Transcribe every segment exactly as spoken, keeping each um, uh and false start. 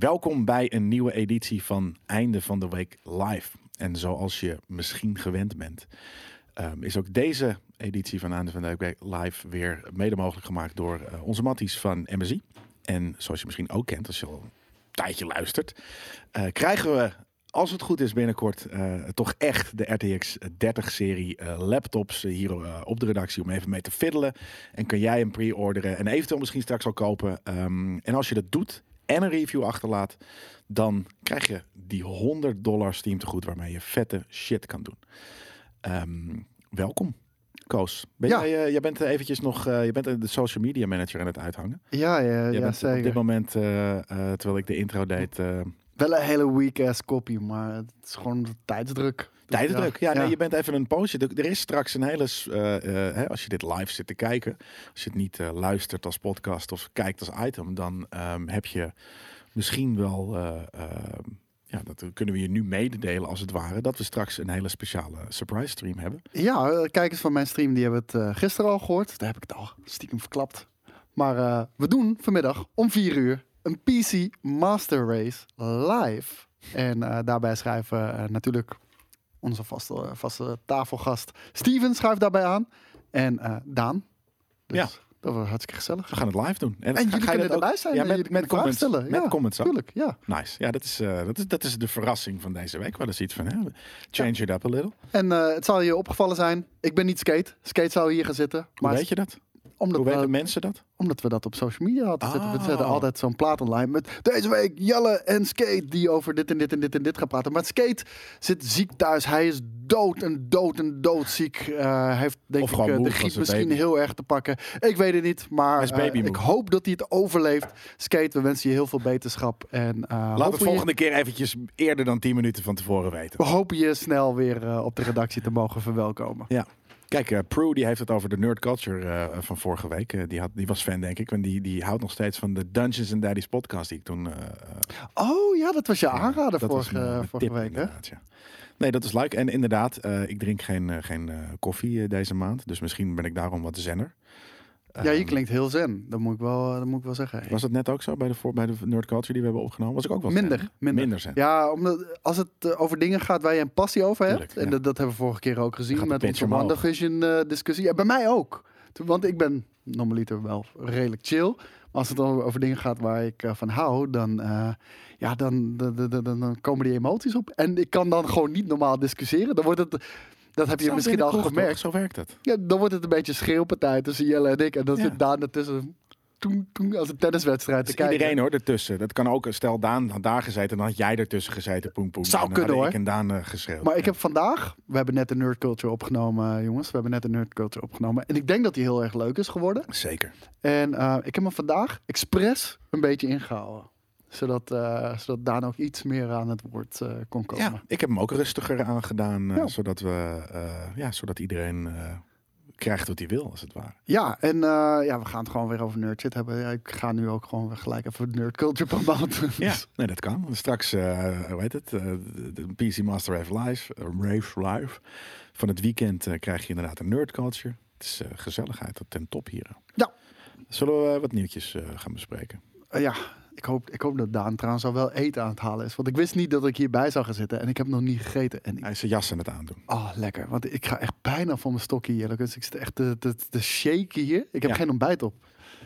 Welkom bij een nieuwe editie van Einde van de Week Live. En zoals je misschien gewend bent, um, is ook deze editie van Einde van de Week Live weer mede mogelijk gemaakt door uh, onze matties van M S I. En zoals je misschien ook kent, als je al een tijdje luistert, uh, krijgen we, als het goed is binnenkort, uh, toch echt de R T X dertig serie uh, laptops hier uh, op de redactie om even mee te fiddelen. En kun jij hem pre-orderen en eventueel misschien straks al kopen. Um, en als je dat doet en een review achterlaat, dan krijg je die honderd dollar Steam tegoed waarmee je vette shit kan doen. Um, welkom, Koos. Ben ja. jij, uh, jij bent eventjes nog, uh, je bent de social media manager aan het uithangen. Ja, ja, ja bent zeker. Op dit moment, uh, uh, terwijl ik de intro deed, Uh, wel een hele weak-ass copy, maar het is gewoon tijdsdruk. Tijdsdruk, ja. Nee, ja. Je bent even een poosje. Er is straks een hele, uh, uh, hè, als je dit live zit te kijken, als je het niet uh, luistert als podcast of kijkt als item, dan um, heb je misschien wel, uh, uh, ja, dat kunnen we je nu mededelen als het ware, dat we straks een hele speciale surprise stream hebben. Ja, kijkers van mijn stream, die hebben het uh, gisteren al gehoord. Daar heb ik het al stiekem verklapt. Maar uh, we doen vanmiddag om vier uur een P C Master Race live. En uh, daarbij schrijven uh, natuurlijk onze vaste, uh, vaste tafelgast Steven schuift daarbij aan. En uh, Daan. Dus ja, dat wordt hartstikke gezellig. We gaan het live doen. En, en jullie kunnen erbij zijn. Ja, met, met comments. Stellen. Met ja, comments. Tuurlijk, ja. Nice. Ja, dat is, uh, dat, is, dat is de verrassing van deze week. Wel eens iets van, hè? Change ja. it up a little. En uh, het zal je opgevallen zijn. Ik ben niet Skate. Skate zou hier gaan zitten. Maar weet je dat? Omdat Hoe weten we, mensen dat? Omdat we dat op social media hadden oh. zitten. We zetten altijd zo'n plaat online met deze week Jelle en Skate die over dit en dit en dit en dit gaan praten. Maar Skate zit ziek thuis. Hij is dood en dood en doodziek. Uh, heeft denk ik uh, de griep misschien baby. heel erg te pakken. Ik weet het niet, maar uh, ik hoop dat hij het overleeft. Skate, we wensen je heel veel beterschap. En, uh, Laat het volgende je... keer eventjes eerder dan tien minuten van tevoren weten. We hopen je snel weer uh, op de redactie te mogen verwelkomen. Ja. Kijk, uh, Prue die heeft het over de nerd culture uh, van vorige week. Uh, die, had, die was fan, denk ik. En die, die houdt nog steeds van de Dungeons and Daddies podcast die ik toen... Uh, oh ja, dat was je ja, aanrader vorige, was een, vorige week, hè? Ja. Nee, dat is leuk. En inderdaad, uh, ik drink geen, uh, geen uh, koffie uh, deze maand. Dus misschien ben ik daarom wat zenner. Uh, ja, je klinkt heel zen. Dat moet ik wel, dat moet ik wel zeggen. Hey. Was dat net ook zo bij de, voor, bij de nerd culture die we hebben opgenomen? Was ik ook wel minder, zen? Minder. Minder zen. Ja, omdat als het uh, over dingen gaat waar je een passie over hebt. Tuurlijk, en ja. dat, dat hebben we vorige keer ook gezien met onze WandaVision uh, discussie. Ja, bij mij ook. Want ik ben normaliter wel redelijk chill. Maar als het dan over dingen gaat waar ik uh, van hou, dan, uh, ja, dan, d- d- d- dan komen die emoties op. En ik kan dan gewoon niet normaal discussiëren. Dan wordt het... Dat heb je Zo misschien al gemerkt. Zo werkt het. Ja, dan wordt het een beetje schreeuwpartij tussen Jelle en ik. En dan ja. zit Daan ertussen. Toen, toen, als een tenniswedstrijd te kijken. Iedereen hoor, ertussen. Dat kan ook. Stel, Daan had daar gezeten en dan had jij ertussen gezeten. Poem, poem. Zou en kunnen hoor. Ik en Daan uh, geschreeuwd. Maar ja. ik heb vandaag... We hebben net de Nerd Culture opgenomen, jongens. We hebben net de Nerd Culture opgenomen. En ik denk dat die heel erg leuk is geworden. Zeker. En uh, ik heb hem vandaag expres een beetje ingehouden. Zodat, uh, zodat Daan ook iets meer aan het woord uh, kon komen. Ja, ik heb hem ook rustiger aangedaan. Uh, ja. Zodat we, uh, ja, zodat iedereen uh, krijgt wat hij wil, als het ware. Ja, en uh, ja, we gaan het gewoon weer over nerdshit hebben. Ja, ik ga nu ook gewoon weer gelijk even nerd culture promoten. Ja, nee, dat kan. Straks, uh, hoe heet het? Uh, de P C Master Race Live, uh, Rave Live. Van het weekend uh, krijg je inderdaad een nerd culture. Het is uh, gezelligheid ten top hier. Ja. Zullen we wat nieuwtjes uh, gaan bespreken? Uh, ja. Ik hoop, ik hoop dat Daan trouwens al wel eten aan het halen is. Want ik wist niet dat ik hierbij zou gaan zitten. En ik heb nog niet gegeten. En ik... Hij is zijn jas aan het aandoen. Oh, lekker. Want ik ga echt bijna van mijn stokje hier. Dus ik zit echt te, te, te shaken hier. Ik heb ja. geen ontbijt op.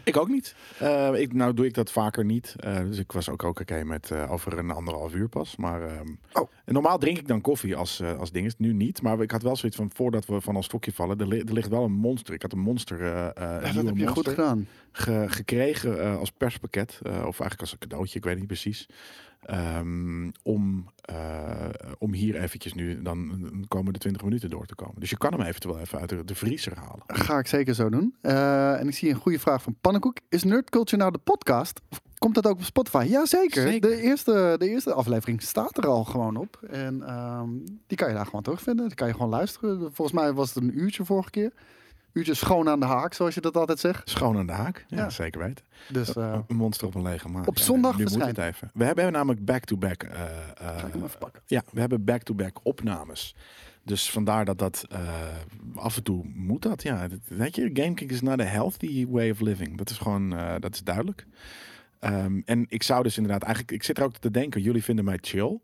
Ik ook niet. Uh, ik, nou doe ik dat vaker niet. Uh, dus ik was ook, ook oké okay met uh, over een anderhalf uur pas. Maar uh, oh. normaal drink ik dan koffie als, uh, als ding is. Nu niet. Maar ik had wel zoiets van, voordat we van ons stokje vallen, er, li- er ligt wel een monster. Ik had een monster, uh, ja, een dat heb je goed gedaan. Ge- gekregen uh, als perspakket. Uh, of eigenlijk als een cadeautje. Ik weet niet precies. Um, om, uh, om hier eventjes nu dan de komende twintig minuten door te komen. Dus je kan hem eventueel even uit de, de vriezer halen. Ga ik zeker zo doen. Uh, en ik zie een goede vraag van Pannenkoek. Is Nerd Culture nou de podcast? Of komt dat ook op Spotify? Jazeker. Zeker. De eerste, de eerste aflevering staat er al gewoon op. En um, die kan je daar gewoon terugvinden. Die kan je gewoon luisteren. Volgens mij was het een uurtje vorige keer. Uurtje schoon aan de haak, zoals je dat altijd zegt. Schoon aan de haak, ja, ja. zeker weten. Dus, uh, een monster op een lege maag. Op zondag ja, nu verschijnt. Moet het even. We hebben namelijk back-to-back... Uh, uh, Ga ik hem even pakken. Ja, we hebben back-to-back opnames. Dus vandaar dat dat... Uh, af en toe moet dat, ja. Dat, weet je, gamekick is not a healthy way of living. Dat is gewoon... Uh, dat is duidelijk. Um, en ik zou dus inderdaad, eigenlijk, ik zit er ook te denken, jullie vinden mij chill.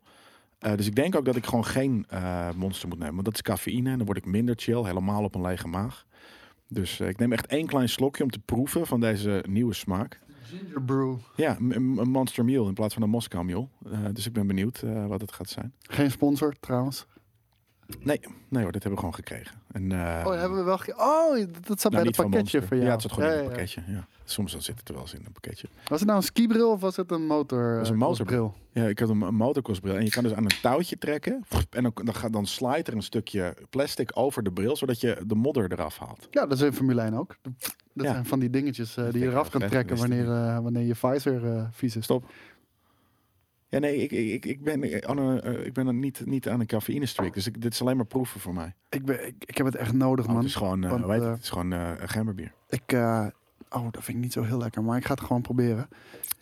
Uh, dus ik denk ook dat ik gewoon geen uh, monster moet nemen. Want dat is cafeïne en dan word ik minder chill, helemaal op een lege maag. Dus uh, ik neem echt één klein slokje om te proeven van deze nieuwe smaak. Ginger brew. Ja, een m- monster mule in plaats van een Moskou mule. Uh, dus ik ben benieuwd uh, wat het gaat zijn. Geen sponsor trouwens? Nee, nee hoor, dit hebben we gewoon gekregen. En, uh, oh, hebben we wel ge- Oh, dat zat nou, bij het pakketje voor jou. Ja, het zat gewoon ja, in het ja, pakketje. Ja. Ja. Soms dan zit het er wel eens in een pakketje. Was het nou een skibril of was het een motor? Dat is een motorbril. Ja, ik had een, een motocrossbril. En je kan dus aan een touwtje trekken. En dan, dan, dan slijt er een stukje plastic over de bril, zodat je de modder eraf haalt. Ja, dat is in Formule één ook. Dat ja. zijn van die dingetjes uh, die je eraf kan trekken wanneer, uh, wanneer je Pfizer uh, vies is. Stop. Ja, nee, ik, ik, ik ben, uh, ik ben niet, niet aan een cafeïne-streak. Dus ik, dit is alleen maar proeven voor mij. Ik, ben, ik, ik heb het echt nodig, man. Oh, het is gewoon, uh, want, weet uh, het, het is gewoon uh, gemberbier. Ik... Uh, Oh, dat vind ik niet zo heel lekker, maar ik ga het gewoon proberen.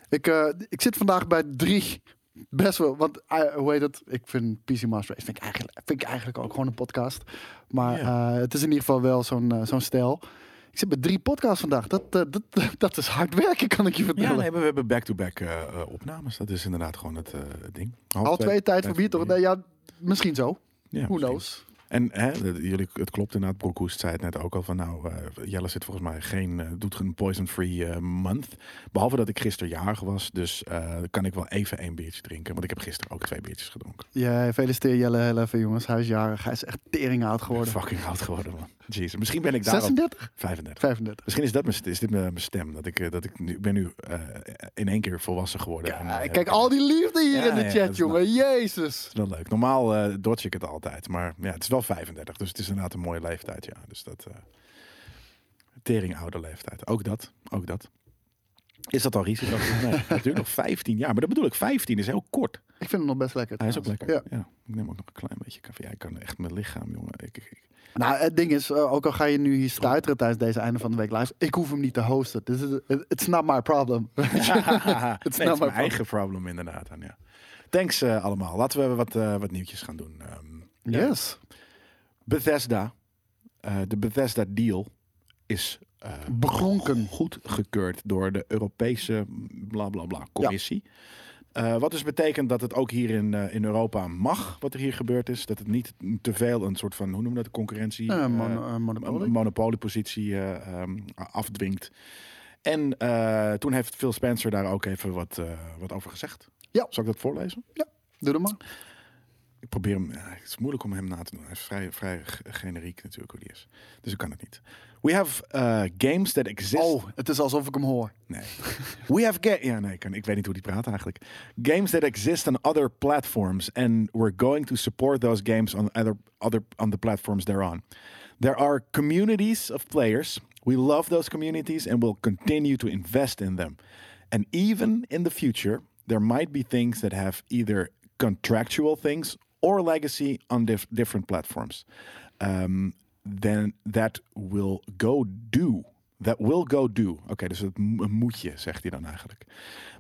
Ik, uh, ik zit vandaag bij drie. Best wel, want uh, hoe heet het? Ik vind P C Master Race vind ik eigenlijk, vind ik eigenlijk ook gewoon een podcast. Maar yeah. uh, het is in ieder geval wel zo'n, uh, zo'n stijl. Ik zit bij drie podcasts vandaag. Dat, uh, dat, dat is hard werken, kan ik je vertellen. Ja, nee, we hebben back-to-back uh, opnames. Dat is inderdaad gewoon het uh, ding. Half Al twee, twee tijd voor bier, toch? Nee, ja, misschien zo. Ja, Who misschien. knows? En hè, jullie, het klopt inderdaad, Broekhoest zei het net ook al van nou, uh, Jelle zit volgens mij geen, uh, doet een poison-free uh, month. Behalve dat ik gisteren jarig was, dus uh, kan ik wel even één biertje drinken. Want ik heb gisteren ook twee biertjes gedronken. Ja, yeah, feliciteer Jelle heel even jongens, hij is jarig. Hij is echt tering oud geworden. Fucking oud geworden man. Jeez, misschien ben ik daar zesendertig? vijfendertig. vijfendertig. Misschien is, dat mijn, is dit mijn stem, dat ik, dat ik nu, ben nu uh, in één keer volwassen geworden. Ja, en, uh, kijk, al die liefde hier ja, in de ja, chat, jongen. Nou, Jezus. Is wel leuk. Normaal uh, dodge ik het altijd, maar ja, het is wel vijfendertig, dus het is inderdaad een mooie leeftijd, ja. Dus dat uh, teringoude leeftijd. Ook dat, ook dat. Is dat al risico? Nee, natuurlijk nog vijftien jaar, maar dat bedoel ik. vijftien is heel kort. Ik vind hem nog best lekker. Hij is ook lekker. Ja. Ja, ik neem ook nog een klein beetje café. Ja, ik kan echt mijn lichaam, jongen. Ik, ik, ik. Nou, het ding is, uh, ook al ga je nu hier stuiteren tijdens deze einde van de week live, ik hoef hem niet te hosten. Dus it's not my problem. it's nee, not it's my mijn problem. eigen problem inderdaad. Dan, ja. Thanks uh, allemaal. Laten we wat, uh, wat nieuwtjes gaan doen. Um, yes. Ja. Bethesda, uh, de Bethesda deal is uh, begronken goedgekeurd door de Europese blablabla commissie. Ja. Uh, wat dus betekent dat het ook hier in, uh, in Europa mag, wat er hier gebeurd is. Dat het niet te veel een soort van, hoe noemen we dat, concurrentie, uh, mon- uh, monopolie. uh, monopoliepositie uh, um, afdwingt. En uh, toen heeft Phil Spencer daar ook even wat, uh, wat over gezegd. Ja. Zal ik dat voorlezen? Ja, doe dat maar. Ik probeer hem, het is moeilijk om hem na te doen. Hij is vrij, vrij generiek natuurlijk hoe die is. Dus ik kan het niet. We have uh, games that exist... Oh, het is alsof ik hem hoor. Nee. We have games... Ja, nee, ik, kan, ik weet niet hoe die praat eigenlijk. Games that exist on other platforms. And we're going to support those games on, other, other, on the platforms they're on. There are communities of players. We love those communities and we'll continue to invest in them. And even in the future, there might be things that have either contractual things... or legacy on dif- different platforms, um, then that will go do. That will go do. Oké, okay, dus het mo- moetje, zegt hij dan eigenlijk.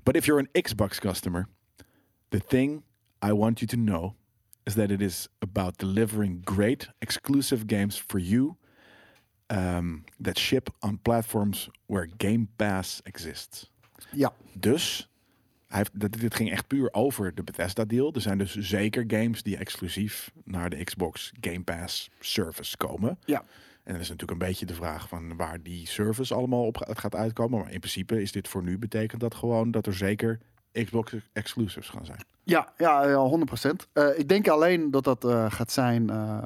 But if you're an Xbox customer, the thing I want you to know is that it is about delivering great exclusive games for you um, that ship on platforms where Game Pass exists. Ja. Dus... Hij heeft, dit ging echt puur over de Bethesda-deal. Er zijn dus zeker games die exclusief naar de Xbox Game Pass service komen. Ja. En dat is natuurlijk een beetje de vraag van waar die service allemaal op gaat uitkomen. Maar in principe is dit voor nu betekent dat gewoon dat er zeker Xbox exclusives gaan zijn. Ja, ja, honderd procent. Uh, ik denk alleen dat dat uh, gaat zijn uh,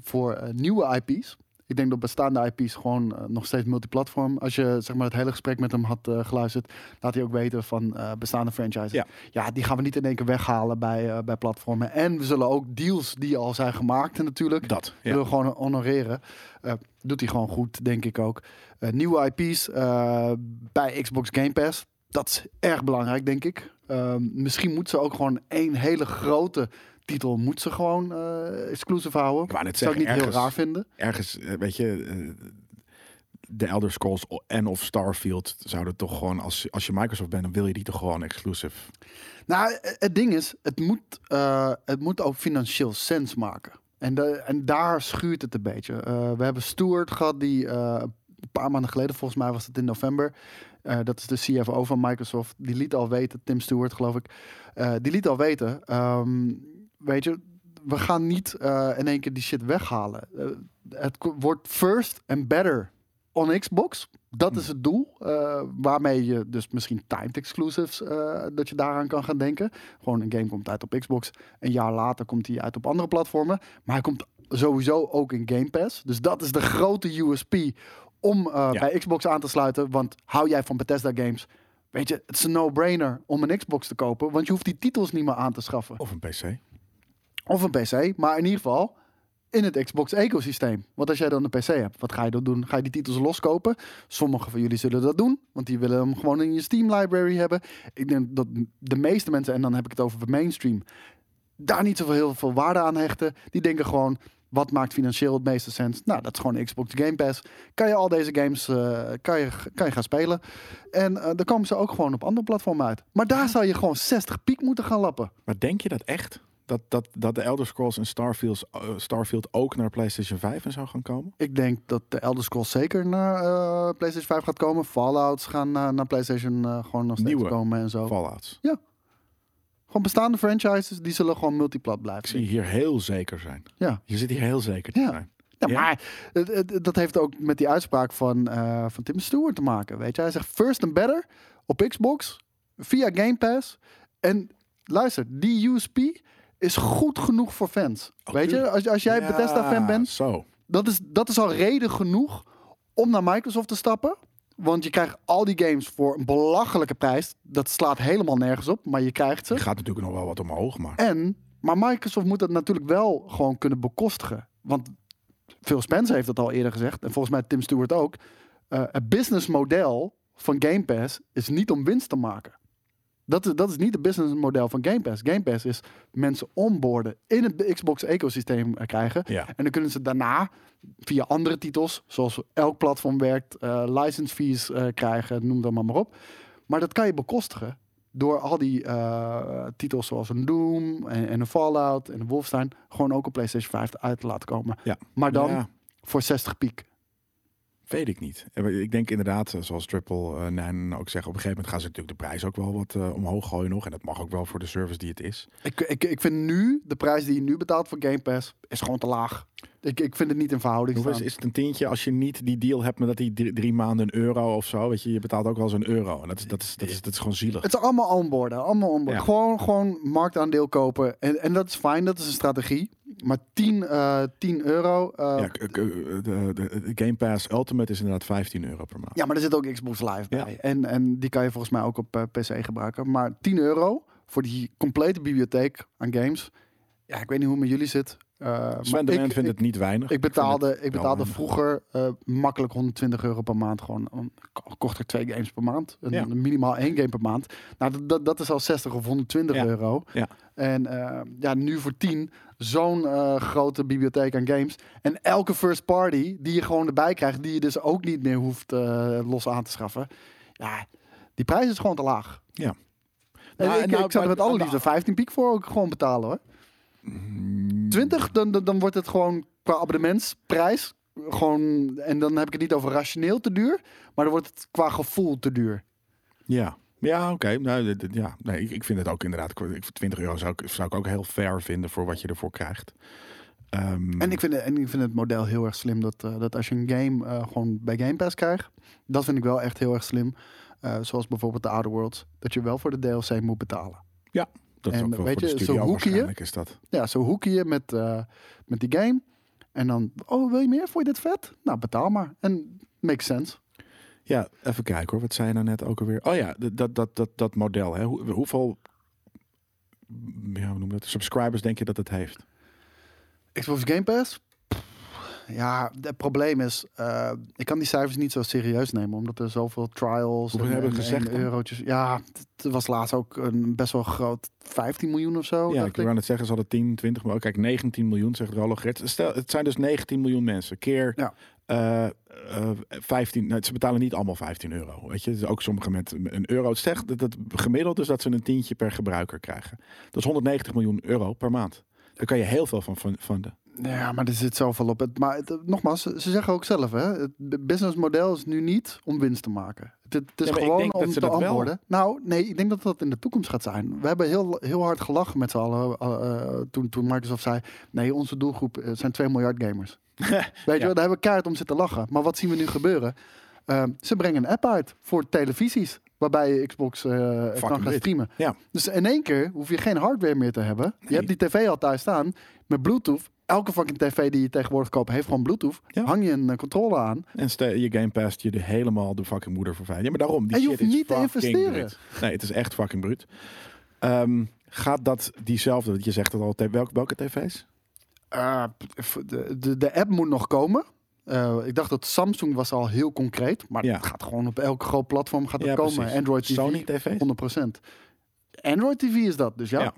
voor uh, nieuwe I P's. Ik denk dat bestaande I P's gewoon uh, nog steeds multiplatform. Als je zeg maar, het hele gesprek met hem had uh, geluisterd... laat hij ook weten van uh, bestaande franchises. Ja. ja, die gaan we niet in één keer weghalen bij, uh, bij platformen. En we zullen ook deals die al zijn gemaakt natuurlijk... dat ja. willen we gewoon honoreren. Uh, doet hij gewoon goed, denk ik ook. Uh, nieuwe I P's uh, bij Xbox Game Pass. Dat is erg belangrijk, denk ik. Uh, misschien moet ze ook gewoon één hele grote... titel moet ze gewoon uh, exclusive houden. Ik wou net zeggen, zou ik niet ergens, heel raar vinden. Ergens, weet je, uh, de Elder Scrolls en of Starfield zouden toch gewoon, als, als je Microsoft bent, dan wil je die toch gewoon exclusive. Nou, het ding is, het moet, uh, het moet ook financieel sens maken. En, de, en daar schuurt het een beetje. Uh, we hebben Stuart gehad die uh, een paar maanden geleden, volgens mij was het in november... Uh, dat is de C F O van Microsoft. Die liet al weten, Tim Stuart geloof ik. Uh, die liet al weten, um, weet je, we gaan niet uh, in één keer die shit weghalen. Uh, het k- wordt first and better on Xbox. Dat is het doel, uh, waarmee je dus misschien timed exclusives, uh, dat je daaraan kan gaan denken. Gewoon een game komt uit op Xbox, een jaar later komt hij uit op andere platformen. Maar hij komt sowieso ook in Game Pass. Dus dat is de grote U S P om uh, ja. bij Xbox aan te sluiten. Want hou jij van Bethesda games, weet je, het is een no-brainer om een Xbox te kopen. Want je hoeft die titels niet meer aan te schaffen. Of een P C. Of een P C, maar in ieder geval in het Xbox-ecosysteem. Want als jij dan een P C hebt, wat ga je dan doen? Ga je die titels loskopen? Sommigen van jullie zullen dat doen, want die willen hem gewoon in je Steam-library hebben. Ik denk dat de meeste mensen, en dan heb ik het over de mainstream, daar niet zoveel heel veel waarde aan hechten. Die denken gewoon, wat maakt financieel het meeste sens? Nou, dat is gewoon Xbox Game Pass. Kan je al deze games uh, kan je, kan je gaan spelen. En uh, dan komen ze ook gewoon op andere platformen uit. Maar daar zou je gewoon zestig piek moeten gaan lappen. Maar denk je dat echt? Dat, dat, dat de Elder Scrolls en Starfield, uh, Starfield ook naar PlayStation vijf en zo gaan komen? Ik denk dat de Elder Scrolls zeker naar uh, PlayStation vijf gaat komen. Fallouts gaan uh, naar PlayStation uh, gewoon nog steeds Nieuwe komen en zo. Fallouts? Ja. Gewoon bestaande franchises, die zullen gewoon multiplat blijven. Ik zie je hier heel zeker zijn. Ja. Je zit hier heel zeker te ja. zijn. Ja, ja, maar dat heeft ook met die uitspraak van, uh, van Tim Stuart te maken. Weet je? Hij zegt first and better op Xbox, via Game Pass. En luister, die U S P is goed genoeg voor fans. Oh, weet je, als, als jij ja, Bethesda-fan bent, zo. Dat, is, dat is al reden genoeg om naar Microsoft te stappen. Want je krijgt al die games voor een belachelijke prijs. Dat slaat helemaal nergens op, maar je krijgt ze. Je gaat natuurlijk nog wel wat omhoog, maar... En, maar Microsoft moet dat natuurlijk wel gewoon kunnen bekostigen. Want Phil Spencer heeft dat al eerder gezegd, en volgens mij Tim Stuart ook. Uh, het businessmodel van Game Pass is niet om winst te maken. Dat is, dat is niet het businessmodel van Game Pass. Game Pass is mensen onboarden in het Xbox-ecosysteem krijgen. Ja. En dan kunnen ze daarna via andere titels, zoals elk platform werkt, uh, license fees uh, krijgen, noem dat maar, maar op. Maar dat kan je bekostigen door al die uh, titels zoals een Doom en, en een Fallout en een Wolfenstein gewoon ook op PlayStation vijf uit te laten komen. Ja. Maar dan ja. voor zestig piek. Weet ik niet. Ik denk inderdaad, zoals Triple Nine ook zeggen, op een gegeven moment gaan ze natuurlijk de prijs ook wel wat uh, omhoog gooien nog. En dat mag ook wel voor de service die het is. Ik, ik, ik vind nu, de prijs die je nu betaalt voor Game Pass, is gewoon te laag. Ik, ik vind het niet in verhouding staan. Is, is het een tientje als je niet die deal hebt met dat die drie, drie maanden een euro of zo? Weet je, je betaalt ook wel eens een euro. En dat is, dat is, dat is, dat is gewoon zielig. Het is allemaal onboarden. Allemaal onboarden. Ja. Gewoon, gewoon marktaandeel kopen. En, en dat is fijn, dat is een strategie. Maar tien euro... Uh, ja, de, de, de Game Pass Ultimate is inderdaad vijftien euro per maand. Ja, maar er zit ook Xbox Live bij. Ja. En, en die kan je volgens mij ook op uh, P C gebruiken. Maar tien euro voor die complete bibliotheek aan games. Ja, ik weet niet hoe het met jullie zit. Uh, Sven ik, vindt ik, het niet weinig. Ik betaalde, ik ik betaalde vroeger uh, makkelijk honderdtwintig euro per maand. Gewoon um, kocht er twee games per maand. Een, ja. Minimaal één game per maand. Nou, dat, dat, dat is al zestig of honderdtwintig ja. euro. Ja. En uh, ja, nu voor tien zo'n uh, grote bibliotheek aan games. En elke first party die je gewoon erbij krijgt, die je dus ook niet meer hoeft uh, los aan te schaffen. Ja, die prijs is gewoon te laag. Ja. En nou, ik, en nou, ik zou er met alle liefde vijftien piek voor ook gewoon betalen hoor. twintig, dan, dan wordt het gewoon qua abonnementsprijs gewoon, en dan heb ik het niet over rationeel te duur, maar dan wordt het qua gevoel te duur. Ja, ja, oké. Okay. Nou, d- d- ja. Nee, ik, ik vind het ook inderdaad, twintig euro zou ik, zou ik ook heel fair vinden voor wat je ervoor krijgt. Um... En, ik vind, en ik vind het model heel erg slim, dat, uh, dat als je een game uh, gewoon bij Game Pass krijgt, dat vind ik wel echt heel erg slim. Uh, zoals bijvoorbeeld The Outer Worlds, dat je wel voor de D L C moet betalen. Ja. Dat en weet je, zo hoekie je, is dat. Ja, zo hoekie je met, uh, met die game. En dan, oh, wil je meer? Vond je dit vet? Nou, betaal maar. En makes sense. Ja, even kijken hoor. Wat zei je nou net ook alweer? Oh ja, dat, dat, dat, dat model. Hè? Hoe, hoeveel ja, hoe noem dat? subscribers denk je dat het heeft? Xbox Game Pass? Ja, het probleem is, uh, ik kan die cijfers niet zo serieus nemen, omdat er zoveel trials en, hebben en, gezegd, en eurotjes. Ja, het was laatst ook een best wel groot vijftien miljoen of zo. Ja, dacht ik wou net zeggen, ze hadden tien, twintig, maar ook kijk, negentien miljoen, zegt Rollo Gerts. Stel, het zijn dus negentien miljoen mensen, keer ja. uh, uh, vijftien, nou, ze betalen niet allemaal vijftien euro, weet je. Dus ook sommigen met een euro. Het zegt dat, dat gemiddeld dus dat ze een tientje per gebruiker krijgen. Dat is honderdnegentig miljoen euro per maand. Daar kan je heel veel van funden. Ja, maar er zit zoveel op. Het, maar het, nogmaals, ze zeggen ook zelf, hè, het businessmodel is nu niet om winst te maken. Het, het is ja, gewoon om te antwoorden. Wel. Nou, nee, ik denk dat dat in de toekomst gaat zijn. We hebben heel, heel hard gelachen met z'n allen uh, uh, toen, toen Microsoft zei... nee, onze doelgroep uh, zijn twee miljard gamers. Weet ja. je wel, daar hebben we kaart om zitten lachen. Maar wat zien we nu gebeuren? Uh, ze brengen een app uit voor televisies... waarbij je Xbox uh, kan gaan streamen. Ja. Dus in één keer hoef je geen hardware meer te hebben. Nee. Je hebt die tv al thuis staan met Bluetooth... Elke fucking tv die je tegenwoordig koopt heeft gewoon Bluetooth. Ja. Hang je een uh, controller aan. En ste- je Game Pass je de helemaal de fucking moeder voor vijf. Ja, maar daarom. Die en je hoeft shit niet te investeren. Bruut. Nee, het is echt fucking bruut. Um, gaat dat diezelfde, je zegt het al, te- welke, welke tv's? Uh, de, de, de app moet nog komen. Uh, ik dacht dat Samsung was al heel concreet. Maar ja. het gaat gewoon op elk groot platform gaat ja, komen. Precies. Android T V, Sony T V's? honderd procent. Android T V is dat, dus ja. ja.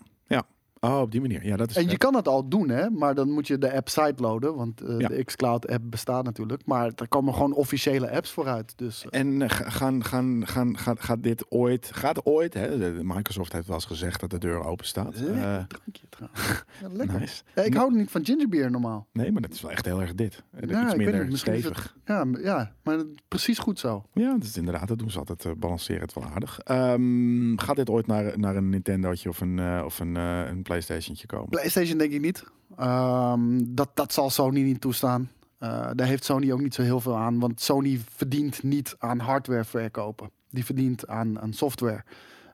Oh, op die manier. Ja, dat is en je echt. Kan het al doen, hè? Maar dan moet je de app sideloaden. Want uh, ja. de xCloud-app bestaat natuurlijk. Maar er komen gewoon officiële apps vooruit. Dus, uh. En uh, gaan, gaan, gaan, gaat, gaat dit ooit... Gaat ooit, hè? Microsoft heeft wel eens gezegd dat de deur open staat. Lekker uh, drankje trouwens. Ja, lekker. Nice. Ja, ik hou niet van gingerbeer normaal. Nee, maar dat is wel echt heel erg dit. Uh, ja, iets minder niet, stevig. Het, ja, ja, maar precies goed zo. Ja, dat is inderdaad. Dat doen ze altijd. Uh, balanceren het wel aardig. Um, gaat dit ooit naar, naar een Nintendo'tje of een... Uh, of een, uh, een PlayStation'tje komen. PlayStation denk ik niet. Um, dat, dat zal Sony niet toestaan. Uh, daar heeft Sony ook niet zo heel veel aan. Want Sony verdient niet aan hardware verkopen. Die verdient aan, aan software.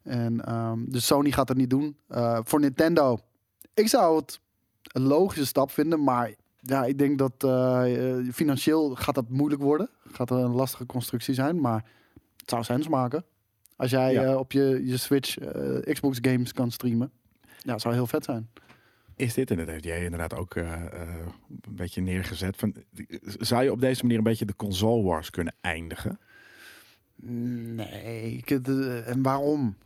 En, um, dus Sony gaat dat niet doen. Uh, voor Nintendo. Ik zou het een logische stap vinden. Maar ja, ik denk dat uh, financieel gaat dat moeilijk worden. Gaat er een lastige constructie zijn. Maar het zou sens maken. Als jij ja. uh, op je, je Switch uh, Xbox games kan streamen. Ja, het zou heel vet zijn. Is dit, en dat heeft jij inderdaad ook uh, een beetje neergezet. Van, zou je op deze manier een beetje de console wars kunnen eindigen? Nee, ik, de, en waarom?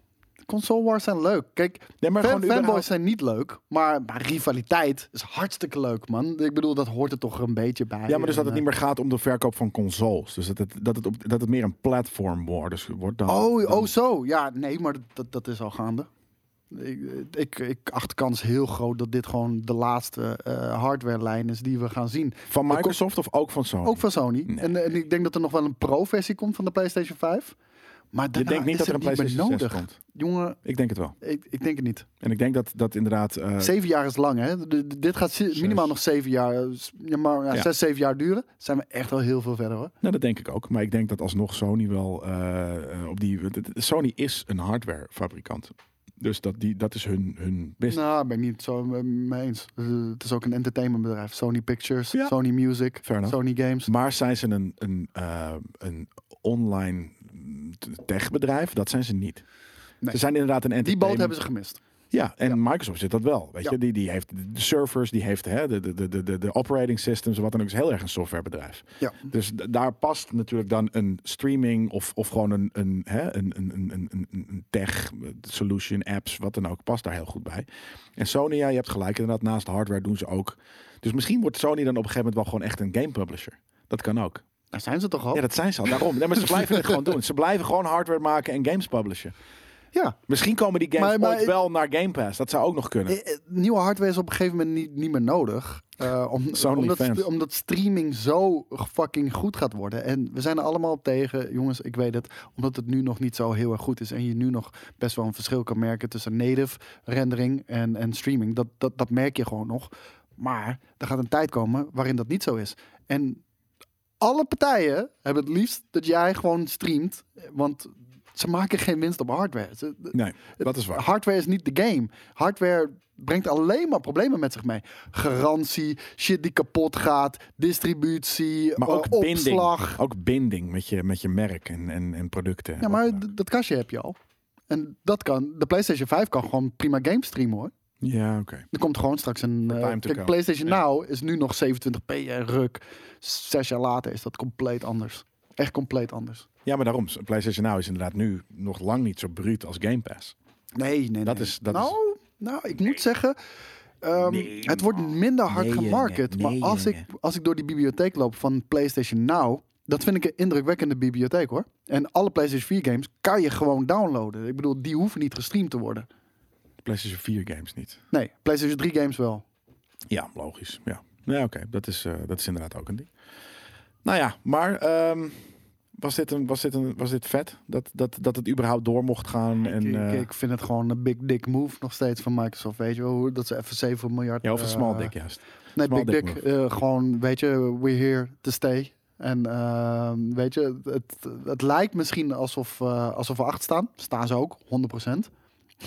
Console wars zijn leuk. Kijk, nee, maar fan, fanboys überhaupt... zijn niet leuk, maar, maar rivaliteit is hartstikke leuk, man. Ik bedoel, dat hoort er toch een beetje bij. Ja, maar dus en, dat het niet meer gaat om de verkoop van consoles. Dus dat het, dat het, op, dat het meer een platform wordt. Dus wordt dan, oh, dan... oh, zo. Ja, nee, maar dat, dat is al gaande. Ik, ik, ik acht de kans heel groot dat dit gewoon de laatste uh, hardwarelijn is die we gaan zien. Van Microsoft komt, of ook van Sony? Ook van Sony. Nee. En, en ik denk dat er nog wel een pro-versie komt van de PlayStation vijf. Maar je denkt niet dat er een PlayStation zes komt? Jongen, ik denk het wel. Ik, ik denk het niet. En ik denk dat dat inderdaad... Uh, zeven jaar is lang, hè? De, de, dit gaat z- minimaal nog zeven jaar, ja, maar, ja, ja. zes, zeven jaar duren. Zijn we echt wel heel veel verder, hoor. Nou, dat denk ik ook. Maar ik denk dat alsnog Sony wel uh, op die... Sony is een hardwarefabrikant. Dus dat, die, dat is hun, hun business. Nou, ben ik niet zo mee eens. Uh, het is ook een entertainmentbedrijf. Sony Pictures, ja. Sony Music, Sony Games. Maar zijn ze een, een, uh, een online techbedrijf? Dat zijn ze niet. Nee. Ze zijn inderdaad een entertainment... Die boot hebben ze gemist. Ja, en ja. Microsoft zit dat wel. Weet ja. je? Die, die heeft de servers, die heeft hè, de, de, de, de, de operating systems, wat dan ook, is heel erg een softwarebedrijf. Ja. Dus d- daar past natuurlijk dan een streaming of, of gewoon een, een, hè, een, een, een, een tech solution, apps, wat dan ook, past daar heel goed bij. En Sony, ja, je hebt gelijk, inderdaad, naast hardware doen ze ook. Dus misschien wordt Sony dan op een gegeven moment wel gewoon echt een game publisher. Dat kan ook. Daar zijn ze toch al? Ja, dat zijn ze al. Daarom. Nee, maar ze blijven het gewoon doen. Ze blijven gewoon hardware maken en games publishen. Ja. Misschien komen die games maar, maar, ooit wel naar Game Pass. Dat zou ook nog kunnen. Nieuwe hardware is op een gegeven moment niet, niet meer nodig. Uh, om, omdat, st- omdat streaming zo fucking goed gaat worden. En we zijn er allemaal op tegen. Jongens, ik weet het. Omdat het nu nog niet zo heel erg goed is. En je nu nog best wel een verschil kan merken tussen native rendering en, en streaming. Dat, dat, dat merk je gewoon nog. Maar er gaat een tijd komen waarin dat niet zo is. En alle partijen hebben het liefst dat jij gewoon streamt. Want... Ze maken geen winst op hardware. Ze, nee, dat is waar. Hardware is niet de game. Hardware brengt alleen maar problemen met zich mee. Garantie, shit die kapot gaat, distributie, maar ook uh, opslag. Binding. Ook binding met je, met je merk en, en, en producten. Ja, maar d- dat kastje heb je al. En dat kan. De PlayStation vijf kan gewoon prima game streamen, hoor. Ja, oké. Okay. Er komt gewoon straks een... Uh, kijk, PlayStation yeah. Now is nu nog zevenentwintig p en ruk. Zes jaar later is dat compleet anders. Echt compleet anders. Ja, maar daarom. PlayStation Now is inderdaad nu nog lang niet zo bruut als Game Pass. Nee, nee, dat nee. Is, dat nou, is... nou, ik nee. moet zeggen... Um, nee, het wordt minder hard nee, gemarket. Nee, nee, maar als, nee, ik, als ik door die bibliotheek loop van PlayStation Now... Dat vind ik een indrukwekkende bibliotheek, hoor. En alle PlayStation vier games kan je gewoon downloaden. Ik bedoel, die hoeven niet gestreamd te worden. PlayStation vier games niet. Nee, PlayStation drie games wel. Ja, logisch. Ja, ja oké. Okay. Dat, uh, dat is inderdaad ook een ding. Nou ja, maar... Um... Was dit, een, was, dit een, was dit vet? Dat, dat, dat het überhaupt door mocht gaan? En, ik, ik, ik vind het gewoon een big dick move nog steeds van Microsoft. Weet je wel, dat ze even zeven miljard... Ja, of een uh, small dick juist. Nee, small big dick. dick uh, gewoon, weet je, we're here to stay. En uh, weet je, het, het lijkt misschien alsof, uh, alsof we achter staan. Staan ze ook, honderd procent.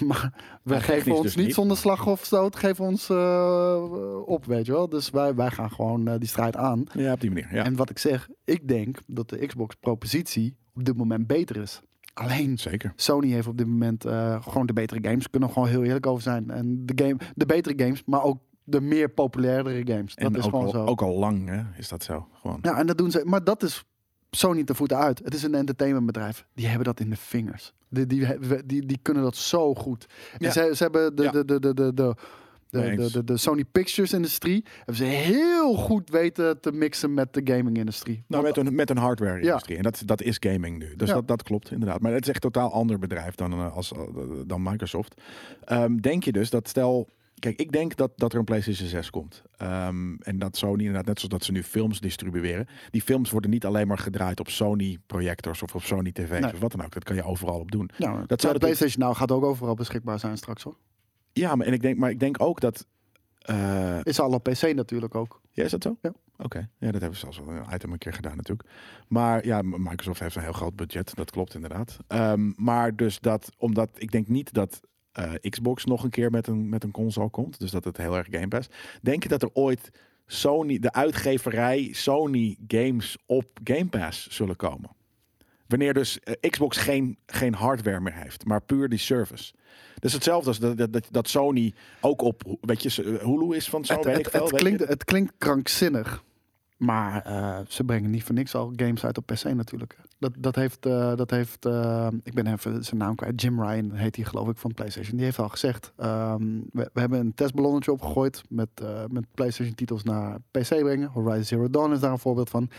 Maar we ja, geven ons dus niet zonder slag of stoot, geven ons uh, op, weet je wel. Dus wij, wij gaan gewoon uh, die strijd aan. Ja, op die manier. Ja. En wat ik zeg, ik denk dat de Xbox-propositie op dit moment beter is. Alleen, zeker. Sony heeft op dit moment uh, gewoon de betere games. Kunnen we gewoon heel eerlijk over zijn. En de, game, de betere games, maar ook de meer populairdere games. Dat en is ook gewoon al, zo. Ook al lang, hè, is dat zo. Gewoon. Ja, en dat doen ze. Maar dat is Sony te voeten uit. Het is een entertainmentbedrijf. Die hebben dat in de vingers. Die, die, die, die kunnen dat zo goed. En ja. ze, ze hebben de, ja. de, de, de, de, de, de, de, de Sony Pictures-industrie... hebben ze heel goed weten te mixen met de gaming-industrie. Nou, met een, met een hardware-industrie. Ja. En dat, dat is gaming nu. Dus ja. dat, dat klopt, inderdaad. Maar het is echt een totaal ander bedrijf dan, uh, als, uh, dan Microsoft. Um, denk je dus dat stel... Kijk, ik denk dat, dat er een PlayStation zes komt. Um, en dat Sony inderdaad, net zoals dat ze nu films distribueren. Die films worden niet alleen maar gedraaid op Sony projectors of op Sony T V's nee. of wat dan ook. Dat kan je overal op doen. Ja, dat zou de PlayStation nou gaat ook overal beschikbaar zijn straks hoor. Ja, maar, en ik, denk, maar ik denk ook dat... Uh... Is al op P C natuurlijk ook. Ja, is dat zo? Ja. Oké, okay. Ja, dat hebben ze al zo een item een keer gedaan natuurlijk. Maar ja, Microsoft heeft een heel groot budget. Dat klopt inderdaad. Um, maar dus dat, omdat ik denk niet dat... Uh, Xbox nog een keer met een, met een console komt. Dus dat het heel erg Game Pass. Denk je dat er ooit Sony, de uitgeverij Sony games op Game Pass zullen komen? Wanneer dus uh, Xbox geen, geen hardware meer heeft, maar puur die service. Dus hetzelfde als dat, dat, dat Sony ook op, weet je, Hulu is van zo. Het, weet het, ik veel, het, weet klinkt, het klinkt krankzinnig. Maar uh, ze brengen niet voor niks al games uit op P C natuurlijk. Dat, dat heeft, uh, dat heeft uh, ik ben even zijn naam kwijt. Jim Ryan heet hij geloof ik van PlayStation. Die heeft al gezegd, um, we, we hebben een testballonnetje opgegooid met, uh, met PlayStation titels naar P C brengen. Horizon Zero Dawn is daar een voorbeeld van.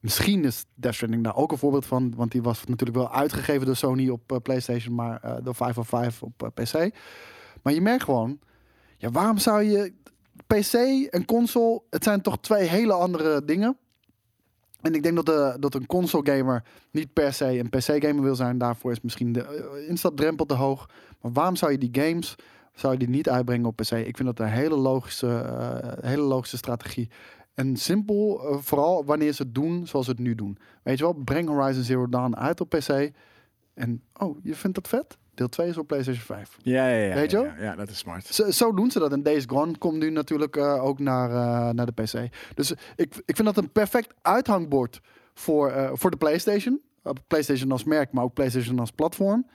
Misschien is Death Stranding daar ook een voorbeeld van. Want die was natuurlijk wel uitgegeven door Sony op uh, PlayStation, maar uh, door vijf nul vijf op uh, P C. Maar je merkt gewoon, ja, waarom zou je... P C en console, het zijn toch twee hele andere dingen. En ik denk dat, de, dat een console gamer niet per se een P C gamer wil zijn. Daarvoor is misschien de instapdrempel te hoog. Maar waarom zou je die games zou je die niet uitbrengen op P C? Ik vind dat een hele logische, uh, hele logische strategie. En simpel, uh, vooral wanneer ze het doen zoals ze het nu doen. Weet je wel, breng Horizon Zero Dawn uit op P C. En oh, je vindt dat vet? Deel twee is op PlayStation vijf. Ja, ja, ja. Weet je wel? Ja, ja, ja, dat is smart. Zo, zo doen ze dat. En Days Gone komt nu natuurlijk uh, ook naar, uh, naar de P C. Dus ik, ik vind dat een perfect uithangbord voor, uh, voor de PlayStation. Uh, PlayStation als merk, maar ook PlayStation als platform.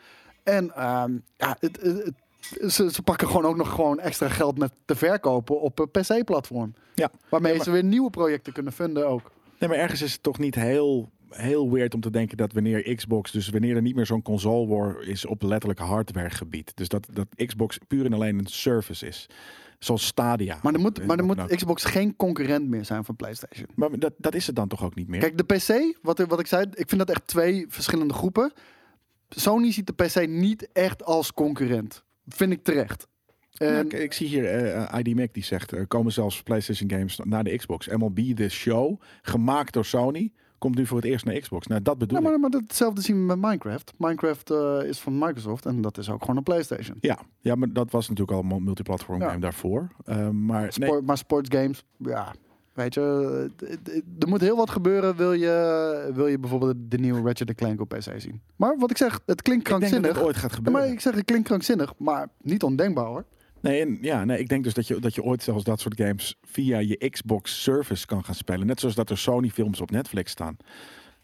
En uh, ja, het, het, het, ze, ze pakken gewoon ook nog gewoon extra geld met te verkopen op een P C-platform. Ja. Waarmee ja, maar... ze weer nieuwe projecten kunnen funden ook. Nee, maar ergens is het toch niet heel... heel weird om te denken dat wanneer Xbox... dus wanneer er niet meer zo'n console war is op letterlijk hardwaregebied. Dus dat, dat Xbox puur en alleen een service is. Zoals Stadia. Maar dan moet, maar dan moet Xbox geen concurrent meer zijn van PlayStation. Maar dat, dat is het dan toch ook niet meer? Kijk, de P C, wat, wat ik zei, ik vind dat echt twee verschillende groepen. Sony ziet de P C niet echt als concurrent. Vind ik terecht. En... Nou, ik, ik zie hier uh, I D Mac die zegt... er komen zelfs PlayStation games naar de Xbox. M L B The Show, gemaakt door Sony... komt nu voor het eerst naar Xbox. Nou, dat bedoel ja, maar, ik. Maar datzelfde zien we met Minecraft. Minecraft uh, is van Microsoft en dat is ook gewoon een PlayStation. Ja, ja, maar dat was natuurlijk al een multiplatform ja. game daarvoor. Uh, maar, Sport, nee. maar sportsgames, ja, weet je, er moet heel wat gebeuren. Wil je, wil je bijvoorbeeld de nieuwe Ratchet en Clank op P C zien? Maar wat ik zeg, het klinkt krankzinnig. Ik denk dat het ooit gaat gebeuren. Ja, maar ik zeg, het klinkt krankzinnig, maar niet ondenkbaar hoor. Nee, en, ja, nee, ik denk dus dat je, dat je ooit zelfs dat soort games via je Xbox-service kan gaan spelen. Net zoals dat er Sony-films op Netflix staan.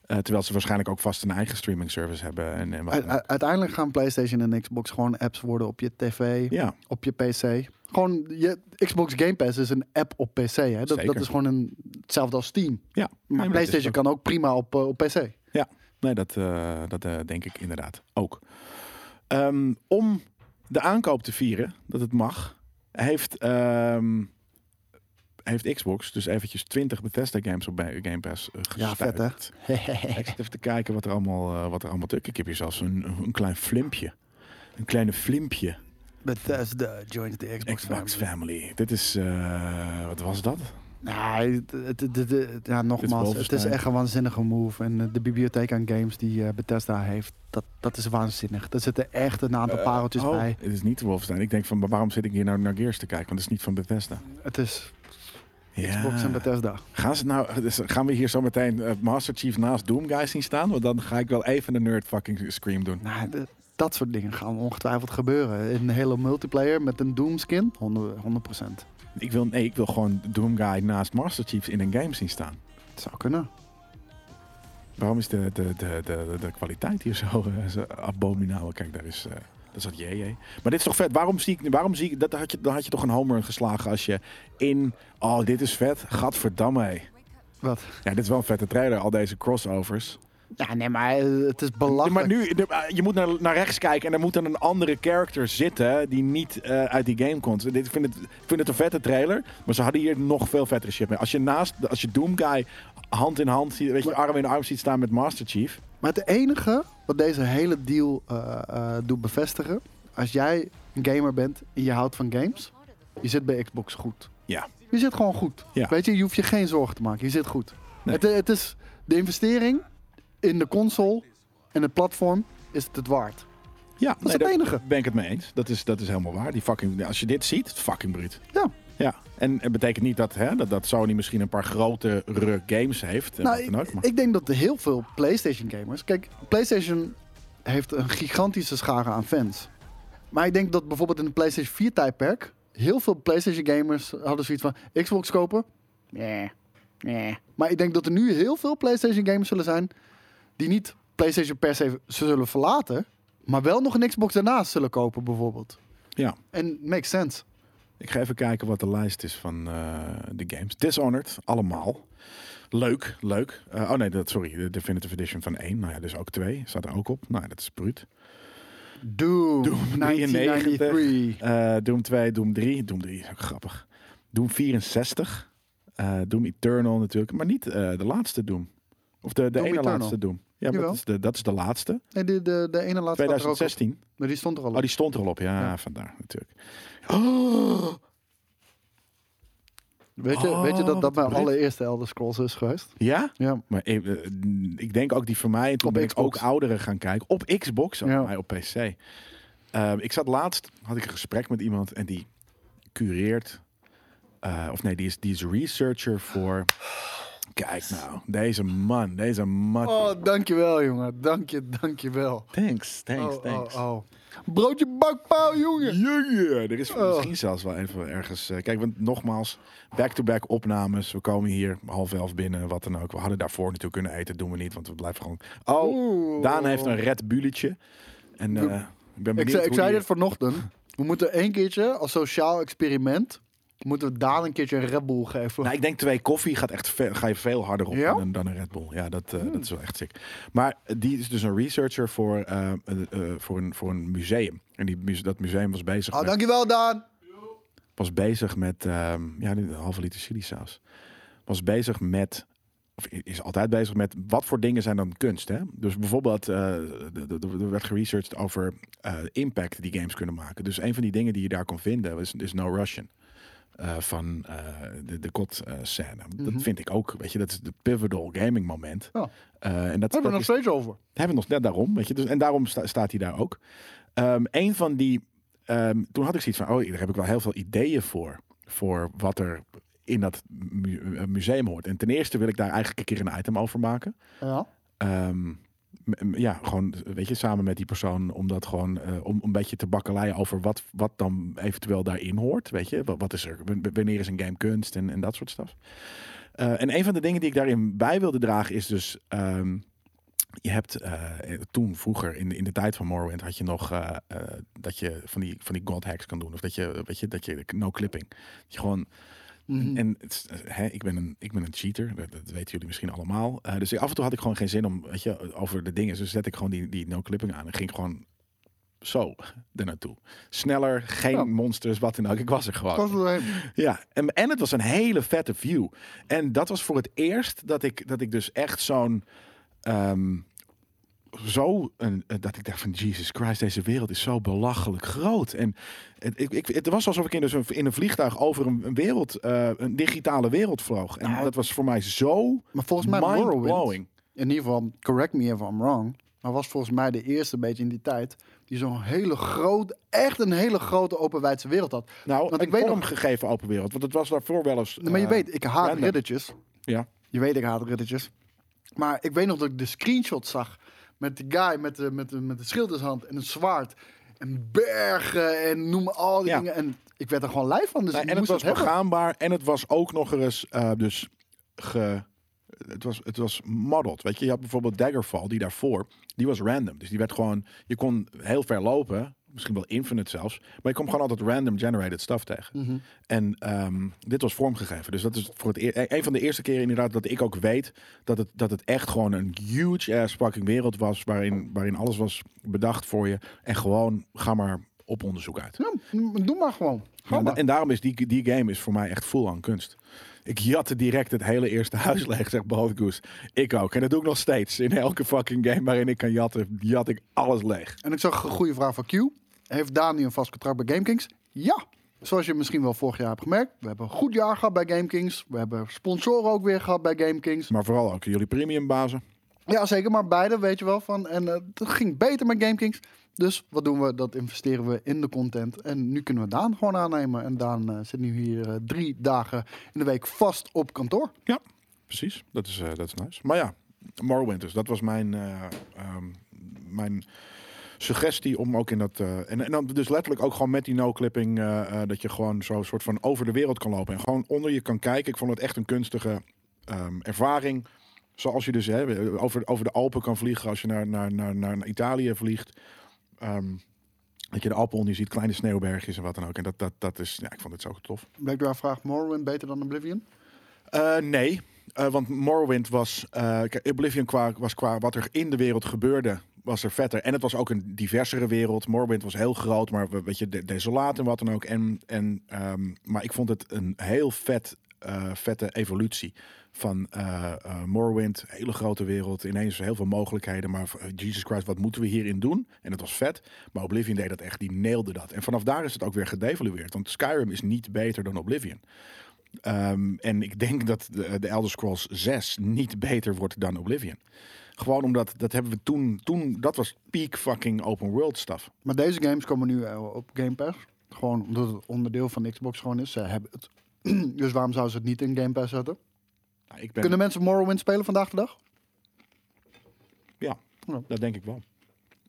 Uh, terwijl ze waarschijnlijk ook vast een eigen streaming-service hebben. En, en wat U- uiteindelijk gaan PlayStation en Xbox gewoon apps worden op je tv, ja. op je P C. Gewoon, je Xbox Game Pass is een app op P C. Hè? Dat, dat is gewoon een, hetzelfde als Steam. Ja, maar nee, PlayStation kan ook prima op, uh, op P C. Ja, nee, dat, uh, dat uh, denk ik inderdaad ook. Um, om... de aankoop te vieren, dat het mag, heeft, uh, heeft Xbox dus eventjes twintig Bethesda games op Game Pass uh, gestuurd. Ja, vet hè? Ik zit even te kijken wat er allemaal uh, wat er allemaal tuk. Ik heb hier zelfs een, een klein flimpje. Een kleine flimpje. Bethesda joins the Xbox, Xbox family. family. Dit is, uh, wat was dat? Nee, het, het, het, het, ja, nogmaals, het is echt een waanzinnige move. En de bibliotheek aan games die Bethesda heeft, dat, dat is waanzinnig. Daar zitten echt een aantal uh, pareltjes oh, bij. Het is niet Wolfenstein. Ik denk van, waarom zit ik hier nou naar Gears te kijken? Want het is niet van Bethesda. Het is... Ja. Xbox en Bethesda. Gaan, ze nou, dus gaan we hier zo meteen uh, Master Chief naast Doom Guy zien staan? Want dan ga ik wel even een nerd fucking scream doen. Nou, de, dat soort dingen gaan ongetwijfeld gebeuren. In een hele multiplayer met een Doom skin, honderd procent. Ik wil, nee, ik wil gewoon Doom Guy naast Master Chief in een game zien staan. Het zou kunnen. Waarom is de, de, de, de, de kwaliteit hier zo, zo abominabel? Kijk, daar is... Uh... Dat zat jee, jee. Maar dit is toch vet. Waarom zie ik... Waarom zie ik dat had je, dan had je toch een homer geslagen als je in... Oh, dit is vet. Gadverdamme, hé. Wat? Ja, dit is wel een vette trailer. Al deze crossovers. Ja, nee, maar het is belachelijk. Maar nu... Je moet naar, naar rechts kijken en er moet dan een andere character zitten die niet uh, uit die game komt. Ik vind, het, ik vind het een vette trailer, maar ze hadden hier nog veel vettere shit mee. Als je naast... Als je Doom Guy hand in hand ziet... Weet je, arm in arm ziet staan met Master Chief... Maar het enige wat deze hele deal uh, uh, doet bevestigen... Als jij een gamer bent en je houdt van games... Je zit bij Xbox goed. Ja. Je zit gewoon goed. Ja. Weet je, je hoeft je geen zorgen te maken. Je zit goed. Nee. Het, het is de investering in de console en het platform is het, het waard. Ja, dat nee, is het enige. Daar ben ik het mee eens. Dat is, dat is helemaal waar. Die fucking, als je dit ziet, het is fucking bruut. Ja. Ja, en het betekent niet dat, hè, dat, dat Sony misschien een paar grote games heeft. Nou, ik, ook, maar... ik denk dat heel veel PlayStation gamers... Kijk, PlayStation heeft een gigantische schare aan fans. Maar ik denk dat bijvoorbeeld in de PlayStation vier tijdperk... Heel veel PlayStation gamers hadden zoiets van... Xbox kopen? Nee, nee. Maar ik denk dat er nu heel veel PlayStation gamers zullen zijn... Die niet PlayStation per se zullen verlaten... Maar wel nog een Xbox daarnaast zullen kopen bijvoorbeeld. Ja. En makes sense. Ik ga even kijken wat de lijst is van uh, de games. Dishonored, allemaal. Leuk, leuk. Uh, oh nee, dat, sorry. De Definitive Edition van één. Nou ja, dus ook twee. Staat er ook op. Nou, dat is bruut. Doom, Doom negentien negenennegentig. Uh, Doom twee, Doom drie. Doom drie is ook grappig. Doom vierenzestig. Uh, Doom Eternal natuurlijk. Maar niet uh, de laatste Doom. Of de, de Doom ene Eternal. Laatste Doom. Ja, maar dat, is de, dat is de laatste. Nee, de, de, de ene laatste twintig zestien. Maar nee, die stond er al op. Oh, die stond er al op. Ja, ja. Vandaar natuurlijk. Oh. Weet, je, oh, weet je dat dat mijn allereerste Elder Scrolls is geweest? Ja? Ja. Maar ik, ik denk ook die voor mij... Toen op ben Xbox. Ik ook ouderen gaan kijken. Op Xbox, ja. Op mij op P C. Uh, ik zat laatst... Had ik een gesprek met iemand en die cureert... Uh, of nee, die is, die is researcher voor... Kijk nou, deze man, deze man. Oh, dankjewel, jongen. Dank je, dankjewel. Thanks, thanks, oh, thanks. Oh, oh. Broodje bakpaal, jongen. Yeah, er is oh. Misschien zelfs wel even ergens... Uh, kijk, want nogmaals, back-to-back opnames. We komen hier half elf binnen, wat dan ook. We hadden daarvoor natuurlijk kunnen eten, doen we niet, want we blijven gewoon... Oh, Oeh. Daan heeft een red bulletje. En uh, ik ben benieuwd ik zei, ik zei dit hier... vanochtend. We moeten één keertje als sociaal experiment... Moeten we daar een keertje een Red Bull geven? Nou, ik denk twee koffie gaat echt ve- ga je veel harder op ja? dan, dan een Red Bull. Ja, dat, uh, hmm. dat is wel echt sick. Maar die is dus een researcher voor, uh, uh, uh, voor, een, voor een museum. En die, dat museum was bezig oh, met... Dankjewel, Daan! Was bezig met... Uh, ja, een halve liter chilisaus. Was bezig met... Of is altijd bezig met... Wat voor dingen zijn dan kunst, hè? Dus bijvoorbeeld... Er uh, werd geresearched over uh, impact die games kunnen maken. Dus een van die dingen die je daar kon vinden is, is No Russian. Uh, van uh, de, de kot uh, scène. Mm-hmm. Dat vind ik ook, weet je, dat is de pivotal gaming moment. Ja. Uh, en dat hebben we nog steeds over. Hebben we nog net daarom, weet je. Dus, en daarom sta, staat hij daar ook. Um, een van die, um, toen had ik zoiets van, oh, daar heb ik wel heel veel ideeën voor, voor wat er in dat mu- museum hoort. En ten eerste wil ik daar eigenlijk een keer een item over maken. Ja. Um, Ja, gewoon, weet je, samen met die persoon om dat gewoon, uh, om een beetje te bakkeleien over wat, wat dan eventueel daarin hoort, weet je. Wat, wat is er, w- wanneer is een game kunst en, en dat soort stuff. Uh, en een van de dingen die ik daarin bij wilde dragen is dus, um, je hebt uh, toen vroeger, in de, in de tijd van Morrowind, had je nog uh, uh, dat je van die, van die god hacks kan doen. Of dat je, weet je, dat je, no clipping. Dat je gewoon... Mm-hmm. En het, hè, ik, ben een, ik ben een cheater, dat, dat weten jullie misschien allemaal. Uh, dus af en toe had ik gewoon geen zin om, weet je, over de dingen. Dus zet ik gewoon die, die no-clipping aan en ging gewoon zo ernaartoe. Sneller, geen ja. monsters, wat dan ook. Ik was er gewoon. Was ja, en, en het was een hele vette view. En dat was voor het eerst dat ik, dat ik dus echt zo'n... Um, zo een, dat ik dacht van Jesus Christ, deze wereld is zo belachelijk groot. En het, ik, het was alsof ik in, dus een, in een vliegtuig over een, een wereld, uh, een digitale wereld vloog. En nou, dat was voor mij zo maar volgens mij mind-blowing. In ieder geval, correct me if I'm wrong, maar was volgens mij de eerste beetje in die tijd die zo'n hele grote, echt een hele grote openwijdse wereld had. Nou, want ik weet omgegeven open wereld, want het was daarvoor wel eens... Uh, maar je weet, ik haat random. riddertjes. Ja. Je weet, ik haat riddertjes. Maar ik weet nog dat ik de screenshot zag met die guy met de, met de, met de schildershand en een zwaard en bergen en noem al die ja. dingen. En ik werd er gewoon lijf van. Dus nou, en het was begaanbaar en het was ook nog eens uh, dus ge... Het was, het was modeled, weet je. Je had bijvoorbeeld Daggerfall, die daarvoor, die was random. Dus die werd gewoon, je kon heel ver lopen, misschien wel infinite zelfs, maar je kwam gewoon altijd random generated stuff tegen. Mm-hmm. En um, dit was vormgegeven. Dus dat is voor het e- een van de eerste keren inderdaad dat ik ook weet dat het, dat het echt gewoon een huge ass fucking wereld was, waarin, waarin alles was bedacht voor je. En gewoon, ga maar op onderzoek uit. Ja, doe maar gewoon. Ja, maar. En daarom is die, die game is voor mij echt full aan kunst. Ik jatte direct het hele eerste huis leeg, zegt Bootgoes. Ik ook. En dat doe ik nog steeds. In elke fucking game waarin ik kan jatten, jat ik alles leeg. En ik zag een goede vraag van Q. Heeft Daan nu een vast contract bij GameKings? Ja. Zoals je misschien wel vorig jaar hebt gemerkt. We hebben een goed jaar gehad bij GameKings. We hebben sponsoren ook weer gehad bij GameKings. Maar vooral ook jullie premiumbazen. Ja, zeker. Maar beide, weet je wel. Van. En uh, dat ging beter met GameKings. Dus wat doen we? Dat investeren we in de content. En nu kunnen we Daan gewoon aannemen. En Daan uh, zit nu hier uh, drie dagen in de week vast op kantoor. Ja, precies. Dat is, uh, dat is nice. Maar ja, Morrowind dus. Dat was mijn, uh, um, mijn suggestie om ook in dat... Uh, en, en dan dus letterlijk ook gewoon met die no-clipping... Uh, uh, dat je gewoon zo'n soort van over de wereld kan lopen. En gewoon onder je kan kijken. Ik vond het echt een kunstige um, ervaring... Zoals je dus hè, over, over de Alpen kan vliegen als je naar, naar, naar, naar Italië vliegt. Um, dat je de Alpen onder je ziet, kleine sneeuwbergjes en wat dan ook. En dat, dat, dat is, ja, ik vond het zo tof. Blackdoor vraagt Morrowind beter dan Oblivion? Uh, nee, uh, want Morrowind was... Uh, Oblivion qua, was qua wat er in de wereld gebeurde, was er vetter. En het was ook een diversere wereld. Morrowind was heel groot, maar weet je, de, desolaat en wat dan ook. En, en, um, maar ik vond het een heel vet... Uh, vette evolutie van uh, uh, Morrowind, hele grote wereld, ineens heel veel mogelijkheden, maar uh, Jesus Christ, wat moeten we hierin doen? En dat was vet, maar Oblivion deed dat echt, die nailde dat. En vanaf daar is het ook weer gedevalueerd, want Skyrim is niet beter dan Oblivion. Um, en ik denk dat de, de Elder Scrolls zes niet beter wordt dan Oblivion. Gewoon omdat, dat hebben we toen, toen dat was peak fucking open world stuff. Maar deze games komen nu op Game Pass, gewoon omdat het onderdeel van Xbox gewoon is, ze hebben het. Dus waarom zouden ze het niet in Game Pass zetten? Nou, ik ben... Kunnen mensen Morrowind spelen vandaag de dag? Ja, ja, dat denk ik wel.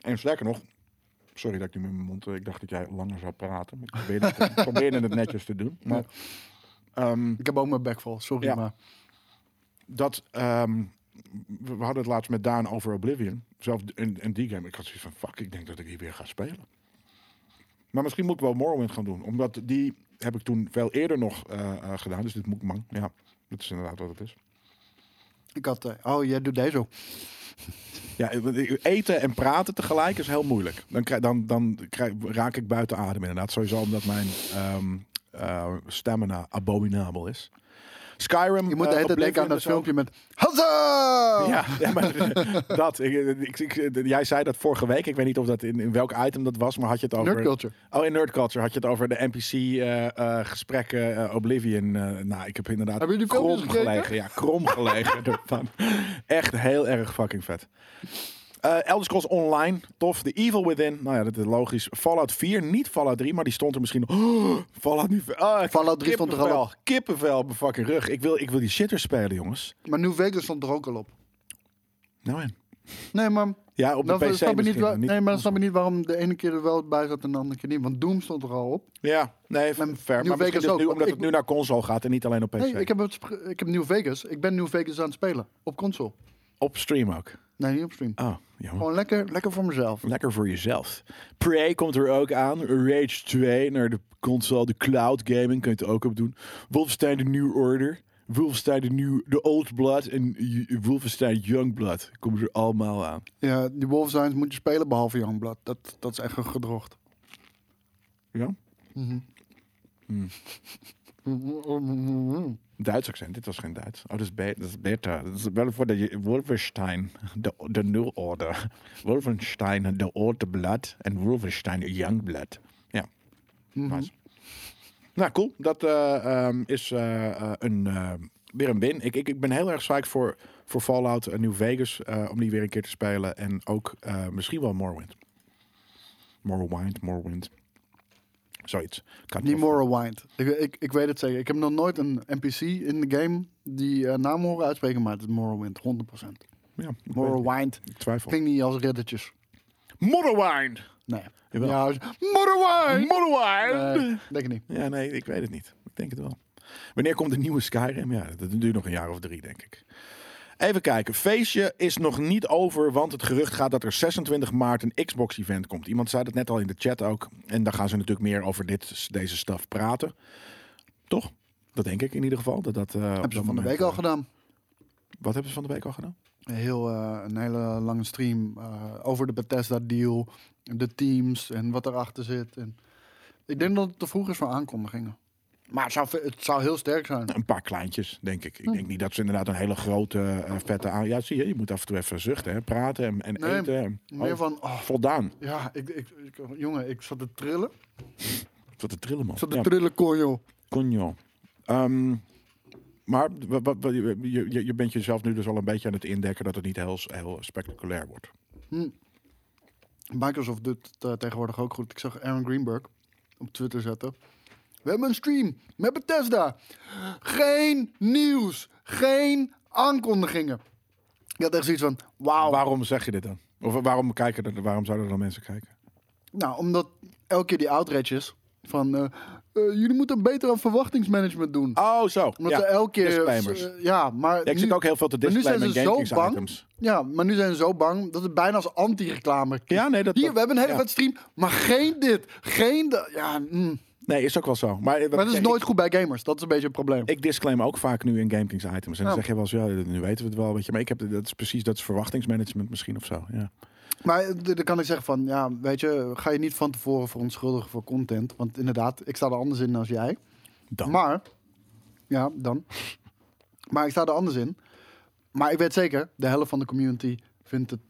En sterker nog... Sorry dat ik nu met mijn mond... Ik dacht dat jij langer zou praten. Ik probeerde, ik probeerde het netjes te doen. Maar, ja. um, ik heb ook mijn bek vol, sorry. Ja, maar dat, um, we hadden het laatst met Daan over Oblivion. Zelf in, in die game. Ik had zoiets van... Fuck, ik denk dat ik hier weer ga spelen. Maar misschien moet ik wel Morrowind gaan doen. Omdat die... heb ik toen veel eerder nog uh, uh, gedaan. Dus dit moet ik man. Ja, dat is inderdaad wat het is. Ik had... Uh, oh, jij doet deze. Ja, eten en praten tegelijk is heel moeilijk. Dan, krijg, dan, dan krijg, raak ik buiten adem inderdaad. Sowieso omdat mijn um, uh, stamina abominabel is. Skyrim... Je moet de hele tijd denken aan dat filmpje met... Hazza! Ja, ja, maar dat. Ik, ik, ik, jij zei dat vorige week. Ik weet niet of dat in, in welk item dat was, maar had je het over... Nerd Culture. Oh, in Nerd Culture had je het over de N P C-gesprekken, uh, uh, Oblivion. Uh, nou, ik heb inderdaad heb krom gelegen. Ja, krom gelegen. Echt heel erg fucking vet. Uh, Elder Scrolls Online, tof. The Evil Within, nou ja, dat is logisch. Fallout vier, niet Fallout drie, maar die stond er misschien... Oh, Fallout, niet, ah, Fallout drie stond er al op. Kippenvel op mijn fucking rug. Ik wil, ik wil die shitters spelen, jongens. Maar New Vegas stond er ook al op. Nou en? Nee, maar... Ja, op de P C snap niet wa- niet Nee, maar dan snap ik niet waarom de ene keer er wel bij zat en de andere keer niet. Want Doom stond er al op. Ja, nee, en fair. New maar Vegas ook, nu, omdat ik, het nu naar console gaat en niet alleen op P C. Nee, ik heb, het, ik heb New Vegas. Ik ben New Vegas aan het spelen. Op console. Op stream ook. Nee, niet op stream. Oh, gewoon lekker, lekker voor mezelf. Lekker voor jezelf. Prey komt er ook aan. Rage twee naar de console. De cloud gaming kun je het ook op doen. Wolfenstein The New Order. Wolfenstein The, New, The Old Blood. En Wolfenstein Young Blood. Komt er allemaal aan. Ja, die Wolfensteins moet je spelen behalve Young Blood. Dat, dat is echt een gedrocht. Ja? Mm-hmm. Mm. Duits accent. Dit was geen Duits. Oh, dat is, be- dat is beter. Dat is wel voor de Wolfenstein, de, de New Order. Wolfenstein, de Oude Blood. En Wolfenstein, Young Blood. Ja. Mm-hmm. Nice. Nou, cool. Dat uh, um, is uh, een, uh, weer een win. Ik, ik, ik ben heel erg psyched voor, voor Fallout uh, New Vegas. Uh, om die weer een keer te spelen. En ook uh, misschien wel Morrowind. Morrowind, Morrowind. Zoiets. Die Morrowind. Ik, ik, ik weet het zeker. Ik heb nog nooit een N P C in de game die uh, naam horen uitspreken, maar het is Morrowind, honderd procent. Ja, Morrowind. Ik twijfel. Klinkt niet als riddertjes. Morrowind! Nee. Ja, dus, Morrowind! Morrowind! Nee, denk ik niet. Ja, nee, ik weet het niet. Ik denk het wel. Wanneer komt de nieuwe Skyrim? Ja, dat duurt nog een jaar of drie, denk ik. Even kijken. Feestje is nog niet over, want het gerucht gaat dat er zesentwintig maart een Xbox-event komt. Iemand zei dat net al in de chat ook. En daar gaan ze natuurlijk meer over dit, deze stuff praten. Toch? Dat denk ik in ieder geval. Dat, dat, uh, hebben ze van de week al gedaan. Wat hebben ze van de week al gedaan? Een, heel, uh, een hele lange stream uh, over de Bethesda-deal, de teams en wat erachter zit. En ik denk dat het te vroeg is voor aankondigingen. Maar het zou, het zou heel sterk zijn. Een paar kleintjes, denk ik. Ik hm. denk niet dat ze inderdaad een hele grote, uh, vette aan... Ja, zie je, je moet af en toe even zuchten, hè? Praten en, en nee, eten. Meer oh, van... Oh, voldaan. Ja, ik, ik, ik, jongen, ik zat te trillen. Ik zat te trillen, man. Ik zat te ja. trillen, conjo. Conjo. Um, maar wat, wat, wat, je, je, je bent jezelf nu dus al een beetje aan het indekken... dat het niet heel, heel spectaculair wordt. Hm. Microsoft doet het uh, tegenwoordig ook goed. Ik zag Aaron Greenberg op Twitter zetten... We hebben een stream met Bethesda. Geen nieuws. Geen aankondigingen. Ik had echt zoiets van, wauw. Waarom zeg je dit dan? Of waarom, kijken er, waarom zouden er dan mensen kijken? Nou, omdat elke keer die outrage is van... Uh, uh, jullie moeten beter aan verwachtingsmanagement doen. Oh, zo. Omdat ja. elke keer... Disclaimers. Uh, ja, maar... Ja, ik nu, zit ook heel veel te disclaimen en GameKings items. Ja, maar nu zijn ze zo bang dat het bijna als anti-reclame... Ja, nee, dat, Hier, dat, we hebben een hele ja. vet stream, maar geen dit. Geen... De, ja... Mm. Nee, is ook wel zo. Maar, maar dat is nooit ik, goed bij gamers. Dat is een beetje een probleem. Ik disclaim ook vaak nu in GameKings items. En ja. dan zeg je wel eens, ja, nu weten we het wel. Weet je. Maar ik heb, dat is precies, dat is verwachtingsmanagement misschien of zo. Ja. Maar dan kan ik zeggen van, ja, weet je, ga je niet van tevoren verontschuldigen voor content. Want inderdaad, ik sta er anders in dan jij. Dan. Maar, ja, dan. Maar ik sta er anders in. Maar ik weet zeker, de helft van de community vindt het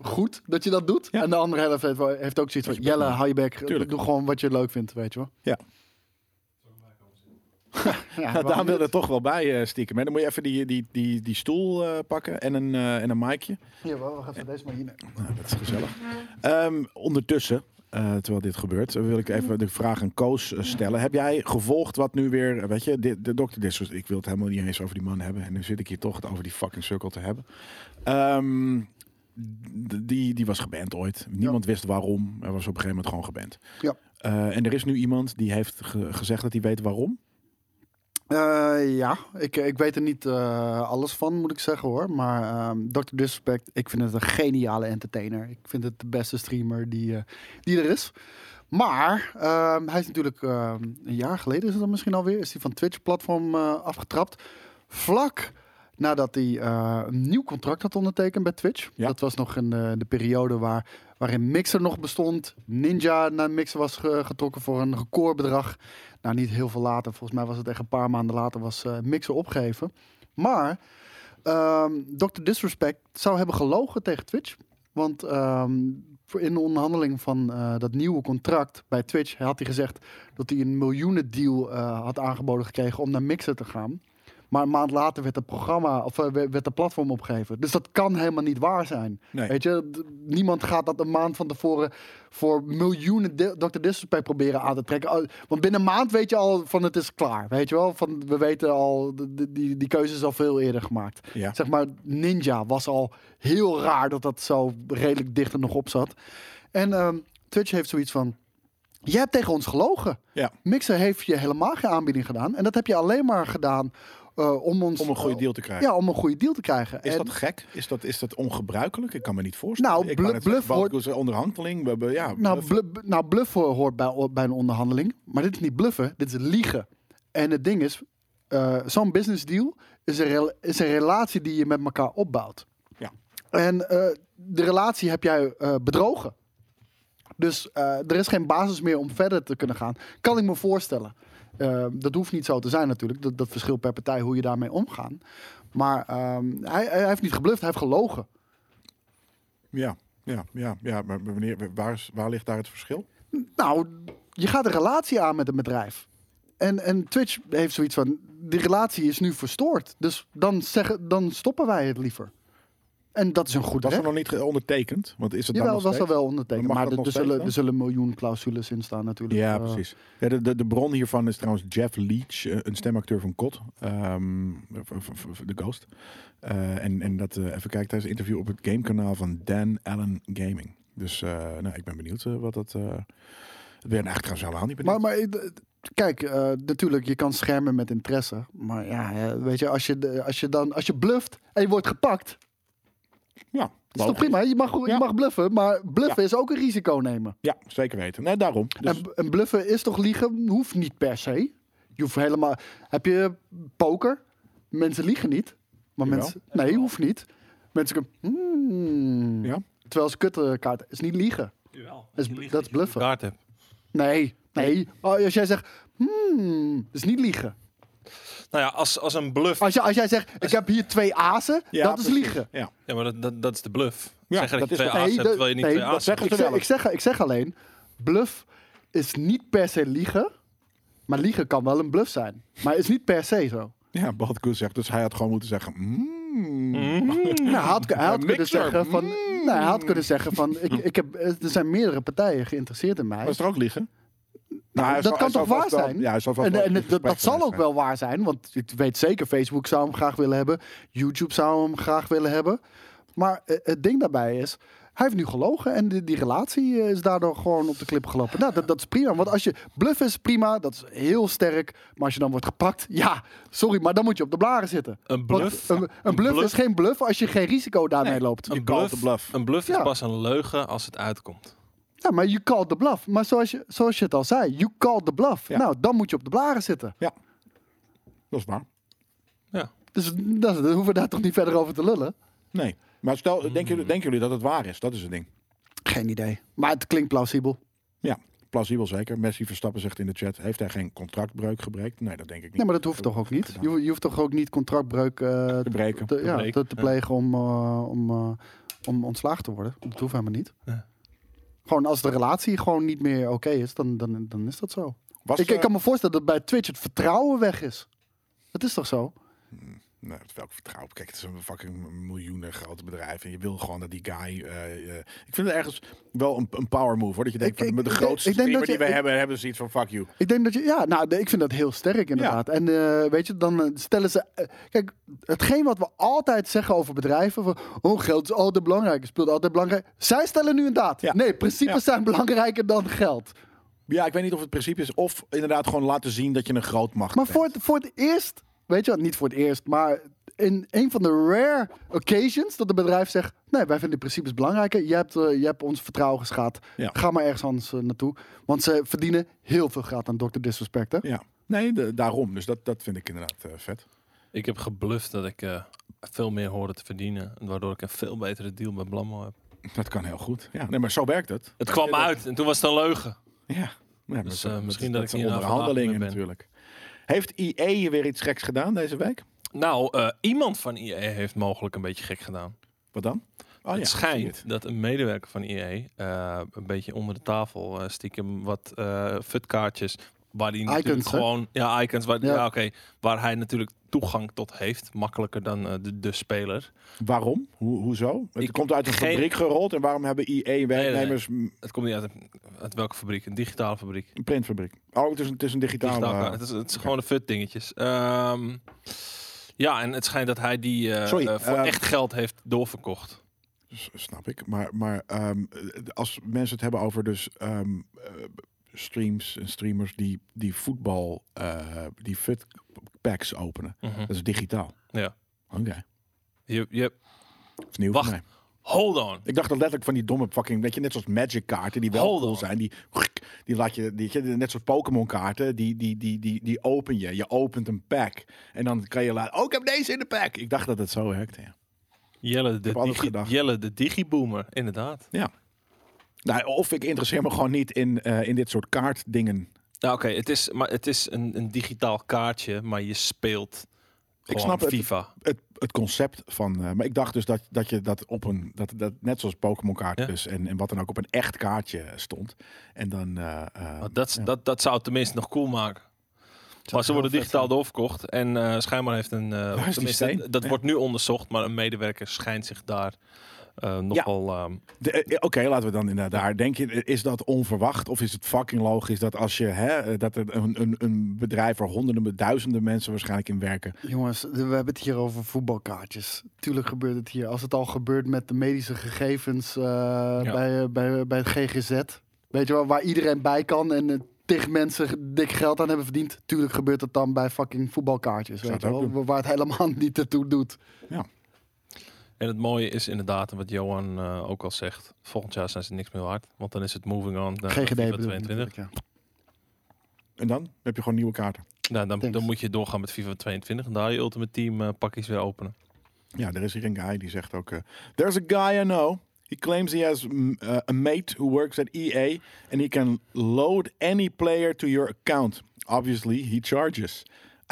goed dat je dat doet. Ja. En de andere helft heeft ook zoiets van... Jelle, hou je bek. Doe gewoon wat je leuk vindt, weet je wel. Ja. ja nou, Daan wil er toch wel bij uh, stiekem. Hè? Dan moet je even die, die, die, die stoel uh, pakken en een, uh, en een micje. Jawel, we gaan even deze maar hier nemen. Nou, dat is gezellig. Um, ondertussen, uh, terwijl dit gebeurt... wil ik even de vraag aan Koos uh, stellen. Heb jij gevolgd wat nu weer... Weet je, de, de dokter Discus... Ik wil het helemaal niet eens over die man hebben. En nu zit ik hier toch het over die fucking cirkel te hebben. Ehm... Um, Die, die was geband ooit. Niemand ja. wist waarom. Hij was op een gegeven moment gewoon geband. Ja. Uh, en er is nu iemand die heeft ge- gezegd dat hij weet waarom? Uh, ja, ik, ik weet er niet uh, alles van, moet ik zeggen hoor. Maar um, dokter Disrespect, ik vind het een geniale entertainer. Ik vind het de beste streamer die, uh, die er is. Maar uh, hij is natuurlijk, uh, een jaar geleden is het dan misschien alweer... is hij van Twitch-platform uh, afgetrapt. Vlak... Nadat hij uh, een nieuw contract had ondertekend bij Twitch. Ja. Dat was nog in de, de periode waar, waarin Mixer nog bestond. Ninja naar Mixer was ge, getrokken voor een recordbedrag. Nou, niet heel veel later. Volgens mij was het echt een paar maanden later was uh, Mixer opgegeven. Maar um, dokter Disrespect zou hebben gelogen tegen Twitch. Want um, in de onderhandeling van uh, dat nieuwe contract bij Twitch... had hij gezegd dat hij een miljoenendeal uh, had aangeboden gekregen om naar Mixer te gaan. Maar een maand later werd het programma of werd de platform opgegeven. Dus dat kan helemaal niet waar zijn. Nee. Weet je, d- niemand gaat dat een maand van tevoren voor miljoenen de- dokter Disrespect proberen aan te trekken. Want binnen een maand weet je al van het is klaar. Weet je wel, van we weten al, d- die, die keuze is al veel eerder gemaakt. Ja. Zeg maar, Ninja was al heel raar dat dat zo redelijk dicht er nog op zat. En um, Twitch heeft zoiets van... Je hebt tegen ons gelogen. Ja. Mixer heeft je helemaal geen aanbieding gedaan. En dat heb je alleen maar gedaan... Uh, om, ons, om een goede deal te krijgen. Ja, om een goede deal te krijgen. Is en... dat gek? Is dat, is dat ongebruikelijk? Ik kan me niet voorstellen. Nou, bl- bluff hoort... onderhandeling. We, we, ja, nou, bluff... Bl- nou, bluff hoort bij, bij een onderhandeling. Maar dit is niet bluffen, dit is liegen. En het ding is, uh, zo'n business deal is een, re- is een relatie die je met elkaar opbouwt. Ja. En uh, de relatie heb jij uh, bedrogen. Dus uh, er is geen basis meer om verder te kunnen gaan. Kan ik me voorstellen. Uh, dat hoeft niet zo te zijn natuurlijk. Dat, dat verschilt per partij hoe je daarmee omgaat. Maar uh, hij, hij heeft niet gebluft, hij heeft gelogen. Ja, ja, ja, ja. Maar meneer, waar, is, waar ligt daar het verschil? Nou, je gaat een relatie aan met een bedrijf. En, en Twitch heeft zoiets van, die relatie is nu verstoord. Dus dan, zeggen, dan stoppen wij het liever. En dat is een goed recht. Was er nog niet ondertekend? Want is het Jawel, dan nog was er wel ondertekend. Maar er, er, zullen, er zullen miljoen clausules in staan natuurlijk. Ja, precies. Ja, de, de, de bron hiervan is trouwens Jeff Leach, een stemacteur van C O D. Um, de Ghost. Uh, en, en dat, uh, even kijken tijdens het interview op het gamekanaal van Dan Allen Gaming. Dus uh, nou, ik ben benieuwd uh, wat dat... Uh, het ben eigenlijk trouwens helemaal niet benieuwd. Maar... maar Kijk, uh, natuurlijk, je kan schermen met interesse. Maar ja, weet je, als je, als je, dan, als je bluft en je wordt gepakt... Ja, dat is toch prima? Je mag, je ja. mag bluffen, maar bluffen ja. is ook een risico nemen. Ja, zeker weten. Nee, daarom. Dus... En, en bluffen is toch liegen? Hoeft niet per se. Je hoeft helemaal... Heb je poker? Mensen liegen niet. Maar Jawel. mensen... Nee, hoeft niet. Mensen kunnen... Hmm, ja. Terwijl ze kutte kaart... is niet liegen. Jawel, is, liegen dat is bluffen. Kaart hebt. Nee. Nee, als jij zegt, hmm, dat is niet liegen. Nou ja, als, als een bluff... Als, je, als jij zegt, als... ik heb hier twee azen, ja, dat precies. is liegen. Ja, ja maar dat, dat, dat is de bluff. Ja, zeg dat je is twee azen nee, hebt, terwijl je niet nee, twee azen hebt. Ik, ik, zeg, ik zeg alleen, bluff is niet per se liegen, maar liegen kan wel een bluff zijn. Maar is niet per se zo. Ja, Bart Koen zegt, dus hij had gewoon moeten zeggen... Mm. Mm. nou, hij had, hij had kunnen zeggen van... Mm. Nou, hij had kunnen zeggen van, ik, ik heb, er zijn meerdere partijen geïnteresseerd in mij. Was er ook liegen? Nou, nou, dat zal, kan toch waar wel, zijn? Ja, en, en het, dat, dat zal ook zijn. wel waar zijn. Want ik weet zeker, Facebook zou hem graag willen hebben. YouTube zou hem graag willen hebben. Maar uh, het ding daarbij is... Hij heeft nu gelogen en die, die relatie is daardoor gewoon op de klippen gelopen. Nou, dat, dat is prima. Want als je bluff is, prima. Dat is heel sterk. Maar als je dan wordt gepakt... Ja, sorry, maar dan moet je op de blaren zitten. Een bluff? Een, een, een bluff, bluff is geen bluff als je geen risico daarmee nee, loopt. Een bluff, bluff. Een bluff is ja. pas een leugen als het uitkomt. Ja, maar you called the bluff. Maar zoals je, zoals je het al zei, you called the bluff. Ja. Nou, dan moet je op de blaren zitten. Ja, dat is waar. Ja. Dus dat, dan hoeven we daar toch niet verder over te lullen? Nee, maar stel, mm. denken, denken jullie dat het waar is? Dat is het ding. Geen idee, maar het klinkt plausibel. Ja, plausibel zeker. Messi Verstappen zegt in de chat, heeft hij geen contractbreuk gebreekt? Nee, dat denk ik niet. Nee, maar dat hoeft dat toch ook niet? Je, je hoeft toch ook niet contractbreuk uh, te, breken. te, te, ja, te, te plegen om, uh, om, uh, om ontslagen te worden? Dat hoeft helemaal niet. Ja. Gewoon als de relatie gewoon niet meer oké okay is, dan, dan, dan is dat zo. Was, ik, ik kan me voorstellen dat bij Twitch het vertrouwen weg is. Dat is toch zo? Hmm, nou, welk vertrouwen? Kijk, het is een fucking miljoenen grote bedrijf. En je wil gewoon dat die guy... Uh, uh, ik vind het ergens wel een, een power move, hoor. Dat je denkt, ik, van, ik, de grootste ik, ik streamer die wij hebben, hebben ze iets van fuck you. Ik denk dat je... Ja, nou, ik vind dat heel sterk inderdaad. Ja. En uh, weet je, dan stellen ze... Uh, kijk, hetgeen wat we altijd zeggen over bedrijven... Van, oh, geld is altijd belangrijk. Het speelt altijd belangrijk. Zij stellen nu een daad. Ja. Nee, principes ja. zijn belangrijker dan geld. Ja, ik weet niet of het principe is. Of inderdaad gewoon laten zien dat je een groot macht Maar voor het, voor het eerst... Weet je wat, niet voor het eerst, maar in een van de rare occasions dat een bedrijf zegt... Nee, wij vinden de principes belangrijker. Je hebt, uh, je hebt ons vertrouwen geschaad. Ja. Ga maar ergens anders uh, naartoe. Want ze verdienen heel veel geld aan dokter Disrespect, hè? Ja, nee, de, daarom. Dus dat, dat vind ik inderdaad uh, vet. Ik heb gebluft dat ik uh, veel meer hoorde te verdienen. Waardoor ik een veel betere deal met Blammo heb. Dat kan heel goed. Ja, nee, maar zo werkt het. Het kwam ja, uit en toen was het een leugen. Ja, ja dus, uh, misschien dat, dat ik hier onderhandelingen natuurlijk. Heeft E A weer iets geks gedaan deze week? Nou, uh, iemand van E A heeft mogelijk een beetje gek gedaan. Wat dan? Oh, het ja, schijnt dat een medewerker van E A uh, een beetje onder de tafel uh, stiekem wat uh, futkaartjes... Waar die natuurlijk icons, gewoon... Hè? Ja, icons. Waar, ja. Ja, okay, waar hij natuurlijk toegang tot heeft. Makkelijker dan uh, de, de speler. Waarom? Hoe, hoezo? Het Ik komt uit een geen... fabriek gerold. En waarom hebben I E-werknemers... Nee, nee, nee. Het komt niet uit, een, uit welke fabriek? Een digitale fabriek. Een printfabriek. Oh, het is een, het is een digitale... Digitaal, uh, het is, het is okay. gewoon een fut dingetjes. Um, ja, en het schijnt dat hij die uh, Sorry, uh, voor uh, echt geld heeft doorverkocht. S- snap ik. Maar, maar um, als mensen het hebben over dus... Um, uh, streams en streamers die, die voetbal, uh, die fut packs openen. Mm-hmm. Dat is digitaal. Ja. Oké. Okay. Yep, yep. Dat is nieuw Wacht. Voor mij. Hold on. Ik dacht dat letterlijk van die domme fucking, weet je, net zoals Magic kaarten die wel cool zijn. Die, die laat je, die, net zoals Pokémon kaarten, die, die, die, die, die open je. Je opent een pack. En dan kan je laten, oh, ik heb deze in de pack. Ik dacht dat het zo werkte, ja. Jelle de, digi- Jelle de digiboomer, inderdaad. Ja. Nou, of ik interesseer me gewoon niet in, uh, in dit soort kaartdingen. Nou, Oké, okay, het is, maar het is een, een digitaal kaartje, maar je speelt ik snap FIFA. Het, het, het concept van... Uh, maar ik dacht dus dat, dat je dat op een... Dat, dat net zoals Pokémon kaartjes ja. en, en wat dan ook op een echt kaartje stond. En dan... Uh, uh, dat, ja. dat, dat zou het tenminste nog cool maken. Maar ze worden digitaal doorverkocht. En uh, schijnbaar heeft een... Uh, tenminste, dat ja. wordt nu onderzocht, maar een medewerker schijnt zich daar... Uh, nogal. Ja. Um... Oké, okay, laten we dan inderdaad daar. Denk je, is dat onverwacht of is het fucking logisch dat als je hè, dat er een, een, een bedrijf waar honderden, duizenden mensen waarschijnlijk in werken? Jongens, we hebben het hier over voetbalkaartjes. Tuurlijk gebeurt het hier. Als het al gebeurt met de medische gegevens uh, ja. bij, bij, bij het G G Z, weet je wel, waar iedereen bij kan en uh, tig mensen dik geld aan hebben verdiend, tuurlijk gebeurt dat dan bij fucking voetbalkaartjes, weet je wel, waar het helemaal niet ertoe doet. Ja. En het mooie is inderdaad, wat Johan uh, ook al zegt, volgend jaar zijn ze niks meer waard. Want dan is het moving on. Dan G G D FIFA tweeëntwintig. Ja. En dan heb je gewoon nieuwe kaarten. Nou, dan, dan moet je doorgaan met FIFA tweeëntwintig. En daar je Ultimate Team uh, pakjes weer openen. Ja, er is hier een guy die zegt ook... Uh, There's a guy I know. He claims he has uh, a mate who works at E A. And he can load any player to your account. Obviously, he charges.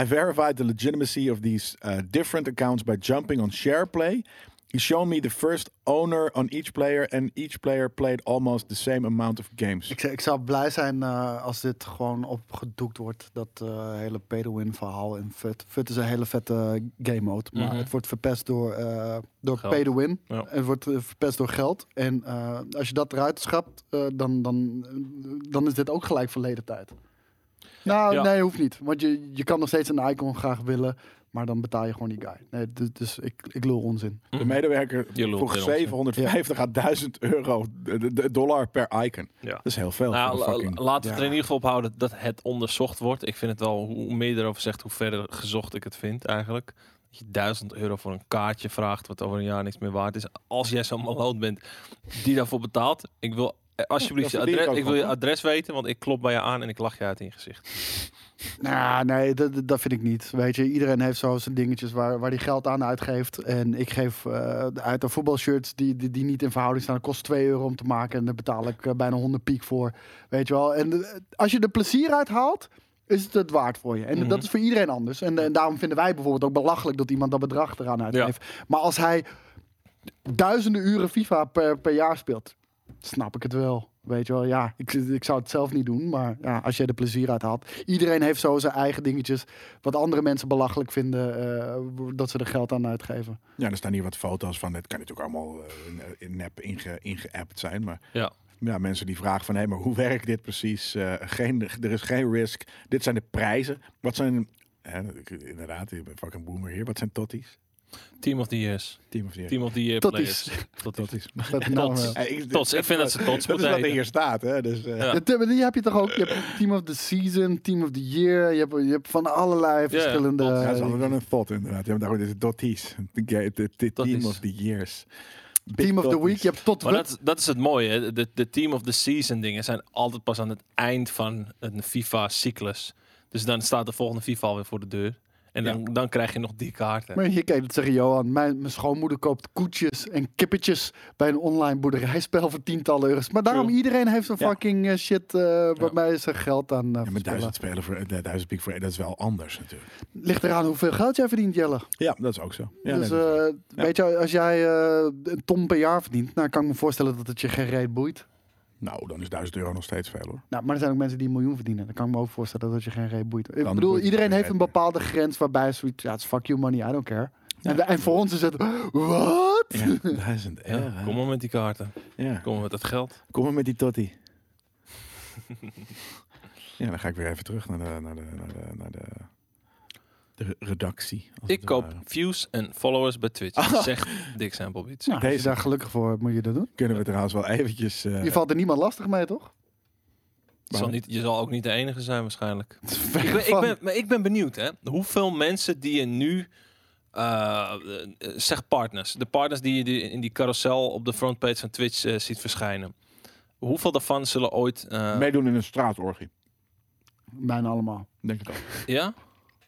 I verified the legitimacy of these uh, different accounts by jumping on SharePlay... He showed me the first owner on each player... and each player played almost the same amount of games. Ik, ik zou blij zijn uh, als dit gewoon opgedoekt wordt. Dat uh, hele Pay-to-win verhaal in FUT. FUT is een hele vette game mode. Maar mm-hmm. het wordt verpest door, uh, door Pay-to-win. Ja. Het wordt verpest door geld. En uh, als je dat eruit schrapt... Uh, dan, dan, dan is dit ook gelijk verleden tijd. Nou, ja. nee, hoeft niet. Want je, je kan nog steeds een icon graag willen... Maar dan betaal je gewoon die guy. Nee, dus, dus ik, ik lul onzin. De medewerker vroeg zevenhonderdvijftig ja. à duizend euro de, de dollar per icon. Ja. Dat is heel veel. Nou, la, fucking... Laten we ja. het er in ieder geval op houden dat het onderzocht wordt. Ik vind het wel, hoe meer je erover zegt, hoe verder gezocht ik het vind eigenlijk. Dat je duizend euro voor een kaartje vraagt, wat over een jaar niks meer waard is. Als jij zo'n maloot bent die daarvoor betaalt. Ik wil alsjeblieft je adres, ik wil je adres weten, want ik klop bij je aan en ik lach je uit in je gezicht. Nou, nah, nee, dat, dat vind ik niet. Weet je, iedereen heeft zo zijn dingetjes waar, waar die geld aan uitgeeft. En ik geef uh, uit aan voetbalshirts die, die, die niet in verhouding staan. Dat kost twee euro om te maken en daar betaal ik uh, bijna honderd piek voor. Weet je wel. En de, als je er plezier uit haalt, is het het waard voor je. En mm-hmm. dat is voor iedereen anders. En, en daarom vinden wij bijvoorbeeld ook belachelijk dat iemand dat bedrag eraan uitgeeft. Ja. Maar als hij duizenden uren FIFA per, per jaar speelt, snap ik het wel. Weet je wel, ja, ik, ik zou het zelf niet doen, maar ja, als je er plezier uit haalt. Iedereen heeft zo zijn eigen dingetjes, wat andere mensen belachelijk vinden, uh, dat ze er geld aan uitgeven. Ja, er staan hier wat foto's van, het kan natuurlijk allemaal uh, in nep inge, ingeappt zijn, maar ja. ja, mensen die vragen van, hé, hey, maar hoe werkt dit precies? Uh, geen, er is geen risk, dit zijn de prijzen. Wat zijn, eh, inderdaad, je bent fucking boomer hier, wat zijn totties? Team of the Years. Team of the Years. Team of the Year players. Totties. Tots. Ik vind dat ze tots moeten Dat is wat er hier staat. Hè? Dus, uh. ja. Ja, die heb je toch ook. Je hebt Team of the Season, Team of the Year. Je hebt, je hebt van allerlei ja, verschillende... Ja, dat is dan een tot inderdaad. Je hebt daar de totties. Team of the Years. Big team of the Week. Je hebt tot... Maar dat, dat is het mooie. Hè? De, de Team of the Season dingen zijn altijd pas aan het eind van een FIFA-cyclus. Dus dan staat de volgende FIFA alweer voor de deur. En dan, ja. dan krijg je nog die kaarten. Maar hier kijk, dat zeggen Johan. Mijn, mijn schoonmoeder koopt koetjes en kippetjes bij een online boerderijspel voor tientallen euro's. Maar daarom, True. Iedereen heeft een fucking ja. shit uh, waarbij ja. zijn geld aan uh, ja, met duizend spelen voor uh, duizend piek voor, dat is wel anders natuurlijk. Ligt eraan hoeveel geld jij verdient, Jelle. Ja, dat is ook zo. Ja, dus uh, ja. weet je, als jij uh, een ton per jaar verdient, nou kan ik me voorstellen dat het je geen reet boeit. Nou, dan is duizend euro nog steeds veel, hoor. Nou, maar er zijn ook mensen die een miljoen verdienen. Dan kan ik me ook voorstellen dat je geen reet boeit. Ik dan bedoel, iedereen heeft een bepaalde grens waarbij zoiets... Ja, it's fuck you money, I don't care. Ja. En, en voor ons is het... Wat? Ja, duizend euro. Ja, kom maar met die kaarten. Ja. Kom maar met dat geld. Kom maar met die tottie. Ja, dan ga ik weer even terug naar de, naar de, naar de, naar de, de redactie. Ik koop ware. views en followers bij Twitch. Ah. Zegt Dick Samplebits. Nou, deze daar gelukkig voor moet je dat doen. Kunnen we ja. trouwens wel eventjes... Uh, je valt er niemand lastig mee, toch? Zal niet, je zal ook niet de enige zijn waarschijnlijk. Ik ben, ik ben, maar ik ben benieuwd, hè. Hoeveel mensen die je nu... Uh, zeg partners. De partners die je in die carousel op de frontpage van Twitch uh, ziet verschijnen. Hoeveel daarvan zullen ooit... Uh, meedoen in een straatorgie? Bijna allemaal. Denk ik ook. Ja?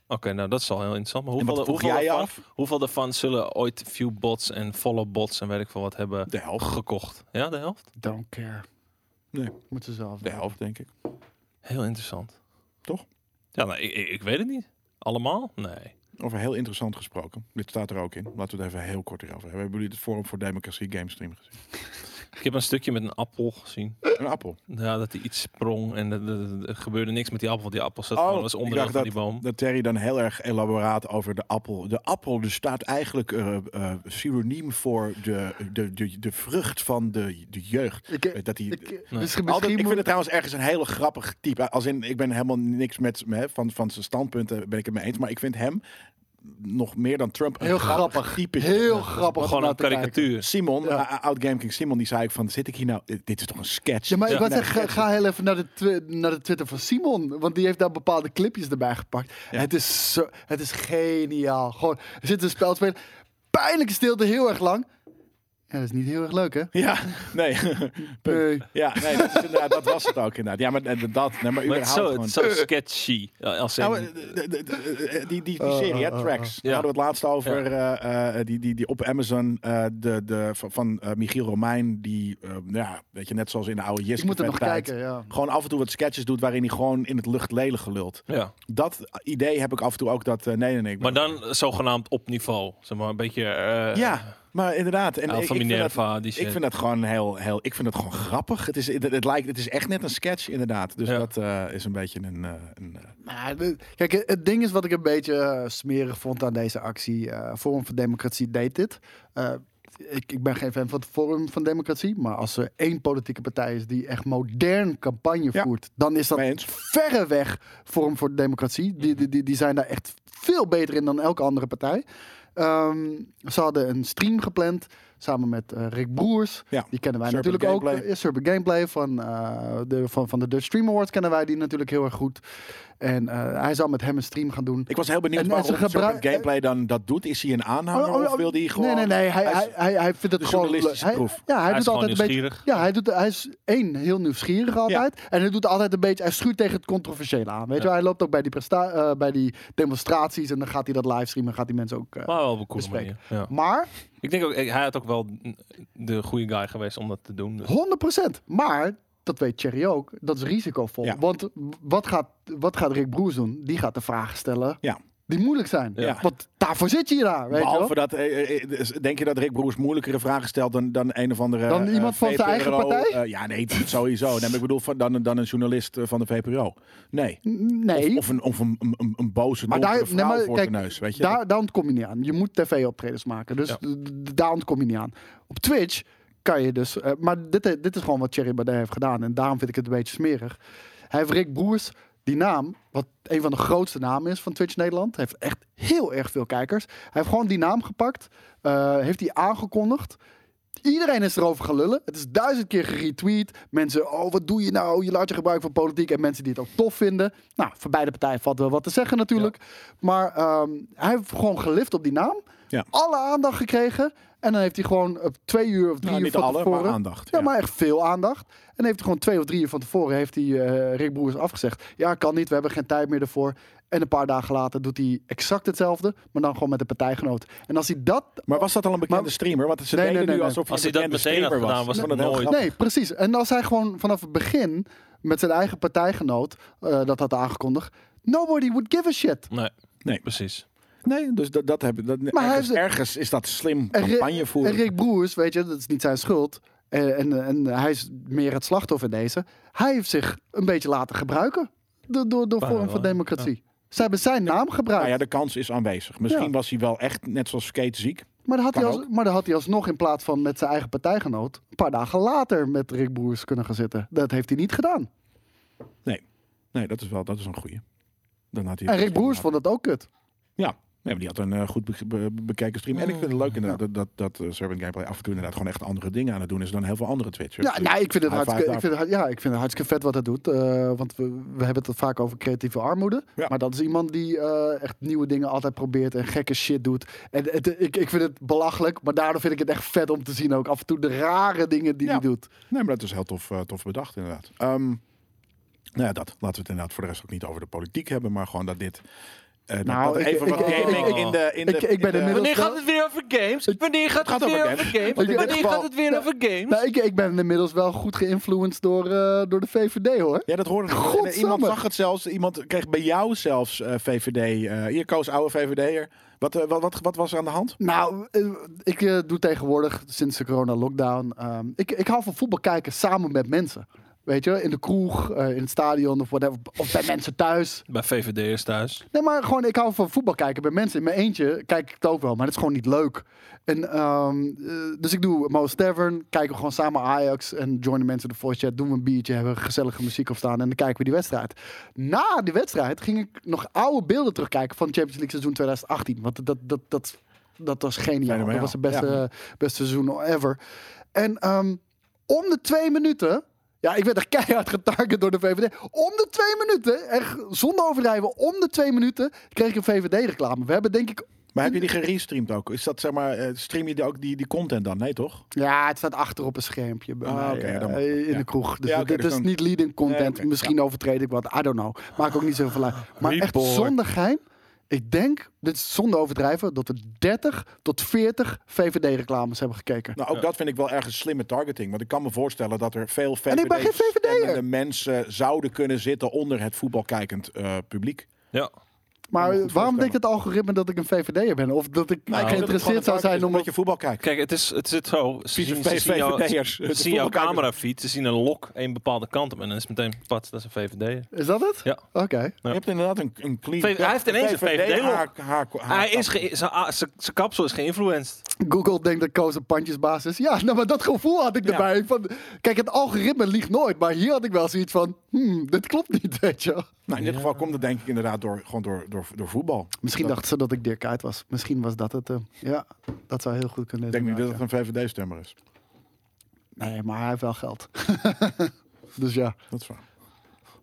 Oké, okay, nou dat is al heel interessant. Maar hoeveel, hoeveel, ervan, hoeveel ervan zullen ooit viewbots en followbots en weet ik veel wat hebben de helft. gekocht? Ja, de helft? Don't care. Nee. Moeten ze zelf. De helft, denk ik. Heel interessant. toch? Ja, nou, ik, ik weet het niet. Allemaal? Nee. Over heel interessant gesproken. Dit staat er ook in. Laten we het even heel kort erover hebben. Hebben jullie het Forum voor Democratie gamestream gezien? Ik heb een stukje met een appel gezien. Een appel? Ja, dat hij iets sprong en er gebeurde niks met die appel. Die appel zat oh, gewoon als onderdeel van die boom. Dat Terry dan heel erg elaboraat over de appel. De appel dus staat eigenlijk uh, uh, synoniem voor de, de, de, de vrucht van de, de jeugd. Ik, dat die, ik, nee. dus Altijd, ik vind het trouwens ergens een hele grappig type. Als in, ik ben helemaal niks met hè, van, van zijn standpunten ben ik het mee eens. Maar ik vind hem... nog meer dan Trump. Een heel grappig. grappig typisch. Heel grappig. Gewoon een karikatuur. Simon, ja. uh, Outgame King Simon, die zei ik van, zit ik hier nou... Dit is toch een sketch? Ja, maar ik ja. zeg, ga, ga heel even naar de, twi- naar de Twitter van Simon. Want die heeft daar bepaalde clipjes erbij gepakt. Ja. Het is zo, het is geniaal. Gewoon, er zit een spel te spelen. Pijnlijke stilte, heel erg lang. Ja, dat is niet heel erg leuk, hè? Ja, nee. nee. Ja, nee, dat, is inderdaad, dat was het ook inderdaad. Ja, maar dat... Nee, maar maar zo, gewoon... zo sketchy. Als in... nou, de, de, de, die, die, die serie, uh, uh, uh, Tracks. Daar ja. hadden we het laatst over. Ja. Uh, die, die, die op Amazon uh, de, de, van uh, Michiel Romein... die, uh, ja, weet je, net zoals in de oude Jiske... Ik moet er nog tijd, kijken, ja. Gewoon af en toe wat sketches doet... waarin hij gewoon in het luchtledige lult. Ja. Dat idee heb ik af en toe ook dat... Uh, nee, nee, nee. Maar dan zogenaamd op niveau. Zeg maar, een beetje... Uh, ja. Maar inderdaad, en ik, vind dat, ik vind dat gewoon heel, heel, ik vind dat gewoon grappig. Het is, het, het lijkt, het is echt net een sketch inderdaad. Dus ja. dat uh, is een beetje een. Uh, een uh... Kijk, het ding is wat ik een beetje uh, smerig vond aan deze actie. Uh, Forum voor Democratie deed dit. Uh, ik, ik ben geen fan van het Forum van Democratie, maar als er één politieke partij is die echt modern campagne ja. voert, dan is dat verreweg Forum voor Democratie. Die, die, die, die zijn daar echt veel beter in dan elke andere partij. Um, ze hadden een stream gepland samen met uh, Rick Broers. Ja. Die kennen wij Serpent natuurlijk Gameplay. ook. Uh, Serpent Gameplay van, uh, de, van, van de Dutch Stream Awards kennen wij die natuurlijk heel erg goed. En uh, hij zal met hem een stream gaan doen. Ik was heel benieuwd en, waarom en gebru- Serpent Gameplay dan dat doet. Is hij een aanhanger oh, oh, oh, of wil hij gewoon... Nee, nee, nee. Hij, hij, hij, hij vindt het gewoon... Hij, proef. Ja, hij, hij doet is altijd een beetje, ja, hij, doet, hij is één, heel nieuwsgierig altijd. Ja. En hij doet altijd een beetje... Hij schuurt tegen het controversiële aan. Weet ja. je, hij loopt ook bij die, presta- uh, bij die demonstraties en dan gaat hij dat livestreamen en gaat die mensen ook uh, maar wel cool bespreken. Ja. Maar... Ik denk ook, hij had ook wel de goede guy geweest om dat te doen. Dus. honderd procent. Maar, dat weet Thierry ook, dat is risicovol. Ja. Want wat gaat, wat gaat Rick Broers doen? Die gaat de vragen stellen ja. die moeilijk zijn. Ja. Want daarvoor zit je daar. Weet Behalve je dat, denk je dat Rick Broers moeilijkere vragen stelt dan, dan een of andere... Dan iemand uh, van zijn eigen partij? Uh, ja, nee, sowieso. Nee, maar ik bedoel, van, dan, dan een journalist van de V P R O. Nee. nee. Of, of, een, of een, een, een boze, donkere maar daar, vrouw nee, maar, voor kijk, de neus. Weet je? Daar, daar ontkom je niet aan. Je moet tv-optredens maken. Dus ja. d- daar ontkom je niet aan. Op Twitch kan je dus... Uh, maar dit, dit is gewoon wat Thierry Baudet heeft gedaan. En daarom vind ik het een beetje smerig. Hij heeft Rick Broers... Die naam, wat een van de grootste namen is van Twitch Nederland... heeft echt heel erg veel kijkers. Hij heeft gewoon die naam gepakt. Uh, heeft die aangekondigd. Iedereen is erover gaan lullen. Het is duizend keer geretweet. Mensen, oh, wat doe je nou? Je laat je gebruik van politiek. En mensen die het ook tof vinden. Nou, voor beide partijen valt wel wat te zeggen natuurlijk. Ja. Maar um, hij heeft gewoon gelift op die naam. Ja. Alle aandacht gekregen. En dan heeft hij gewoon op twee uur of drie nou, uur van alle, tevoren... aandacht. Ja, ja, maar echt veel aandacht. En heeft hij gewoon twee of drie uur van tevoren... heeft hij uh, Rick Broers afgezegd. Ja, kan niet, we hebben geen tijd meer ervoor. En een paar dagen later doet hij exact hetzelfde... maar dan gewoon met een partijgenoot. En als hij dat... Maar was dat al een bekende maar, streamer? Want ze nee, deden nee, nee, nu alsof hij een bekende streamer was. Gedaan, was nee, dat nooit. nee, precies. En als hij gewoon vanaf het begin... met zijn eigen partijgenoot... Uh, dat had aangekondigd... nobody would give a shit. Nee, nee, precies. Nee, dus dat, dat hebben... Dat, maar ergens, hij, ergens is dat slim campagne voeren. En Rick Broers, weet je, dat is niet zijn schuld. En, en, en hij is meer het slachtoffer in deze. Hij heeft zich een beetje laten gebruiken door, door, door Forum van Democratie. Ja. Ze hebben zijn naam gebruikt. Nou ja, de kans is aanwezig. Misschien ja. was hij wel echt, net zoals Skate, ziek. Maar dan, had hij als, maar dan had hij alsnog in plaats van met zijn eigen partijgenoot... een paar dagen later met Rick Broers kunnen gaan zitten. Dat heeft hij niet gedaan. Nee, nee, dat is wel dat is een goeie. Dan had hij en Rick Broers vond dat ook kut. Ja. Nee, maar die had een uh, goed be- be- bekeken stream. En ik vind het leuk inderdaad ja. dat, dat, dat uh, Serpent Gameplay af en toe inderdaad gewoon echt andere dingen aan het doen is dan heel veel andere Twitchers. Ja, nou, ik vind het hartstikke, ik vind het, ja, ik vind het hartstikke vet wat het doet. Uh, want we, we hebben het vaak over creatieve armoede. Ja. Maar dat is iemand die uh, echt nieuwe dingen altijd probeert en gekke shit doet. En het, ik, ik vind het belachelijk, maar daardoor vind ik het echt vet om te zien ook. Af en toe de rare dingen die ja. hij doet. Nee, maar dat is heel tof, uh, tof bedacht inderdaad. Um, nou ja, dat. Laten we het inderdaad voor de rest ook niet over de politiek hebben, maar gewoon dat dit... Uh, nou, dat ik, even ik, wat ik, gaming ik, ik, in de... In ik, de ik ben in de, wanneer gaat het weer over games? Wanneer gaat het, het weer over games? games? Wanneer geval, gaat het weer nou, over games? Nou, ik, ik ben inmiddels wel goed geïnfluenced door, uh, door de V V D, hoor. Ja, dat hoorde ik. Iemand zag het zelfs. Iemand kreeg bij jou zelfs uh, V V D. Uh, je koos oude V V D'er. Wat, uh, wat, wat, wat was er aan de hand? Nou, uh, ik uh, doe tegenwoordig sinds de corona-lockdown... Uh, ik, ik hou van voetbal kijken samen met mensen. Weet je, in de kroeg, uh, in het stadion of whatever. Of bij mensen thuis. Bij V V D'ers thuis. Nee, maar gewoon, ik hou van voetbal kijken bij mensen. In mijn eentje kijk ik het ook wel, maar het is gewoon niet leuk. En, um, uh, dus ik doe Mo's Tavern, kijken we gewoon samen Ajax en joinen mensen de voice chat, doen we een biertje, hebben gezellige muziek op staan en dan kijken we die wedstrijd. Na die wedstrijd ging ik nog oude beelden terugkijken van Champions League seizoen twintig achttien. Want dat, dat, dat, dat was geniaal. Dat was het beste, ja. beste seizoen ever. En um, om de twee minuten... Ja, ik werd echt keihard getarget door de V V D. Om de twee minuten, echt zonder overdrijven, om de twee minuten kreeg ik een V V D-reclame. We hebben denk ik... Maar heb je die gerestreamd ook? Is dat, zeg maar, stream je ook die, die content dan? Nee, toch? Ja, het staat achter op een schermpje bij ah, mij, okay, dan, in ja. de kroeg. Dus ja, okay, dit dus is dan... niet leading content. Nee, okay, Misschien ja. overtreed ik wat. I don't know. Maak ook niet zoveel uit. Maar echt zonder geheim. Ik denk, dit is zonder overdrijven, dat we dertig tot veertig V V D-reclames hebben gekeken. Nou, ook ja. dat vind ik wel erg een slimme targeting. Want ik kan me voorstellen dat er veel V V D-stemmende mensen zouden kunnen zitten onder het voetbalkijkend uh, publiek. Ja. Maar waarom denkt het algoritme dat ik een V V D'er ben? Of dat ik nou, geïnteresseerd zou zijn omdat je voetbal kijkt? Kijk, het is, het zit zo. Ze zien, ze zien jou, ze zien jouw camerafeed, ze zien een lok een bepaalde kant op en dan is meteen, pat, dat is een V V D'er. Is dat het? Ja. Oké. Okay. Ja. Je hebt inderdaad een, een clean... V- hij heeft ineens een V V D. Zijn kapsel is geïnfluenced. Google denkt dat Koos een pandjesbaas is. Ja, nou, maar dat gevoel had ik erbij. Ja. Van, kijk, het algoritme liegt nooit, maar hier had ik wel zoiets van, hmm, dit klopt niet, weet je. Nou, in dit geval komt het denk ik inderdaad door, gewoon door, door, door voetbal. Misschien dachten ze dat ik Dirk Kuyt was. Misschien was dat het. Uh, ja, dat zou heel goed kunnen. Ik denk niet dat het een V V D-stemmer is. Nee, maar hij heeft wel geld. Dus ja. Dat is waar.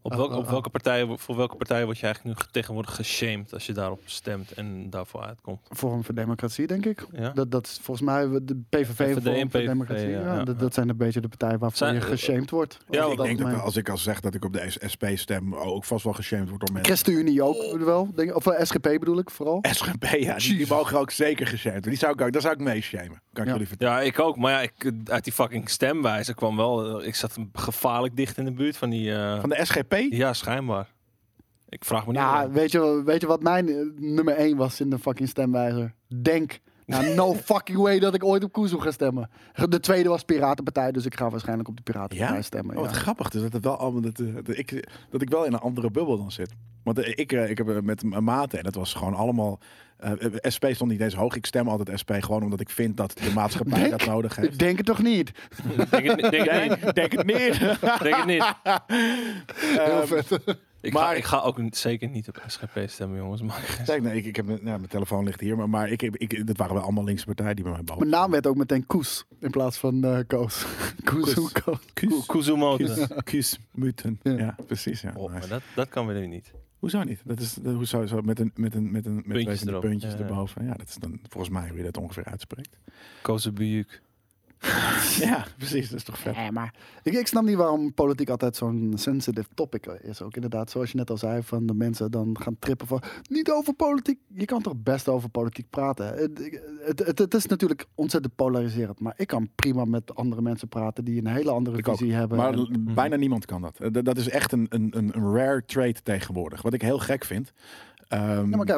Op, welk, op welke partijen, voor welke partij word je eigenlijk nu tegenwoordig geshamed als je daarop stemt en daarvoor uitkomt? Forum voor Democratie, denk ik. Ja? Dat, dat is volgens mij de P V V, Forum voor P V V, Democratie. Ja, ja, ja. Dat, dat zijn een beetje de partijen waarvoor zijn, je geshamed wordt. Ja, ik dat denk dat mij... als ik al zeg dat ik op de S P stem, ook vast wel geshamed word door mensen. ChristenUnie ook oh. wel, denk ik. Of S G P bedoel ik vooral. S G P, ja. Die, die mogen ook zeker geshamed. Die zou ik ook, daar zou ik mee shamen. Kan ik ja. jullie vertellen. Ja, ik ook. Maar ja, ik, uit die fucking stemwijze kwam wel... Ik zat gevaarlijk dicht in de buurt van die... Uh... Van de S G P? Ja, schijnbaar. Ik vraag me niet. Ja, weet je, weet je wat mijn uh, nummer één was in de fucking stemwijzer? Denk. Nou, no fucking way dat ik ooit op Kuzu ga stemmen. De tweede was Piratenpartij, dus ik ga waarschijnlijk op de Piratenpartij ja? stemmen. Ja. Oh, wat grappig. Dus dat, het wel allemaal, dat, dat, dat, ik, dat ik wel in een andere bubbel dan zit. Want uh, ik, uh, ik heb met een mate, en dat was gewoon allemaal... Uh, S P stond niet eens hoog. Ik stem altijd S P gewoon omdat ik vind dat de maatschappij denk, dat nodig heeft. Denk het toch niet? Denk het, denk het niet. Denk het niet. Denk het niet. Heel um, vet. Ik, maar, ga, ik ga ook zeker niet op S G P stemmen, jongens. Maar nee, nee, ik, ik heb, nou, mijn telefoon ligt hier, maar, maar ik, ik, dat waren wel allemaal linkse partijen die bij mij boven. Mijn naam werd ook meteen Koes in plaats van uh, Koos. Koezumoten. Koesmuten. Ja, precies. Ja. Oh, maar dat, dat kan weer niet. Hoezo niet? Dat is dat, hoezo zo met een met een met een met puntjes, erop. puntjes ja, ja. erboven. Ja, dat is dan volgens mij hoe je dat ongeveer uitspreekt. Kozebujuk. Ja, precies. Dat is toch vet. Ja, maar ik, ik snap niet waarom politiek altijd zo'n sensitive topic is. Ook inderdaad, zoals je net al zei, van de mensen dan gaan trippen van niet over politiek. Je kan toch best over politiek praten. Het, het, het, het is natuurlijk ontzettend polariserend, maar ik kan prima met andere mensen praten die een hele andere ik visie ook. hebben. Maar en... bijna niemand kan dat. Dat is echt een, een, een rare trait tegenwoordig. Wat ik heel gek vind. Um... Ja, maar kijk,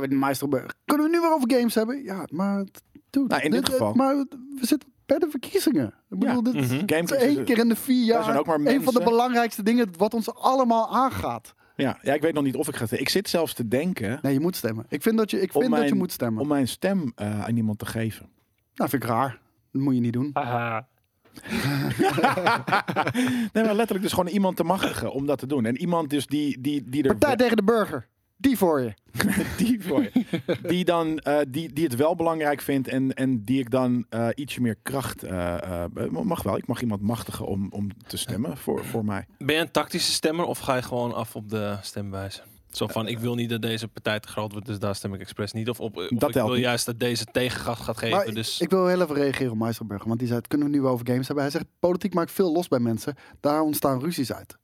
kunnen we nu weer over games hebben? Ja, maar dude, nou, in dit, dit geval. Maar we zitten bij de verkiezingen. Ik bedoel, ja. dit mm-hmm. is één keer in de vier jaar een van de belangrijkste dingen wat ons allemaal aangaat. Ja, ja, ik weet nog niet of ik ga stemmen. Ik zit zelfs te denken... Nee, je moet stemmen. Ik vind dat je, ik vind mijn, dat je moet stemmen. Om mijn stem uh, aan iemand te geven. Nou, vind ik raar. Dat moet je niet doen. Aha. Nee, maar letterlijk dus gewoon iemand te machtigen om dat te doen. En iemand dus die... die, die er Partij w- tegen de burger. Die voor je. die voor je. Die, dan, uh, die, die het wel belangrijk vindt en, en die ik dan uh, ietsje meer kracht... Uh, uh, mag wel, ik mag iemand machtigen om, om te stemmen voor, voor mij. Ben je een tactische stemmer of ga je gewoon af op de stemwijze? Zo van, ik wil niet dat deze partij te groot wordt, dus daar stem ik expres niet. Of, op, of dat ik wil niet. Juist dat deze tegengas gaat geven. Maar dus... ik, ik wil heel even reageren op Meisterburger, want die zei, kunnen we nu over games hebben? Hij zegt, politiek maakt veel los bij mensen. Daar ontstaan ruzies uit.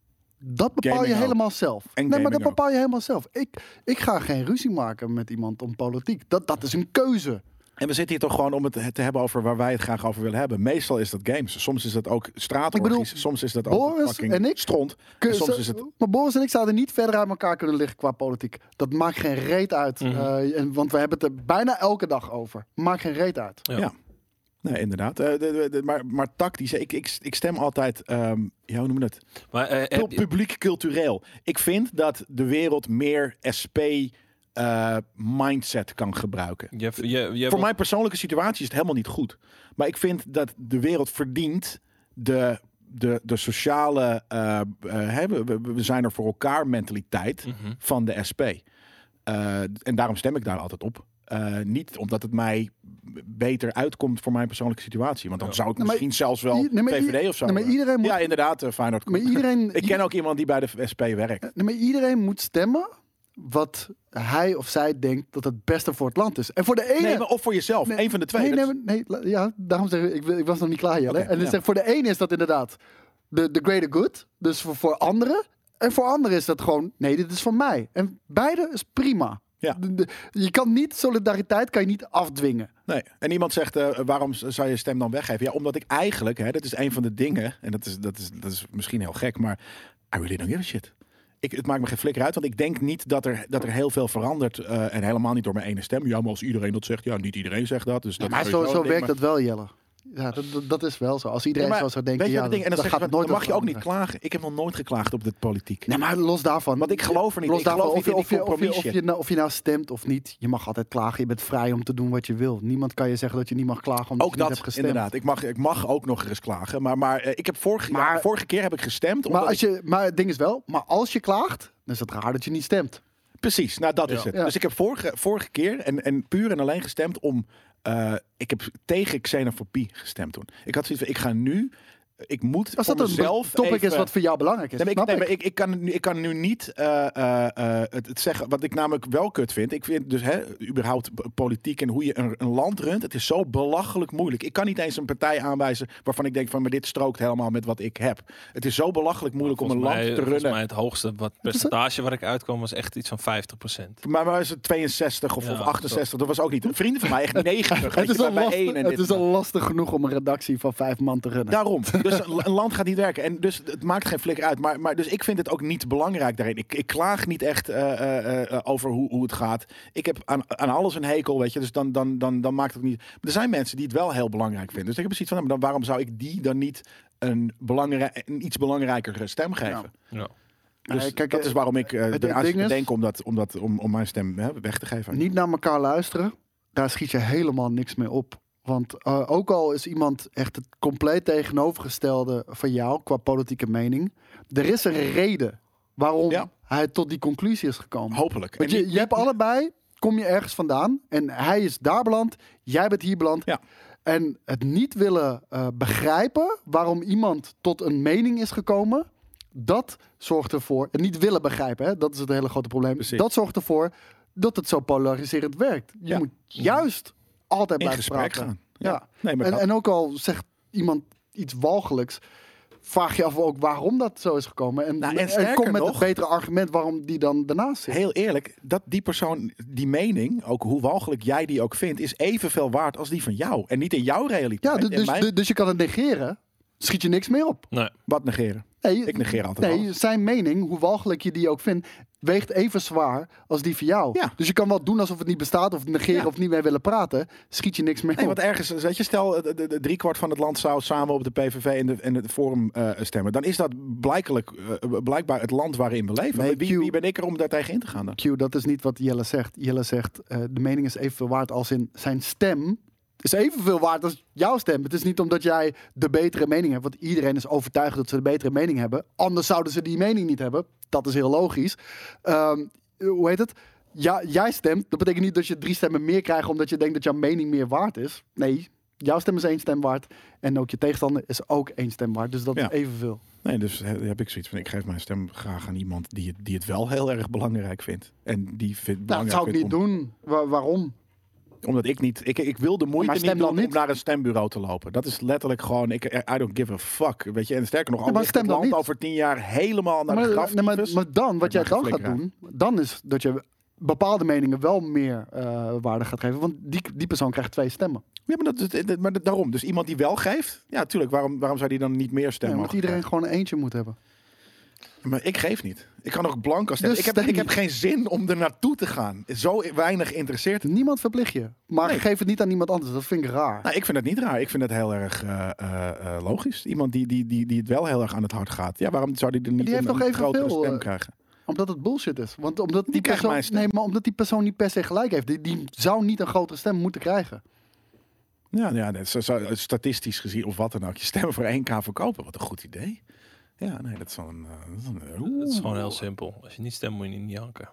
Dat bepaal gaming je helemaal ook. zelf. En nee, maar dat bepaal ook. je helemaal zelf. Ik, ik ga geen ruzie maken met iemand om politiek. Dat, dat is een keuze. En we zitten hier toch gewoon om het te hebben over waar wij het graag over willen hebben. Meestal is dat games. Soms is dat ook straatorgies. Soms is dat ook fucking en ik, stront. En soms is het... Maar Boris en ik zouden niet verder uit elkaar kunnen liggen qua politiek. Dat maakt geen reet uit. Mm-hmm. Uh, en, want we hebben het er bijna elke dag over. Maakt geen reet uit. Ja. ja. Nee, inderdaad. Uh, de, de, de, maar, maar tactisch, ik, ik, ik stem altijd, um, ja, hoe noem je dat? Maar, uh, Pu- publiek cultureel. Ik vind dat de wereld meer S P... Uh, mindset kan gebruiken. Je, je, je Voor mijn persoonlijke situatie is het helemaal niet goed. Maar ik vind dat de wereld verdient de, de, de sociale... Uh, uh, we, we zijn er voor elkaar mentaliteit mm-hmm. van de S P. Uh, en daarom stem ik daar altijd op. Uh, niet omdat het mij beter uitkomt voor mijn persoonlijke situatie. Want dan ja. zou ik nee, misschien maar, zelfs wel nee, P V D i- of zo. Nee, maar iedereen moet, ja, inderdaad. Uh, Feyenoord. Maar iedereen, ik ken i- ook iemand die bij de S P werkt. Nee, maar iedereen moet stemmen wat hij of zij denkt dat het beste voor het land is. En voor de ene... Nee, maar of voor jezelf. Nee, Eén van de twee. Nee, nee, nee, nee ja, daarom zeg ik, ik, ik was nog niet klaar hier. Okay, en ja. zeg, voor de ene is dat inderdaad de, de greater good. Dus voor, voor anderen. En voor anderen is dat gewoon, nee, dit is voor mij. En beide is prima. Ja. De, de, je kan niet, solidariteit kan je niet afdwingen. Nee. En iemand zegt, uh, waarom zou je stem dan weggeven? Ja, omdat ik eigenlijk, hè, dat is een van de dingen... en dat is, dat is, dat is misschien heel gek, maar... I really don't give a shit. Ik, het maakt me geen flikker uit, want ik denk niet dat er, dat er heel veel verandert. Uh, en helemaal niet door mijn ene stem. Ja, maar als iedereen dat zegt, ja, niet iedereen zegt dat. Dus ja, dat maar zo, zo werkt maar... dat wel, Jelle. Ja, dat, dat, dat is wel zo. Als iedereen ja, zo zou denken, ja, ding? En dan, dan, gaat je, het nooit dan mag je ook niet klagen. Ik heb nog nooit geklaagd op de politiek. Nee, maar los daarvan. Want ik geloof er niet. Los ik daarvan, geloof of, niet of, in die of, je, of, je, of, je nou, of je nou stemt of niet, je mag altijd klagen. Je bent vrij om te doen wat je wil. Niemand kan je zeggen dat je niet mag klagen omdat ook je dat, niet hebt gestemd. Inderdaad. Ik mag, ik mag ook nog eens klagen. Maar, maar, ik heb vorige, maar ja, vorige keer heb ik gestemd. Maar, als je, maar het ding is wel, maar als je klaagt, dan is het raar dat je niet stemt. Precies, nou dat ja. is het. Ja. Dus ik heb vorige, vorige keer en, en puur en alleen gestemd om... Uh, ik heb tegen xenofobie gestemd toen. Ik had zoiets van, ik ga nu... Ik moet Als dat voor mezelf een topic even, is wat voor jou belangrijk is, nee, snap ik, nee, ik. Ik, ik, kan, ik kan nu niet uh, uh, uh, het, het zeggen... Wat ik namelijk wel kut vind. Ik vind dus hè, überhaupt politiek en hoe je een, een land runt... Het is zo belachelijk moeilijk. Ik kan niet eens een partij aanwijzen waarvan ik denk van... maar dit strookt helemaal met wat ik heb. Het is zo belachelijk moeilijk om een mij, land te runnen. Volgens mij het hoogste wat percentage waar ik uitkwam... was echt iets van vijftig procent. Maar was het tweeënzestig of, ja, of achtenzestig? Toch. Dat was ook niet... Vrienden van mij echt negentig. Het is, al lastig, en het is al lastig genoeg om een redactie van vijf man te runnen. Daarom. Dus een land gaat niet werken. En dus het maakt geen flikker uit. Maar, maar dus ik vind het ook niet belangrijk daarin. Ik, ik klaag niet echt uh, uh, uh, over hoe, hoe het gaat. Ik heb aan, aan alles een hekel, weet je. Dus dan, dan, dan, dan maakt het niet... Maar er zijn mensen die het wel heel belangrijk vinden. Dus ik heb precies van, nou, dan, waarom zou ik die dan niet een, belangrij- een iets belangrijkere stem geven? Ja. Ja. Dus uh, kijk, dat is waarom ik uh, het, eruit is, denk om, dat, om, dat, om, om mijn stem hè, weg te geven. Niet naar elkaar luisteren. Daar schiet je helemaal niks mee op. Want uh, ook al is iemand echt het compleet tegenovergestelde van jou qua politieke mening, er is een reden waarom ja. hij tot die conclusie is gekomen. Hopelijk. Want je, je hebt allebei, kom je ergens vandaan en hij is daar beland, jij bent hier beland. Ja. En het niet willen uh, begrijpen waarom iemand tot een mening is gekomen, dat zorgt ervoor, en niet willen begrijpen, hè, dat is het hele grote probleem, precies. Dat zorgt ervoor dat het zo polariserend werkt. Je ja. moet juist... altijd bij gesprek gaan. Ja. ja. Nee, maar en, en ook al zegt iemand iets walgelijks, vraag je af ook waarom dat zo is gekomen. En, nou, en, en kom met nog, het betere argument waarom die dan daarnaast zit. Heel eerlijk, dat die persoon, die mening, ook hoe walgelijk jij die ook vindt, is evenveel waard als die van jou. En niet in jouw realiteit. Ja, dus, dus, mijn... dus je kan het negeren, schiet je niks meer op. Nee. Wat negeren? Nee, ik negeer altijd nee, zijn mening, hoe walgelijk je die ook vindt, weegt even zwaar als die van jou. Ja. Dus je kan wel doen alsof het niet bestaat, of negeren ja. of niet mee willen praten. Schiet je niks meer nee, op. Want ergens, weet je, stel de, de, de driekwart van het land zou samen op de P V V en de, en de Forum uh, stemmen. Dan is dat blijkelijk, uh, blijkbaar het land waarin we leven. Nee, wie, Q, wie ben ik er om daar tegen in te gaan? Dan? Q, dat is niet wat Jelle zegt. Jelle zegt, uh, de mening is evenveel waard als in zijn stem... is evenveel waard als jouw stem. Het is niet omdat jij de betere mening hebt. Want iedereen is overtuigd dat ze de betere mening hebben. Anders zouden ze die mening niet hebben. Dat is heel logisch. Um, hoe heet het? Ja, jij stemt. Dat betekent niet dat je drie stemmen meer krijgt... omdat je denkt dat jouw mening meer waard is. Nee, jouw stem is één stem waard. En ook je tegenstander is ook één stem waard. Dus dat ja. is evenveel. Nee, dus heb ik zoiets van... ik geef mijn stem graag aan iemand die het, die het wel heel erg belangrijk vindt. En die vindt nou, belangrijk... Dat zou ik niet om... doen. Wa- waarom? Omdat ik niet... Ik, ik wil de moeite niet doen niet. om naar een stembureau te lopen. Dat is letterlijk gewoon... Ik, I don't give a fuck. Weet je? En sterker nog, als het land over tien jaar helemaal naar maar, de graf... Nee, maar, maar dan, wat jij dan gaat doen... Dan is dat je bepaalde meningen wel meer uh, waarde gaat geven. Want die, die persoon krijgt twee stemmen. Ja, maar, dat, dat, maar daarom. Dus iemand die wel geeft... Ja, tuurlijk. Waarom, waarom zou die dan niet meer stemmen? Ja, omdat iedereen krijgen? gewoon eentje moet hebben. Maar ik geef niet. Ik kan nog blanco stemmen. Dus ik, heb, ik heb geen zin om er naartoe te gaan. Zo weinig interesseert. Niemand verplicht je. Maar nee. geef het niet aan iemand anders. Dat vind ik raar. Nou, ik vind het niet raar. Ik vind het heel erg uh, uh, logisch. Iemand die, die, die, die het wel heel erg aan het hart gaat. Ja, waarom zou die er niet die een, een grotere veel, stem krijgen? Omdat het bullshit is. Want omdat die, die persoon, nee, maar omdat die persoon niet per se gelijk heeft. Die, die zou niet een grotere stem moeten krijgen. Ja, ja nee, statistisch gezien of wat dan ook. Je stemmen voor één k verkopen. Wat een goed idee. Ja, nee, dat is gewoon... Uh, dat is gewoon heel simpel. Als je niet stemt, moet je niet janken.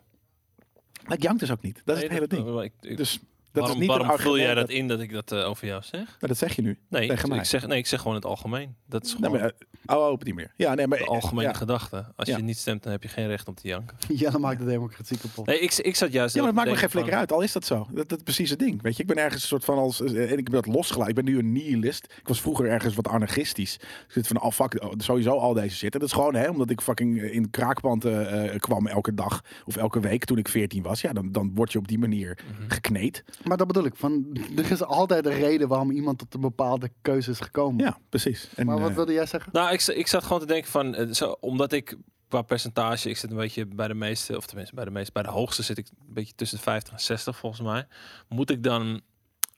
Ik jank dus ook niet. Dat nee, is het hele dat, ding. Ik, ik, dus dat waarom is niet waarom vul jij dat, dat in dat ik dat uh, over jou zeg? Maar dat zeg je nu. Nee, tegen ik, mij. Ik zeg, nee, ik zeg gewoon het algemeen. Dat is gewoon... Nee, maar, uh, oh, op niet meer. Ja, nee, maar, de algemene ja. gedachte. Als ja. je niet stemt, dan heb je geen recht om te janken. Ja, dan maakt de democratie kapot. Nee, ik, ik zat juist... Ja, maar het maakt me geen flikker van... uit. Al is dat zo. Dat, dat is precies het ding. Weet je, ik ben ergens een soort van als... En ik heb dat losgelaten. Ik ben nu een nihilist. Ik was vroeger ergens wat anarchistisch. Ik zit van, oh fuck, sowieso al deze zitten. Dat is gewoon, hè, omdat ik fucking in kraakpanden uh, kwam elke dag of elke week toen ik veertien was. Ja, dan, dan word je op die manier mm-hmm. gekneed. Maar dat bedoel ik. Van, er is altijd een reden waarom iemand tot een bepaalde keuze is gekomen. Ja, precies. En, maar wat wilde jij zeggen? Nou, ik, ik zat gewoon te denken van... Zo, omdat ik qua percentage... Ik zit een beetje bij de meeste... Of tenminste, bij de meeste... Bij de hoogste zit ik een beetje tussen de vijftig en zestig volgens mij. Moet ik dan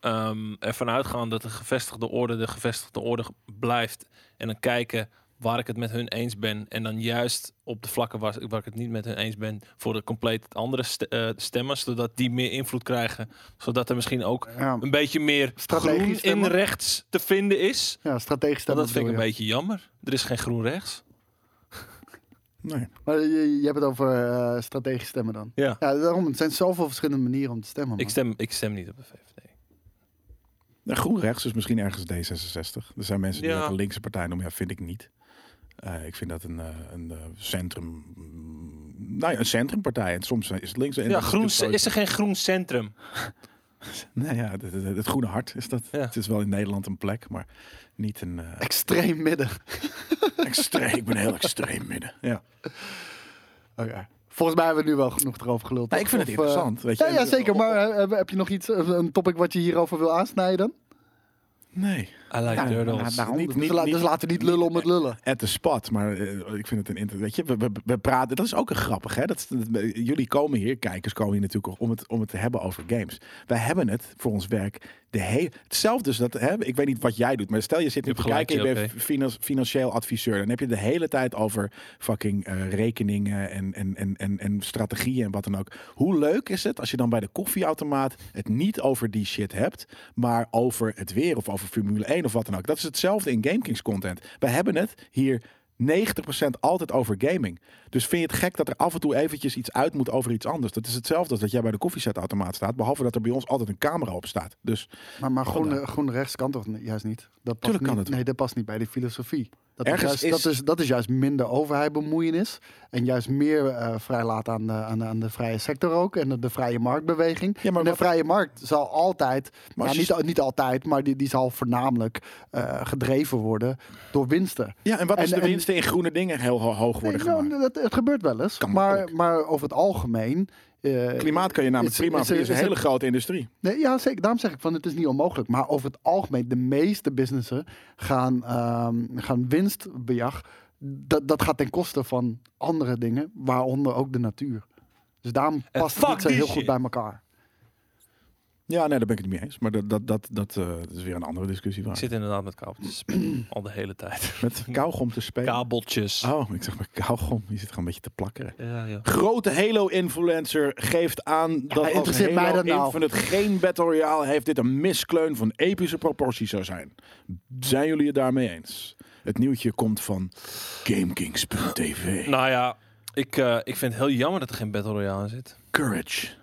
um, ervan uitgaan dat de gevestigde orde... De gevestigde orde blijft. En dan kijken waar ik het met hun eens ben. En dan juist op de vlakken waar, waar ik het niet met hun eens ben... voor de compleet andere st- uh, stemmen... zodat die meer invloed krijgen. Zodat er misschien ook ja. een beetje meer groen in rechts te vinden is. Ja, strategisch stemmen. Dat vind ik een beetje jammer. Er is geen groen rechts. Nee. Maar je, je hebt het over uh, strategisch stemmen dan. Ja. ja, daarom. Het zijn zoveel verschillende manieren om te stemmen. Ik stem, ik stem niet op de V V D. Ja, groen rechts is misschien ergens D zesenzestig. Er zijn mensen die ja. een linkse partij noemen. Ja, vind ik niet. Uh, ik vind dat een, uh, een uh, centrum... Nou ja, een centrumpartij. En soms is het links... En ja, groen, is, is er geen groen centrum? Nou ja, het, het, het groene hart is dat. Ja. Het is wel in Nederland een plek, maar niet een... Uh, extreem midden. extreem, ik ben heel extreem midden. Ja. Oké. Okay. Volgens mij hebben we nu wel genoeg erover geluld. Nou, ik vind of, het interessant. Uh, weet je? Ja, ja, zeker. Maar uh, heb je nog iets, een topic wat je hierover wil aansnijden? Nee. I like nou, turtles. Nou, niet, niet, dus, niet, dus laten we niet lullen om het lullen. At the spot, maar uh, ik vind het een... Weet je, we, we, we praten... Dat is ook een grappig, hè? Dat, dat, jullie komen hier, kijkers komen hier natuurlijk om het, om het te hebben over games. Wij hebben het voor ons werk... De hele, hetzelfde dus dat, hè, ik weet niet wat jij doet, maar stel je zit nu te kijken, je bent okay. financieel adviseur, dan heb je de hele tijd over fucking uh, rekeningen en, en, en, en, en strategieën en wat dan ook. Hoe leuk is het als je dan bij de koffieautomaat het niet over die shit hebt, maar over het weer of over Formule één of wat dan ook. Dat is hetzelfde in GameKings content. We hebben het hier negentig procent altijd over gaming. Dus vind je het gek dat er af en toe eventjes iets uit moet over iets anders? Dat is hetzelfde als dat jij bij de koffiezetautomaat staat. Behalve dat er bij ons altijd een camera op staat. Dus, maar maar groen, groen rechts kan toch juist niet? Dat past niet, kan het. Nee, dat past niet bij de filosofie. Dat, Ergens juist, is, dat, is, dat is juist minder overheid bemoeienis. En juist meer uh, vrij laat aan de, aan, de, aan de vrije sector ook. En de, de vrije marktbeweging. Ja, maar en de vrije markt zal altijd... Maar nou, niet, niet altijd, maar die, die zal voornamelijk uh, gedreven worden door winsten. Ja, en wat is en, de en, winsten in groene dingen heel ho- hoog worden nee, gemaakt? Dat, het gebeurt wel eens. Maar, maar over het algemeen... Uh, Klimaat kan je namelijk is, prima, is, is, is, is een hele is, grote industrie. Nee, ja, zeker. Daarom zeg ik van het is niet onmogelijk. Maar over het algemeen, de meeste businessen gaan, uh, gaan winstbejag. Dat, dat gaat ten koste van andere dingen, waaronder ook de natuur. Dus daarom past het niet zo heel shit. goed bij elkaar. Ja, nee, daar ben ik het niet mee eens. Maar dat, dat, dat, dat uh, is weer een andere discussie. Waar. Ik zit inderdaad met kabeltjes al de hele tijd. Met kauwgom te spelen? Kabeltjes. Oh, ik zeg maar kauwgom. Je zit gewoon een beetje te plakken. Ja, ja. Grote Halo-influencer geeft aan ja, dat als Halo nou. Infinite geen Battle Royale heeft, dit een miskleun van epische proporties zou zijn. Zijn jullie het daarmee eens? Het nieuwtje komt van GameKings punt t v. Nou ja, ik, uh, ik vind het heel jammer dat er geen Battle Royale in zit. Courage.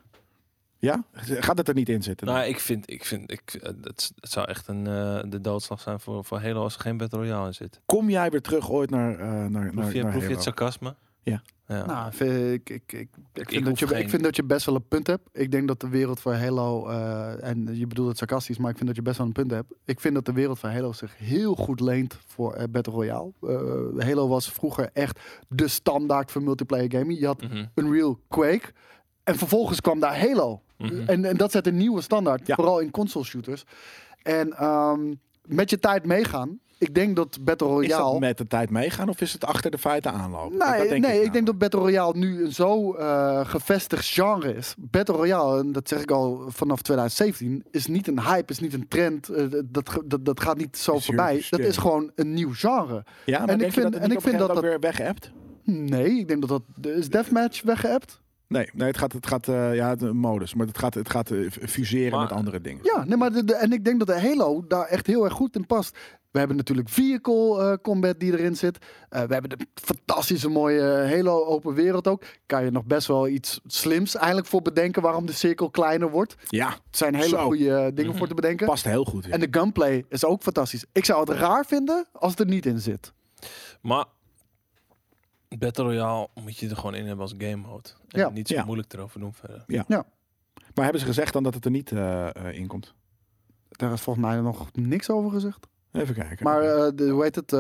Ja? Gaat het er niet in zitten? Nou, ik vind, ik vind, ik, het, het zou echt een, uh, de doodslag zijn voor, voor Halo als er geen Battle Royale in zit. Kom jij weer terug ooit naar, uh, naar, proef je, naar, naar proef Halo? Proef je het sarcasme? Ja. Ja. Nou, ik, ik, ik, ik, vind ik, dat je, geen... ik vind dat je best wel een punt hebt. Ik denk dat de wereld voor Halo, uh, en je bedoelt het sarcastisch, maar ik vind dat je best wel een punt hebt. Ik vind dat de wereld van Halo zich heel goed leent voor uh, Battle Royale. Uh, Halo was vroeger echt de standaard voor multiplayer gaming. Je had mm-hmm. Unreal, Quake en vervolgens kwam daar Halo. Mm-hmm. En, en dat zet een nieuwe standaard, ja. Vooral in console shooters. En um, met je tijd meegaan. Ik denk dat Battle Royale... Is dat met de tijd meegaan of is het achter de feiten aanlopen? Nee, dat denk nee ik, ik denk dat Battle Royale nu een zo uh, gevestigd genre is. Battle Royale, en dat zeg ik al vanaf twintig zeventien, is niet een hype, is niet een trend. Uh, dat, dat, dat gaat niet zo voorbij. Dat is gewoon een nieuw genre. Ja, maar en denk ik vind, je dat het en ik vind dat, dat weer weg-appt? Nee, ik denk dat dat... Is Deathmatch weg-appt? Nee, nee, het gaat, het gaat uh, ja, de modus, maar het gaat, het gaat uh, fuseren maar, met andere dingen. Ja, nee, maar de, de, en ik denk dat de Halo daar echt heel erg goed in past. We hebben natuurlijk vehicle uh, combat die erin zit. Uh, we hebben de fantastische mooie Halo open wereld ook. Kan je nog best wel iets slims eigenlijk voor bedenken waarom de cirkel kleiner wordt. Ja. Er zijn hele goede uh, dingen mm-hmm. voor te bedenken. Past heel goed. Ja. En de gunplay is ook fantastisch. Ik zou het raar vinden als het er niet in zit. Maar... Battle Royale moet je er gewoon in hebben als game mode. En ja. niet zo ja. moeilijk erover doen verder. Ja. Ja. Maar hebben ze gezegd dan dat het er niet uh, in komt? Daar is volgens mij nog niks over gezegd. Even kijken. Maar uh, de, hoe heet het? Uh,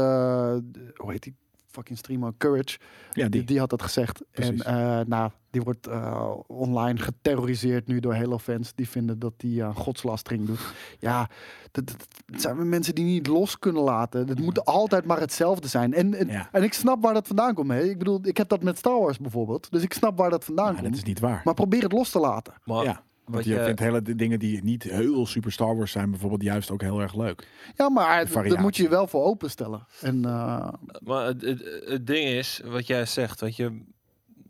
de, hoe heet die fucking streamer? Courage. Ja, die. die had dat gezegd. Precies. En uh, nou, die wordt uh, online geterroriseerd nu door Halo-fans. Die vinden dat die uh, godslastering doet. Ja, dat, dat zijn mensen die niet los kunnen laten. Het moet altijd maar hetzelfde zijn. En, en, ja. en ik snap waar dat vandaan komt. Hè. Ik bedoel, ik heb dat met Star Wars bijvoorbeeld. Dus ik snap waar dat vandaan ja, komt. Dat is niet waar. Maar probeer het los te laten. Maar, ja. Want je, je vindt hele dingen die niet heel super Star Wars zijn, bijvoorbeeld, juist ook heel erg leuk. Ja, maar daar moet je je wel voor openstellen. En, uh... Maar het, het, het ding is, wat jij zegt, wat je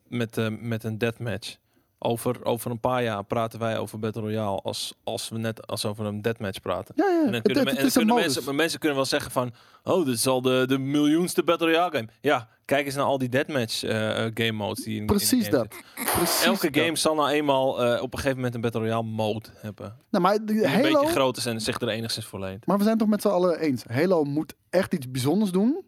met, uh, met een deathmatch. Over, over een paar jaar praten wij over Battle Royale als, als we net als over een deathmatch praten. Ja, ja. En dan kunnen, het, het, het en dan kunnen mensen, mensen kunnen wel zeggen van, oh, dit is al de, de miljoenste Battle Royale game. Ja, kijk eens naar al die deathmatch uh, game modes die in Precies in dat. Precies Elke dat. game zal nou eenmaal uh, op een gegeven moment een Battle Royale mode hebben. Nou, maar die die Halo, een beetje groter zijn en zich er enigszins voor leent. Maar we zijn toch met z'n allen eens. Halo moet echt iets bijzonders doen.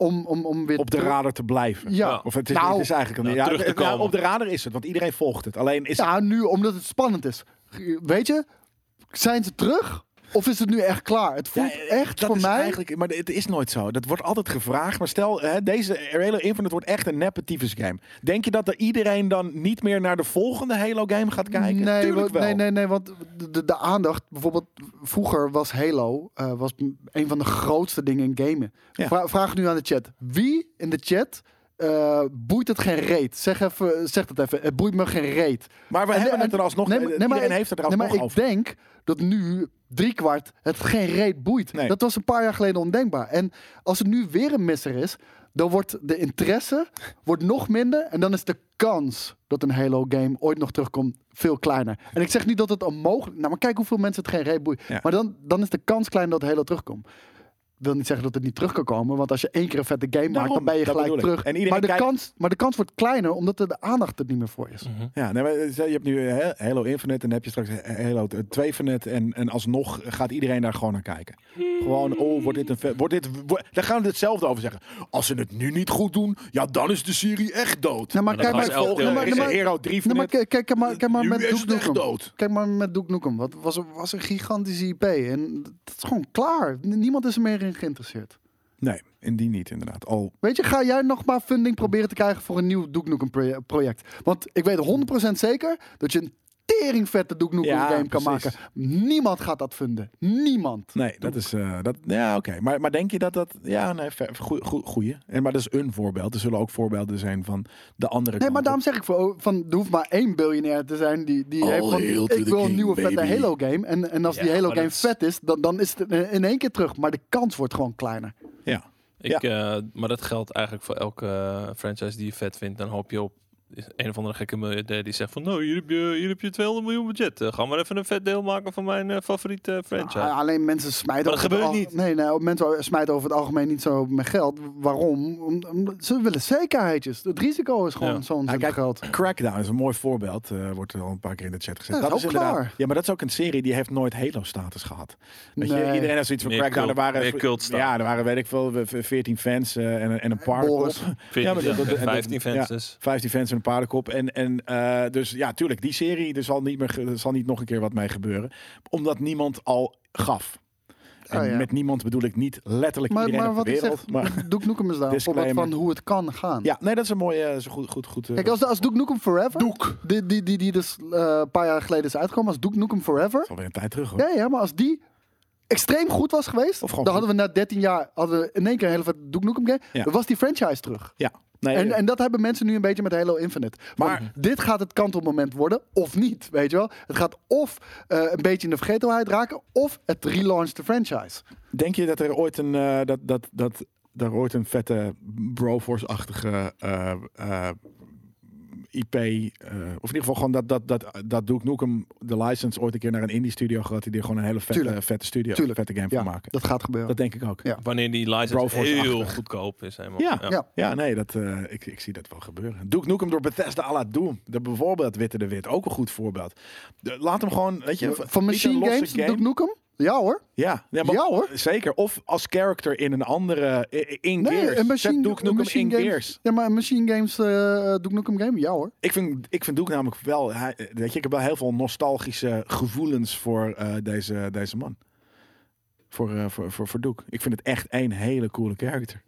Om, om, om weer op de terug... radar te blijven. Ja. Of het is, nou, het is eigenlijk een... Nou, ja, terug te komen. Ja, op de radar is het, want iedereen volgt het. Alleen is ja, het... nu omdat het spannend is. Weet je, zijn ze terug? Of is het nu echt klaar? Het voelt ja, echt dat voor is mij... Eigenlijk, maar het is nooit zo. Dat wordt altijd gevraagd. Maar stel, hè, deze Halo Infinite wordt echt een neppe tyfus game. Denk je dat er iedereen dan niet meer naar de volgende Halo game gaat kijken? Nee, Tuurlijk wel. nee, nee, nee want de, de aandacht... Bijvoorbeeld, vroeger was Halo uh, was een van de grootste dingen in gamen. Ja. Vra- vraag nu aan de chat. Wie in de chat... Uh, boeit het geen reet? Zeg, even, zeg dat even. Het boeit me geen reet. Maar we en, hebben en, het er alsnog... Nee, nee, iedereen ik, heeft het er alsnog nee, maar over. Ik denk dat nu driekwart het geen reet boeit. Nee. Dat was een paar jaar geleden ondenkbaar. En als het nu weer een misser is... dan wordt de interesse wordt nog minder... en dan is de kans dat een Halo-game ooit nog terugkomt veel kleiner. En ik zeg niet dat het onmogelijk... Nou, maar kijk hoeveel mensen het geen reet boeit. Ja. Maar dan, dan is de kans klein dat Halo terugkomt. Wil niet zeggen dat het niet terug kan komen. Want als je één keer een vette game Daarom, maakt, dan ben je gelijk terug. En maar, de kijkt... kans, maar de kans wordt kleiner, omdat er de aandacht er niet meer voor is. Mm-hmm. Ja, nee, maar je hebt nu Halo Infinite en dan heb je straks Halo twee Infinite. En, en alsnog gaat iedereen daar gewoon naar kijken. Gewoon, oh, wordt dit een... Ve- wordt dit, wordt, daar gaan we hetzelfde over zeggen. Als ze het nu niet goed doen, ja, dan is de serie echt dood. Nou, maar kijk maar, kijk maar met Duke Nukem. Dat was, was een gigantische I P. En dat is gewoon klaar. Niemand is er meer in geïnteresseerd. Nee, en die niet inderdaad. Al... Weet je, ga jij nog maar funding proberen te krijgen voor een nieuw Duke Nukem project? Want ik weet honderd procent zeker dat je een teringvette Duke Nukem ja, game precies. kan maken. Niemand gaat dat funden. Niemand. Nee, dat is... Uh, dat, ja, oké. Okay. Maar, maar denk je dat dat... Ja, nee, goeie. goeie. En, maar dat is een voorbeeld. Er zullen ook voorbeelden zijn van de andere Nee, maar daarom op. zeg ik voor, van, er hoeft maar één biljonair te zijn die, die heeft van... Ik wil een nieuwe vette Halo game. En, en als ja, die Halo game is... vet is, dan, dan is het in één keer terug. Maar de kans wordt gewoon kleiner. Ja. Ik, ja. Uh, maar dat geldt eigenlijk voor elke franchise die je vet vindt. Dan hoop je op een of andere gekke miljardair die zegt van... nou, hier heb je, hier heb je tweehonderd miljoen budget. Uh, ga maar even een vet deel maken van mijn uh, favoriete franchise. Nou, alleen mensen smijten... Maar dat gebeurt al... niet. Nee, nee, mensen smijten over het algemeen niet zo met geld. Waarom? Om, om, ze willen zekerheidjes. Het risico is gewoon ja. zo'n ja, kijk, geld. Crackdown is een mooi voorbeeld. Uh, wordt al een paar keer in de chat gezet. Ja, dat, dat is ook klaar. Ja, maar dat is ook een serie die heeft nooit Halo-status gehad. Nee. Weet je, iedereen had zoiets van meer Crackdown. Cult, er waren, cult ja, er waren, weet ik veel, veertien fans uh, en, en een paar... vijftien fans dus. vijftien fans en een paardenkop. En, en uh, dus ja, tuurlijk, die serie, er zal niet meer, er zal niet nog een keer wat mee gebeuren. Omdat niemand al gaf. En oh ja. met niemand bedoel ik niet letterlijk maar, iedereen maar op de wereld. Zeg, maar Duke Nukem is daar een voorbeeld van hoe het kan gaan. Ja, nee, dat is een mooie, uh, goed, goed, goed. Uh, Kijk, als, als Duke Nukem Forever, Duke. die die die, die dus een uh, paar jaar geleden is uitgekomen, als Duke Nukem Forever. Dat is alweer een tijd terug, hoor. Ja, ja, maar als die extreem goed was geweest, dan goed. hadden we na dertien jaar hadden we in één keer een hele vet Duke Nukem game. Ja. Dan was die franchise terug. Ja. Nee, en, en dat hebben mensen nu een beetje met Halo Infinite. Maar van, dit gaat het kantelmoment worden, of niet, weet je wel. Het gaat of uh, een beetje in de vergetelheid raken, of het relaunch de franchise. Denk je dat er ooit een, uh, dat, dat, dat, daar ooit een vette Broforce-achtige uh, uh, I P, uh, of in ieder geval gewoon dat, dat, dat, dat Duke Nukem de license ooit een keer naar een indie studio gaat, die er gewoon een hele vette, Tuurlijk. vette studio, Tuurlijk. vette game ja, van maken. Dat gaat gebeuren. Dat denk ik ook. Ja. Wanneer die license heel goedkoop is. Helemaal. Ja, ja. Ja. ja, nee, dat, uh, ik, ik zie dat wel gebeuren. Duke Nukem door Bethesda à la Doom. De bijvoorbeeld Witte de Wit, ook een goed voorbeeld. De, laat hem gewoon, weet je, van Machine Games, game. Duke Nukem? Ja hoor. Ja, ja, maar ja hoor. Zeker. Of als character in een andere... In nee, Gears. Een machine, Zet Duke Nukem in games. Gears. Ja, maar Machine Games uh, Duke Nukem game? Ja hoor. Ik vind, ik vind Duke namelijk wel... Hij, weet je, ik heb wel heel veel nostalgische gevoelens voor uh, deze, deze man. Voor, uh, voor, voor, voor Duke. Ik vind het echt één hele coole character.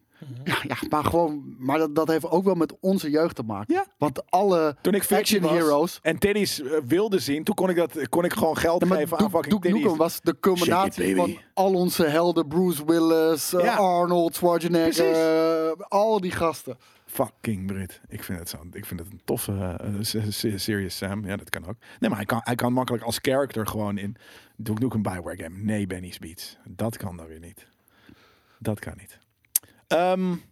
Ja, ja, maar gewoon, maar dat, dat heeft ook wel met onze jeugd te maken. Ja. Want alle toen ik action heroes en teddy's wilde zien, toen kon ik dat, kon ik gewoon geld ja, geven aan fucking Duke Nukem was de combinatie it, van al onze helden, Bruce Willis, uh, ja. Arnold Schwarzenegger, uh, al die gasten. Fucking Brit. Ik vind het zo, ik vind het een toffe uh, Serious Sam. Ja, dat kan ook. Nee, maar hij kan, hij kan makkelijk als character gewoon in Duke Nukem Bioware game. Nee, Benny's Beats. Dat kan dan weer niet. Dat kan niet. Um,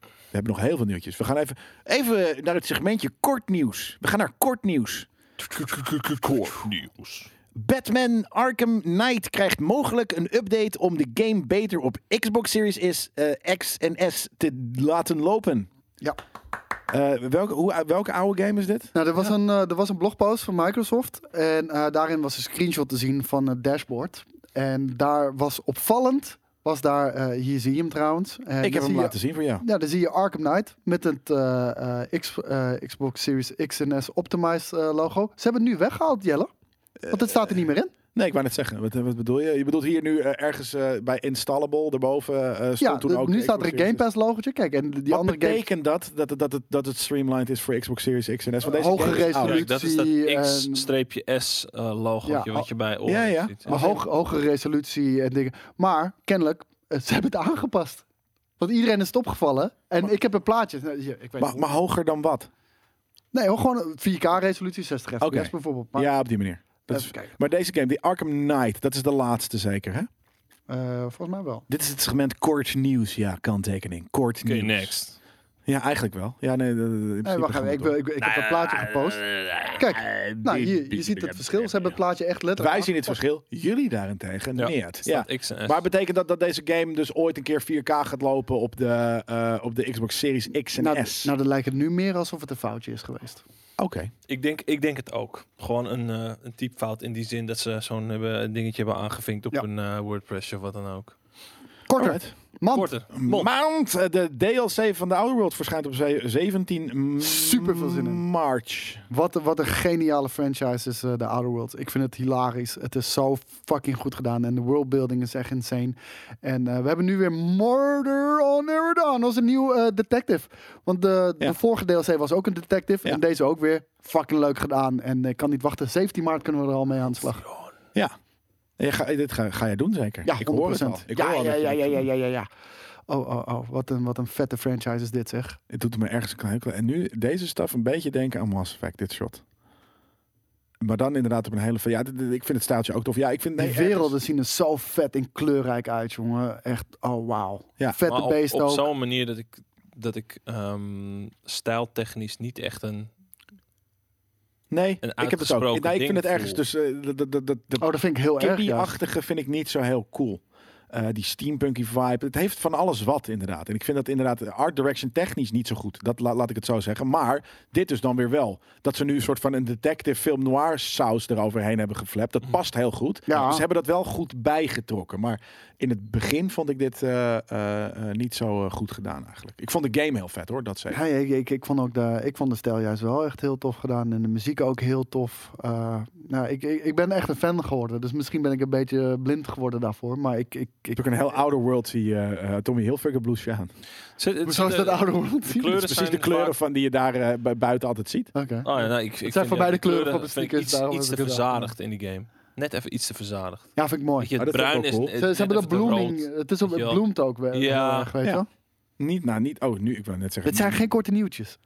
we hebben nog heel veel nieuwtjes. We gaan even, even naar het segmentje kort nieuws. We gaan naar kort nieuws. Kort nieuws. Batman Arkham Knight krijgt mogelijk een update om de game beter op Xbox Series uh, X en S te laten lopen. Ja. Uh, welke, hoe, welke oude game is dit? Nou, er was, ja. een, uh, er was een blogpost van Microsoft. En uh, daarin was een screenshot te zien van het dashboard. En daar was opvallend... Was daar, uh, hier zie je hem trouwens. Uh, ik heb hem laten je, zien voor jou. Ja, dan zie je Arkham Knight met het uh, uh, X, uh, Xbox Series X en S Optimized uh, logo. Ze hebben het nu weggehaald, Jelle. Want het staat er niet meer in. Nee, ik wou net zeggen. Wat, wat bedoel je? Je bedoelt hier nu uh, ergens uh, bij Installable, daarboven uh, stond ja, toen de, ook... nu staat er een Game Pass logotje. Kijk, en die wat andere betekent games... dat, dat, dat, dat, dat het streamlined is voor Xbox Series X en S? Want deze hoge resolutie... Ja, dat is dat X-S uh, logootje ja, wat je bij Orange ja, ja. ziet. Maar hoog, hoge resolutie en dingen. Maar, kennelijk, uh, ze hebben het aangepast. Want iedereen is het opgevallen. En maar, ik heb een plaatje. Nou, hier, ik weet maar, maar hoger dan wat? Nee, hoor, gewoon vier K resolutie, zestig F P S okay. bijvoorbeeld. Maar, ja, op die manier. Is, maar deze game, die Arkham Knight, dat is de laatste zeker, hè? Uh, volgens mij wel. Dit is het segment kort nieuws, ja, kanttekening. Kort nieuws. Next. Ja, eigenlijk wel. Ja, nee, hey, wacht even, ik, wil, ik, ik heb dat plaatje gepost. Kijk, nou, je, je ziet het verschil. Ze hebben het plaatje echt letterlijk. Wij zien het verschil. Jullie daarentegen ja. niet. Ja. Maar betekent dat dat deze game dus ooit een keer vier K gaat lopen op de, uh, op de Xbox Series X en nou, S? Nou, dat lijkt het nu meer alsof het een foutje is geweest. Oké. Okay. Ik, denk, ik denk het ook. Gewoon een, uh, een typfout in die zin dat ze zo'n hebben, dingetje hebben aangevinkt op ja. een uh, WordPress of wat dan ook. Korter. Right. Maand. Maand. De D L C van The Outer Worlds verschijnt op zeventien Super veel zin in. Maart. Wat, wat een geniale franchise is uh, The Outer Worlds. Ik vind het hilarisch. Het is zo fucking goed gedaan. En de worldbuilding is echt insane. En uh, we hebben nu weer Murder on Eridan als een nieuw uh, detective. Want de, ja. de vorige D L C was ook een detective. Ja. En deze ook weer. Fucking leuk gedaan. En ik uh, kan niet wachten. zeventien maart kunnen we er al mee aan de slag. Ja. Ja, ga, dit ga, ga jij doen zeker? Ja, ik honderd procent. Hoor het al. Ik ja, hoor al ja, ja, ja, ja, ja, ja, ja. Oh, oh, oh. Wat een, wat een vette franchise is dit, zeg. Het doet me ergens een klein... En nu deze staf een beetje denken aan Mass Effect, dit shot. Maar dan inderdaad op een hele... Ja, dit, dit, ik vind het staaltje ook tof. Ja, ik vind... Nee, die werelden ergens... zien er zo vet en kleurrijk uit, jongen. Echt, oh, wauw. Ja. Vette beest ook. Op zo'n manier dat ik, dat ik um, stijltechnisch niet echt een Nee, ik heb het ook. Nee, ik vind het ergens dus uh, de, de, de, de, de oh, dat vind ik heel erg. Kippie-achtige vind ik niet zo heel cool. Uh, die steampunky vibe. Het heeft van alles wat, inderdaad. En ik vind dat inderdaad art direction technisch niet zo goed. Dat la- laat ik het zo zeggen. Maar dit is dan weer wel. Dat ze nu een soort van een detective film noir saus eroverheen hebben geflapt. Dat past heel goed. Ja. Dus ze hebben dat wel goed bijgetrokken. Maar in het begin vond ik dit uh, uh, uh, niet zo uh, goed gedaan eigenlijk. Ik vond de game heel vet hoor, dat zeker. Ja, ik, ik, ik, vond ook de, ik vond de stijl juist wel echt heel tof gedaan. En de muziek ook heel tof. Uh, nou, ik, ik, ik ben echt een fan geworden. Dus misschien ben ik een beetje blind geworden daarvoor. Maar ik... ik Ik heb ook een heel Outer Worlds die uh, uh, Tommy Hilfiger blouse aan. Hoezo is dat Outer Worlds? De kleuren precies de kleuren vaak... van die je daar uh, bij buiten altijd ziet. Okay. Oh, ja, nou, ik, ik het zijn voor mij de kleuren, kleuren van de stickers. Iets, daarom iets te verzadigd in die game. Net even iets te verzadigd. Ja, vind ik mooi. Je, het oh, dat bruin is cool. Ze hebben dat blooming. Het, is op, het bloemt ook wel. Ja. Weet je wel? Niet, nou niet. Oh, nu, ik wil net zeggen. Het zijn geen korte nieuwtjes.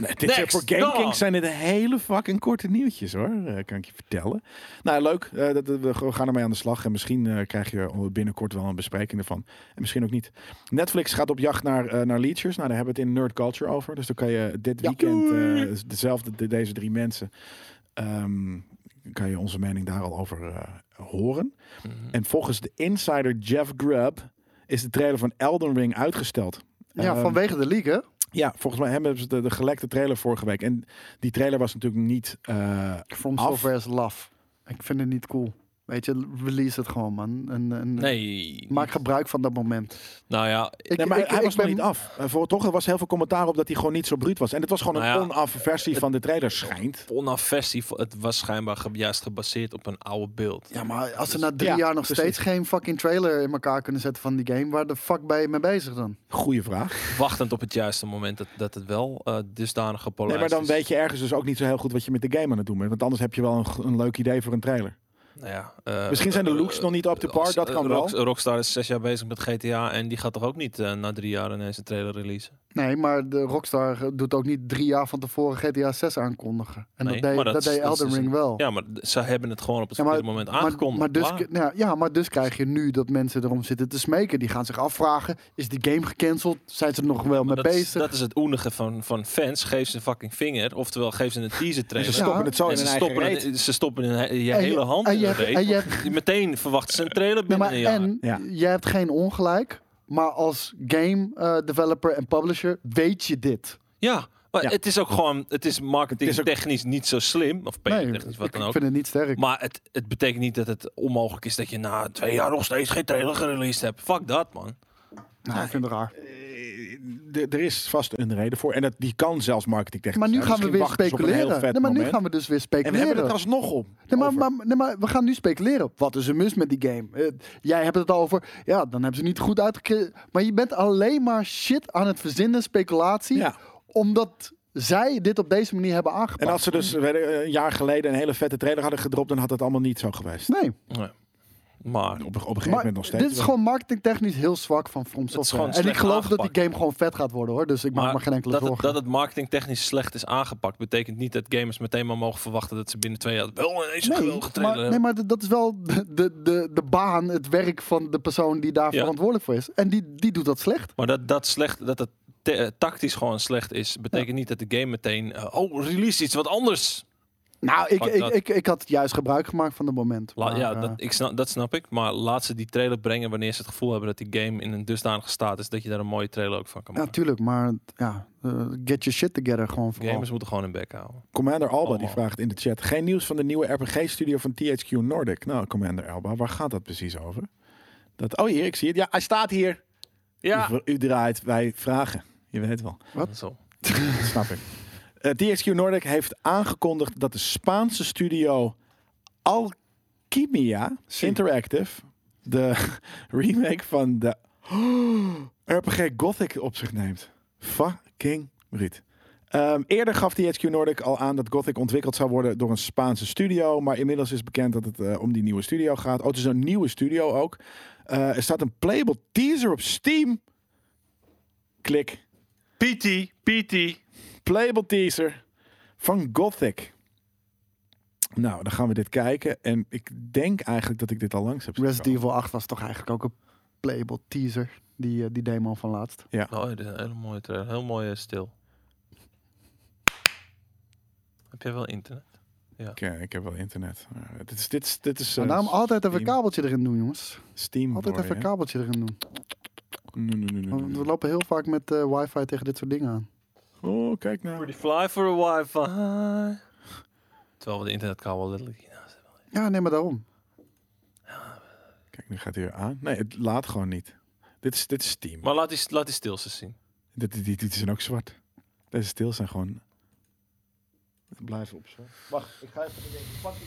Nee, dit zijn voor GameKings zijn dit hele fucking korte nieuwtjes hoor. Uh, kan ik je vertellen. Nou, leuk. Uh, dat, dat, we gaan ermee aan de slag. En misschien uh, krijg je binnenkort wel een bespreking ervan. En misschien ook niet. Netflix gaat op jacht naar, uh, naar leechers. Nou, daar hebben we het in Nerd Culture over. Dus dan kan je dit ja. weekend, uh, dezelfde, de, deze drie mensen. Um, kan je onze mening daar al over uh, horen. Mm-hmm. En volgens de insider Jeff Grubb is de trailer van Elden Ring uitgesteld. Ja, um, vanwege de leak, hè? Ja, volgens mij hebben ze de, de gelekte trailer vorige week. En die trailer was natuurlijk niet uh, From Software's love. Ik vind het niet cool. Weet je, release het gewoon, man. En, en, nee. Maak gebruik van dat moment. Nou ja. Ik, nee, maar ik, hij ik, was ik ben... nog niet af. Voor, toch, er was heel veel commentaar op dat hij gewoon niet zo bruut was. En het was gewoon nou een ja, onaf versie het, van de trailer, schijnt. Onaf versie, het was schijnbaar ge- juist gebaseerd op een oude beeld. Ja, maar als ze dus, na drie ja, jaar nog precies. steeds geen fucking trailer in elkaar kunnen zetten van die game, waar de fuck ben je mee bezig dan? Goeie vraag. Wachtend op het juiste moment dat, dat het wel uh, dusdanig gepolijst is. Nee, maar dan weet je ergens dus ook niet zo heel goed wat je met de game aan het doen bent. Want anders heb je wel een, een leuk idee voor een trailer. Nou ja, uh, Misschien zijn de looks uh, uh, nog niet up to par, uh, dat kan uh, wel. Rockstar is zes jaar bezig met G T A en die gaat toch ook niet uh, na drie jaar ineens een trailer releasen? Nee, maar de Rockstar doet ook niet drie jaar van tevoren G T A zes aankondigen. En nee, dat deed dat dat Elden Ring wel. Ja, maar ze hebben het gewoon op het ja, maar, moment aangekondigd. Maar, maar dus, nou, ja, maar dus krijg je nu dat mensen erom zitten te smeken. Die gaan zich afvragen, is die game gecanceld? Zijn ze er nog wel maar mee dat bezig? Is, dat is het oenige van, van fans. Geef ze een fucking vinger, oftewel geef ze een teaser trailer. Ze stoppen ja, het zo in hun eigen reet. Ze stoppen in je hele hand. En je, en je, en je hebt, meteen verwachten ze een trailer binnen nee, maar een jaar. En ja. je hebt geen ongelijk. Maar als game uh, developer en publisher weet je dit. Ja, maar ja. het is ook gewoon, het is marketingtechnisch niet zo slim. Of P R-technisch nee, wat ik, dan ook. Ik vind het niet sterk. Maar het, het betekent niet dat het onmogelijk is dat je na twee jaar nog steeds geen trailer gereleased hebt. Fuck dat, man. Nou, ik vind het raar. D- er is vast een reden voor. En dat, die kan zelfs marketingtechnisch. Maar nu gaan we weer speculeren. Nee, maar nu gaan we dus weer speculeren. En we hebben het er alsnog op. Nee, maar, maar, nee, maar we gaan nu speculeren. Wat is er mis met die game? Uh, jij hebt het al over. Ja, dan hebben ze niet goed uitgekeken. Maar je bent alleen maar shit aan het verzinnen, speculatie. Ja. Omdat zij dit op deze manier hebben aangepakt. En als ze dus een jaar geleden een hele vette trailer hadden gedropt, dan had het allemaal niet zo geweest. Nee. nee. Maar op, op een gegeven moment nog steeds. Dit is gewoon marketingtechnisch heel zwak van From Software. En ik geloof aangepakt. dat die game gewoon vet gaat worden hoor. Dus ik maar maak maar geen enkele dat zorgen. Het, dat het marketingtechnisch slecht is aangepakt, betekent niet dat gamers meteen maar mogen verwachten dat ze binnen twee jaar wel ineens een geweldige trailer hebben. Nee, maar d- dat is wel de, de, de, de baan, het werk van de persoon die daar ja. verantwoordelijk voor is. En die, die doet dat slecht. Maar dat dat slecht, dat het te, uh, tactisch gewoon slecht is, betekent ja. niet dat de game meteen uh, oh, release iets wat anders. Nou, ik, ik, ik, ik had juist gebruik gemaakt van dat moment. La, maar, ja, dat, ik snap, dat snap ik. Maar laat ze die trailer brengen wanneer ze het gevoel hebben dat die game in een dusdanige staat is dat je daar een mooie trailer ook van kan maken. Ja, tuurlijk. Maar ja, uh, get your shit together gewoon. Vooral. Gamers moeten gewoon hun bek houden. Commander Alba oh, die vraagt in de chat. Geen nieuws van de nieuwe R P G-studio van T H Q Nordic. Nou, Commander Alba, waar gaat dat precies over? Dat, oh, hier, ik zie het. Ja, hij staat hier. Ja. U, u draait, wij vragen. Je weet het wel. Wat? Zo. Dat snap ik. Uh, T H Q Nordic heeft aangekondigd dat de Spaanse studio Alquimia Sim. Interactive de remake van de R P G Gothic op zich neemt. Fucking Brit. Um, eerder gaf T H Q Nordic al aan dat Gothic ontwikkeld zou worden door een Spaanse studio. Maar inmiddels is bekend dat het uh, om die nieuwe studio gaat. Oh, het is een nieuwe studio ook. Uh, er staat een playable teaser op Steam. Klik. P T, P T. Playable teaser van Gothic. Nou, dan gaan we dit kijken. En ik denk eigenlijk dat ik dit al langs heb. Resident Evil acht was toch eigenlijk ook een playable teaser. Die, uh, die demo van laatst. Ja. Oh, dit is een hele mooie trailer. Heel mooie stil. Heb jij wel internet? Ja. Ik, uh, ik heb wel internet. Uh, dit is, dit is, dit is, uh, maar daarom altijd even een kabeltje erin doen, jongens. Steam. Altijd door, even een kabeltje erin doen. Nee, nee, nee, nee, nee. We lopen heel vaak met uh, wifi tegen dit soort dingen aan. Oh, kijk nou. Pretty fly for a wifi. Terwijl we de internetkabel letterlijk hiernaast hebben. Ja, nee, maar daarom. Kijk, nu gaat hij weer aan. Nee, het laat gewoon niet. Dit is, dit is Steam. Maar laat die, laat die stils eens zien. Dit, die, die, die zijn ook zwart. Deze stils zijn gewoon... Blijf op zo. Wacht, ik ga even pakken.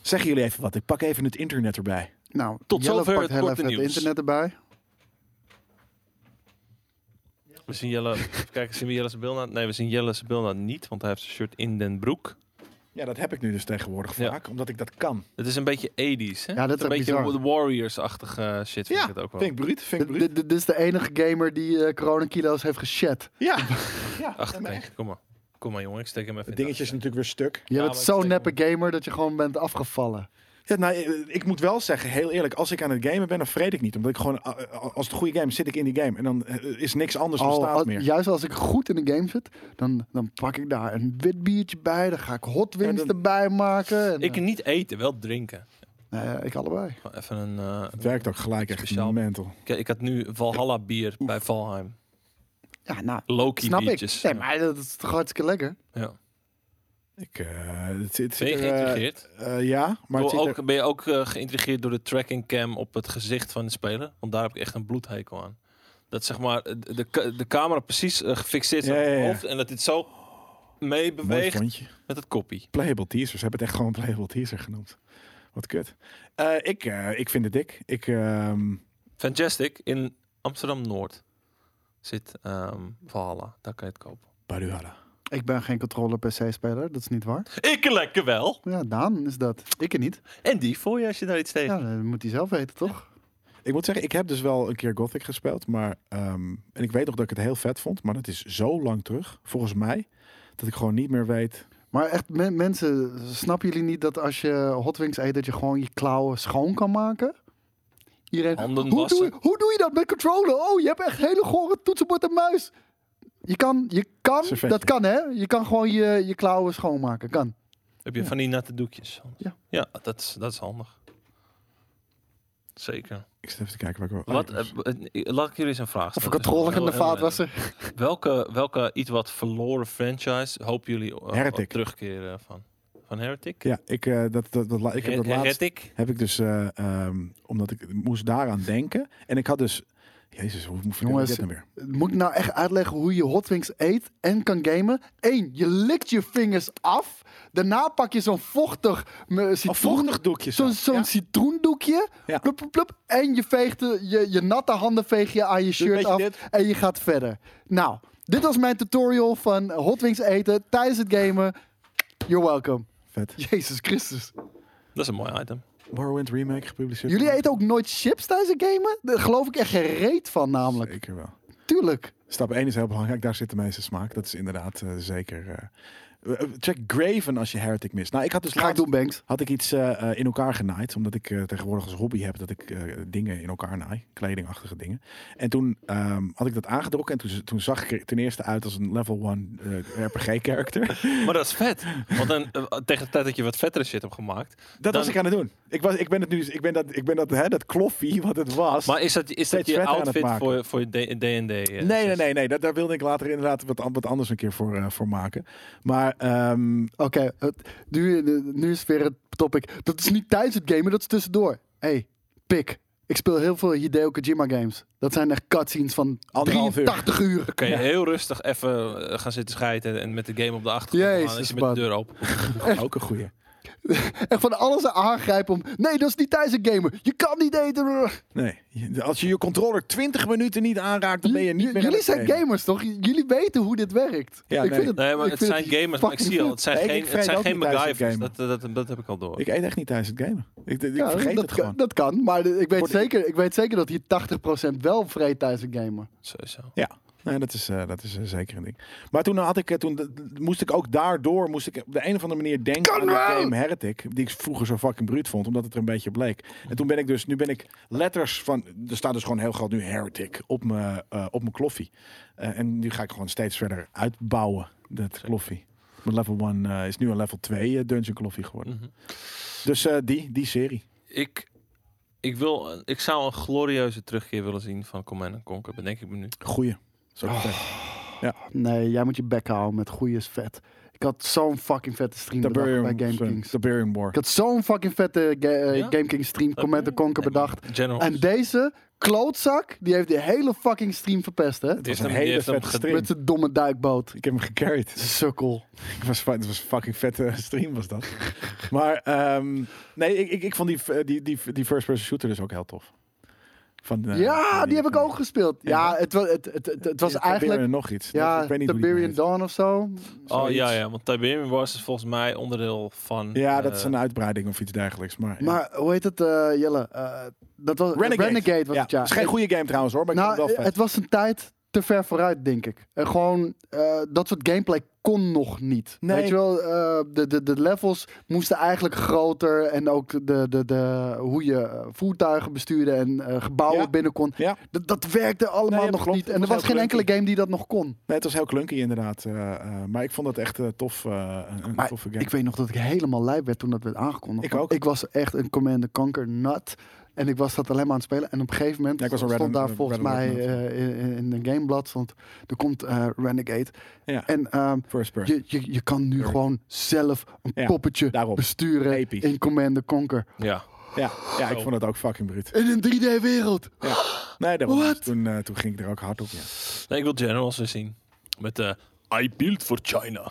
Zeggen jullie even wat? Ik pak even het internet erbij. Nou, tot Jelle zover het korte nieuws. Het internet erbij. We zien Jelle. Kijk, zien we Jelle zijn beeld aan? Nee, we zien Jelle zijn beeld aan niet, want hij heeft zijn shirt in den broek. Ja, dat heb ik nu dus tegenwoordig vaak, ja. Omdat ik dat kan. Het is een beetje eighties, hè? Ja, dat is een beetje de Warriors-achtige shit. Vind ja, ik het ook wel. Vind ik bruut, vind ik bruut. Dit is de enige gamer die uh, corona-kilo's heeft geshed. Ja. Ja. achtennegentig, kom maar. Kom maar, jongen, ik steek hem even. Het dingetje is natuurlijk weer stuk. Je ja, bent zo'n neppe gamer dat je gewoon bent afgevallen. Ja, nou, ik moet wel zeggen, heel eerlijk, als ik aan het gamen ben, dan vreet ik niet. Omdat ik gewoon, als het een goede game zit ik in die game. En dan is niks anders oh, bestaat als, meer. Juist als ik goed in de game zit, dan, dan pak ik daar een wit biertje bij. Dan ga ik hot wings ja, erbij maken. En, ik niet eten, wel drinken. Uh, ik allebei. Even een, uh, het werkt ook gelijk echt speciaal mental. Ik, ik had nu Valhalla bier Oef. bij Valheim. Ja, nou, Loki snap biertjes. Ik. Nee, maar dat is toch hartstikke lekker? Ja. Ik, uh, het, het ben je geïntrigeerd? Uh, uh, ja, maar het ook, er... Ben je ook uh, geïntrigeerd door de tracking cam op het gezicht van de speler? Want daar heb ik echt een bloedhekel aan. Dat zeg maar de, de camera precies uh, gefixeerd is ja, op ja, ja. het hoofd en dat dit zo meebeweegt met het koppie. Playable teasers, ze hebben het echt gewoon playable teaser genoemd. Wat kut. Uh, ik, uh, ik vind het dik. Ik, uh... Fantastic in Amsterdam-Noord zit um, Valhalla, daar kan je het kopen. Baruhara. Ik ben geen controller-P C-speler, dat is niet waar. Ik lekker wel. Ja, Daan is dat. Ik er niet. En die voor je als je daar iets tegen... Ja, dan moet hij zelf weten, toch? Ik moet zeggen, ik heb dus wel een keer Gothic gespeeld, maar... Um, en ik weet nog dat ik het heel vet vond, maar dat is zo lang terug, volgens mij, dat ik gewoon niet meer weet... Maar echt, men- mensen, snappen jullie niet dat als je hot wings eet, dat je gewoon je klauwen schoon kan maken? Iedereen, Handen hoe, doe je, hoe doe je dat met controller? Oh, je hebt echt hele gore toetsenbord en muis. Je kan, je kan, Servetje. Dat kan hè. Je kan gewoon je, je klauwen schoonmaken, kan. Heb je ja. van die natte doekjes? Ja, ja dat, is, dat is handig. Zeker. Ik zit even te kijken waar ik wel... Wat, uh, laat ik jullie eens een vraag stellen. Of een controller in de vaatwasser. Welke, welke iets wat verloren franchise hopen jullie uh, terugkeren van? Van Heretic? Ja, ik, uh, dat, dat, dat, ik heb Her- dat laatst... Heb ik dus, uh, um, omdat ik moest daaraan denken. En ik had dus... Jezus, hoe moet ik dit nou weer? Moet ik nou echt uitleggen hoe je hotwings eet en kan gamen? Eén, je likt je vingers af. Daarna pak je zo'n vochtig... Uh, citroen, oh, vochtig doekje. Zo, zo'n ja. citroendoekje. Ja. Plup, plup, plup, en je, veegt, je, je natte handen veeg je aan je shirt af. Dit. En je gaat verder. Nou, dit was mijn tutorial van hotwings eten tijdens het gamen. You're welcome. Vet. Jezus Christus. Dat is een mooi item. Morrowind Remake gepubliceerd. Jullie eten ook nooit chips tijdens het gamen? Daar geloof ik echt geen reet van namelijk. Zeker wel. Tuurlijk. Stap één is heel belangrijk. Daar zit de meeste smaak. Dat is inderdaad uh, zeker... Uh, check Graven als je Heretic mist. Nou, ik had dus Ga laatst, ik doen, Banks. Had ik iets uh, in elkaar genaaid. Omdat ik uh, tegenwoordig als hobby heb dat ik uh, dingen in elkaar naai. Kledingachtige dingen. En toen um, had ik dat aangedrokken. En toen, toen zag ik er ten eerste uit als een level one uh, R P G-character. Maar dat is vet. Want dan, uh, tegen de tijd dat je wat vettere shit hebt gemaakt. Dat dan... was ik aan het doen. Ik, was, ik ben het nu. Ik ben dat, ik ben dat, hè, dat kloffie wat het was. Maar is dat, is dat je outfit voor, voor je D en D? Uh, nee, nee, nee, nee. Dat, daar wilde ik later inderdaad wat, wat anders een keer voor, uh, voor maken. Maar. Um, Oké, okay, nu, nu is weer het topic. Dat is niet tijdens het gamen, dat is tussendoor. Hey, pik. Ik speel heel veel Hideo Kojima games. Dat zijn echt cutscenes van drieëntachtig uur. uur. Dan kan je heel rustig even gaan zitten scheiden en met de game op de achtergrond gaan. Is je met de deur open. Ook een goeie. Echt van alles aangrijpen om... Nee, dat is niet tijdens het gamen. Je kan niet eten. Nee, als je je controller twintig minuten niet aanraakt, dan ben je niet J- meer... Jullie zijn gamen. gamers, toch? Jullie weten hoe dit werkt. Ja, ik nee. Vind het, nee, maar ik het vind zijn het gamers. Maar ik zie al, het zijn nee, geen, het zijn geen MacGyvers. Dat, dat, dat, dat heb ik al door. Ik eet echt niet tijdens het gamen. Ik, ik ja, vergeet dat het gewoon. Kan, dat kan, maar ik weet, zeker, ik weet zeker dat hier tachtig procent wel vreet tijdens het gamen. Sowieso. Ja. Nee, dat is, uh, dat is uh, zeker een ding. Maar toen, had ik, toen d- moest ik ook daardoor... moest ik op de een of andere manier denken aan de game Heretic... die ik vroeger zo fucking bruut vond, omdat het er een beetje bleek. En toen ben ik dus... Nu ben ik letters van... Er staat dus gewoon heel groot nu Heretic op mijn uh, kloffie. Uh, en nu ga ik gewoon steeds verder uitbouwen, dat kloffie. Maar level one uh, is nu een level twee uh, Dungeon Coffee geworden. Mm-hmm. Dus uh, die, die serie. Ik... Ik, wil, ik zou een glorieuze terugkeer willen zien van Command en Conquer, bedenk ik me nu. Goeie. Zo oh. Ja. Nee, jij moet je bek houden met goeie is vet. Ik had zo'n fucking vette stream Tiberium, bedacht bij GameKings. Tiberium War. Ik had zo'n fucking vette ga- uh, ja? GameKings stream Command en Conquer bedacht. Generals. En deze klootzak, die heeft die hele fucking stream verpest, hè? Het is een hele vette stream. Met zijn domme duikboot. Ik heb hem gecarried. Sukkel. Ik was, het was een fucking vette stream, was dat. maar, um, nee, ik, ik, ik vond die, die, die, die first-person shooter dus ook heel tof. Van, uh, ja, die, die heb ik ook gespeeld. Ja, ja het, het, het, het, het, het was Tiberium eigenlijk... nog iets. Ja, ik weet niet Tiberium Dawn of zo. Oh ja, ja, want Tiberium Wars is volgens mij onderdeel van... Ja, uh, dat is een uitbreiding of iets dergelijks. Maar, ja. maar hoe heet het, uh, Jelle? Uh, dat was Renegade. Renegade was ja. Het, ja. Het is geen goede game trouwens, hoor. Maar nou, ik vond het wel vet. Het was een tijd te ver vooruit, denk ik. En gewoon, uh, dat soort gameplay kon nog niet. Nee. Weet je wel, uh, de, de, de levels moesten eigenlijk groter. En ook de, de, de, hoe je voertuigen bestuurde en uh, gebouwen ja. binnen kon. Ja. D- dat werkte allemaal nee, nog klopt. niet. En er was geen enkele game die dat nog kon. Nee, het was heel klunky inderdaad. Uh, uh, maar ik vond het echt uh, tof. Uh, een maar toffe game. Ik weet nog dat ik helemaal lijp werd toen dat werd aangekondigd. Ik ook. Ik was echt een Command en Conquer nut. En ik was dat alleen maar aan het spelen. En op een gegeven moment ja, stond Red daar and, volgens Red mij uh, in, in de gameblad stond... er komt uh, Renegade. Ja. En um, je, je, je kan nu Earth. gewoon zelf een ja, poppetje daarop. besturen Episch. in Command en Conquer. Ja. Ja, ja, ik vond het ook fucking bruut. In een drie D wereld Ja. Nee, dat was toen, uh, toen ging ik er ook hard op. Ja. Nee, ik wil Generals weer zien. Met uh, I built for China.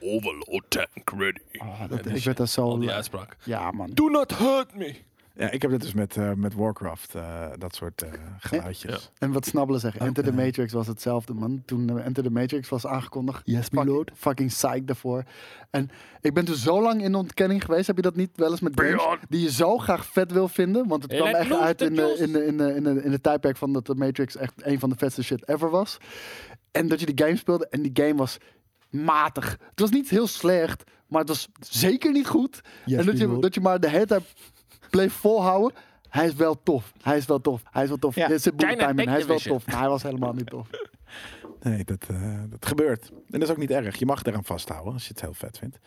Overload tank ready. Oh, dat, ik dus werd dat zo... Al die uitspraak. Ja, man. Do not hurt me. Ja, ik heb dat dus met, uh, met Warcraft, uh, dat soort uh, geluidjes. En, ja. en wat snabbelen zeggen, okay. Enter the Matrix was hetzelfde, man. Toen uh, Enter the Matrix was aangekondigd, yes, fuck, fucking psyched daarvoor. En ik ben toen zo lang in ontkenning geweest, heb je dat niet wel eens met Beyond. Games die je zo graag vet wil vinden? Want het kwam hey, echt uit in de, in, de, in, de, in, de, in de tijdperk van dat de Matrix echt een van de vetste shit ever was. En dat je die game speelde en die game was matig. Het was niet heel slecht, maar het was zeker niet goed. Yes, en dat je, dat je maar de hele tijd... bleef volhouden. Hij is wel tof. Hij is wel tof. Hij is wel tof. Ja. Er zit bullet time in. Hij is wel tof. Hij was helemaal niet tof. Nee, dat, uh, dat gebeurt. En dat is ook niet erg. Je mag eraan vasthouden als je het heel vet vindt.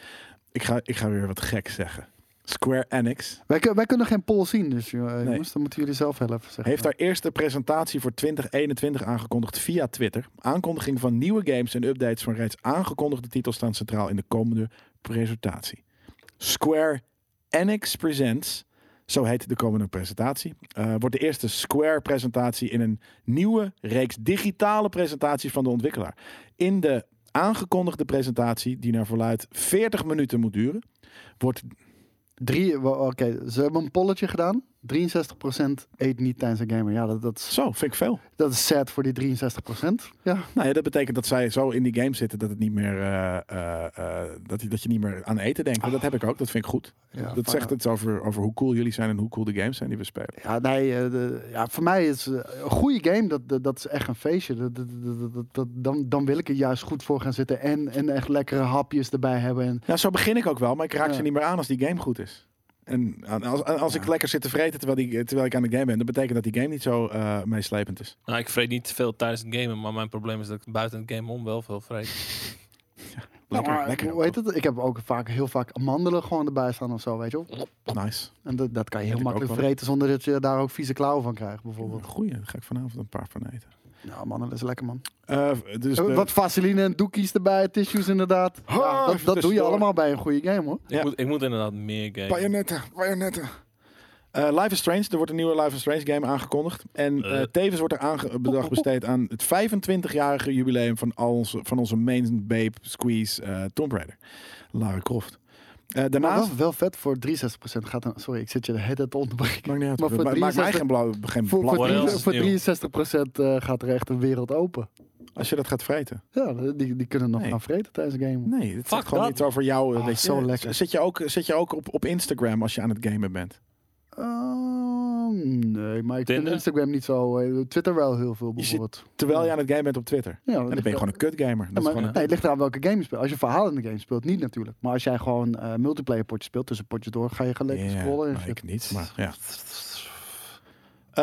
Ik ga, ik ga weer wat gek zeggen. Square Enix. Wij, wij kunnen geen poll zien, dus uh, nee. jongens, dan moeten jullie zelf wel even zeggen. Heeft haar eerste presentatie voor twintig eenentwintig aangekondigd via Twitter. Aankondiging van nieuwe games en updates van reeds aangekondigde titels staan centraal in de komende presentatie. Square Enix presents... Zo heet de komende presentatie. Uh, wordt de eerste Square-presentatie in een nieuwe reeks digitale presentaties van de ontwikkelaar. In de aangekondigde presentatie, die naar verluidt veertig minuten moet duren, wordt... Drie, oké, okay. Ze hebben een polletje gedaan. drieënzestig procent eet niet tijdens een gamer. Ja, dat, dat is, zo, vind ik veel. Dat is sad voor die drieënzestig procent. Ja. Nou ja, dat betekent dat zij zo in die game zitten dat het niet meer uh, uh, uh, dat, dat je niet meer aan eten denkt. Oh. Dat heb ik ook, dat vind ik goed. Ja, dat zegt het over, over hoe cool jullie zijn en hoe cool de games zijn die we spelen. Ja, nee, uh, de, ja, voor mij is uh, een goede game, dat, dat, dat is echt een feestje. Dat, dat, dat, dat, dat, dan, dan wil ik er juist goed voor gaan zitten en, en echt lekkere hapjes erbij hebben. En... Ja, zo begin ik ook wel, maar ik raak ja. ze niet meer aan als die game goed is. En als, als ja. ik lekker zit te vreten terwijl, die, terwijl ik aan de game ben, dat betekent dat die game niet zo uh, meeslepend is. Nou, ik vreet niet veel tijdens het gamen, maar mijn probleem is dat ik buiten het game om wel veel vreet. Ja, lekker, nou, lekker. Hoe heet het? Ik heb ook vaak, heel vaak amandelen gewoon erbij staan of zo, weet je wel. Nice. En dat, dat kan je heel makkelijk vreten zonder dat je daar ook vieze klauwen van krijgt, bijvoorbeeld. Ja, goeie, daar ga ik vanavond een paar van eten. Nou, man, dat is lekker, man. Uh, dus uh, wat vaseline en doekies erbij, tissues inderdaad. Oh, ja, dat dat doe je allemaal bij een goede game, hoor. Ja. Ik, moet, ik moet inderdaad meer gamen. Bajonetten, bajonetten. Uh, Life is Strange, er wordt een nieuwe Life is Strange game aangekondigd. En uh. Uh, tevens wordt er aange- bedrag besteed aan het vijfentwintigjarige jubileum van, al onze, van onze main babe squeeze uh, Tomb Raider. Lara Croft. Uh, daarnaast... Maar dat wel vet voor drieënzestig procent gaat dan... Sorry, ik zit je de hele tijd onderbreken. Maakt maar voor drieënzestig... maakt mij geen blauw... Geen voor, voor, drie, voor drieënzestig procent uh, gaat er echt een wereld open. Als je dat gaat vreten. Ja, die, die kunnen nog nee. gaan vreten tijdens de game. Nee, het gaat gewoon iets over jou. Oh, zo ja, lekker. Zit je ook, zit je ook op, op Instagram als je aan het gamen bent? Uh, nee, maar ik vind Instagram niet zo... Uh, Twitter wel heel veel bijvoorbeeld. Je zit, terwijl je aan het gamen bent op Twitter. Ja, en dan ben je gewoon een kutgamer. Ja, nee, het ligt eraan welke game je speelt. Als je verhalende games speelt, niet natuurlijk. Maar als jij gewoon uh, multiplayer potjes speelt, tussen potjes door, ga je gaan lekker yeah, scrollen. Maar ik niet, maar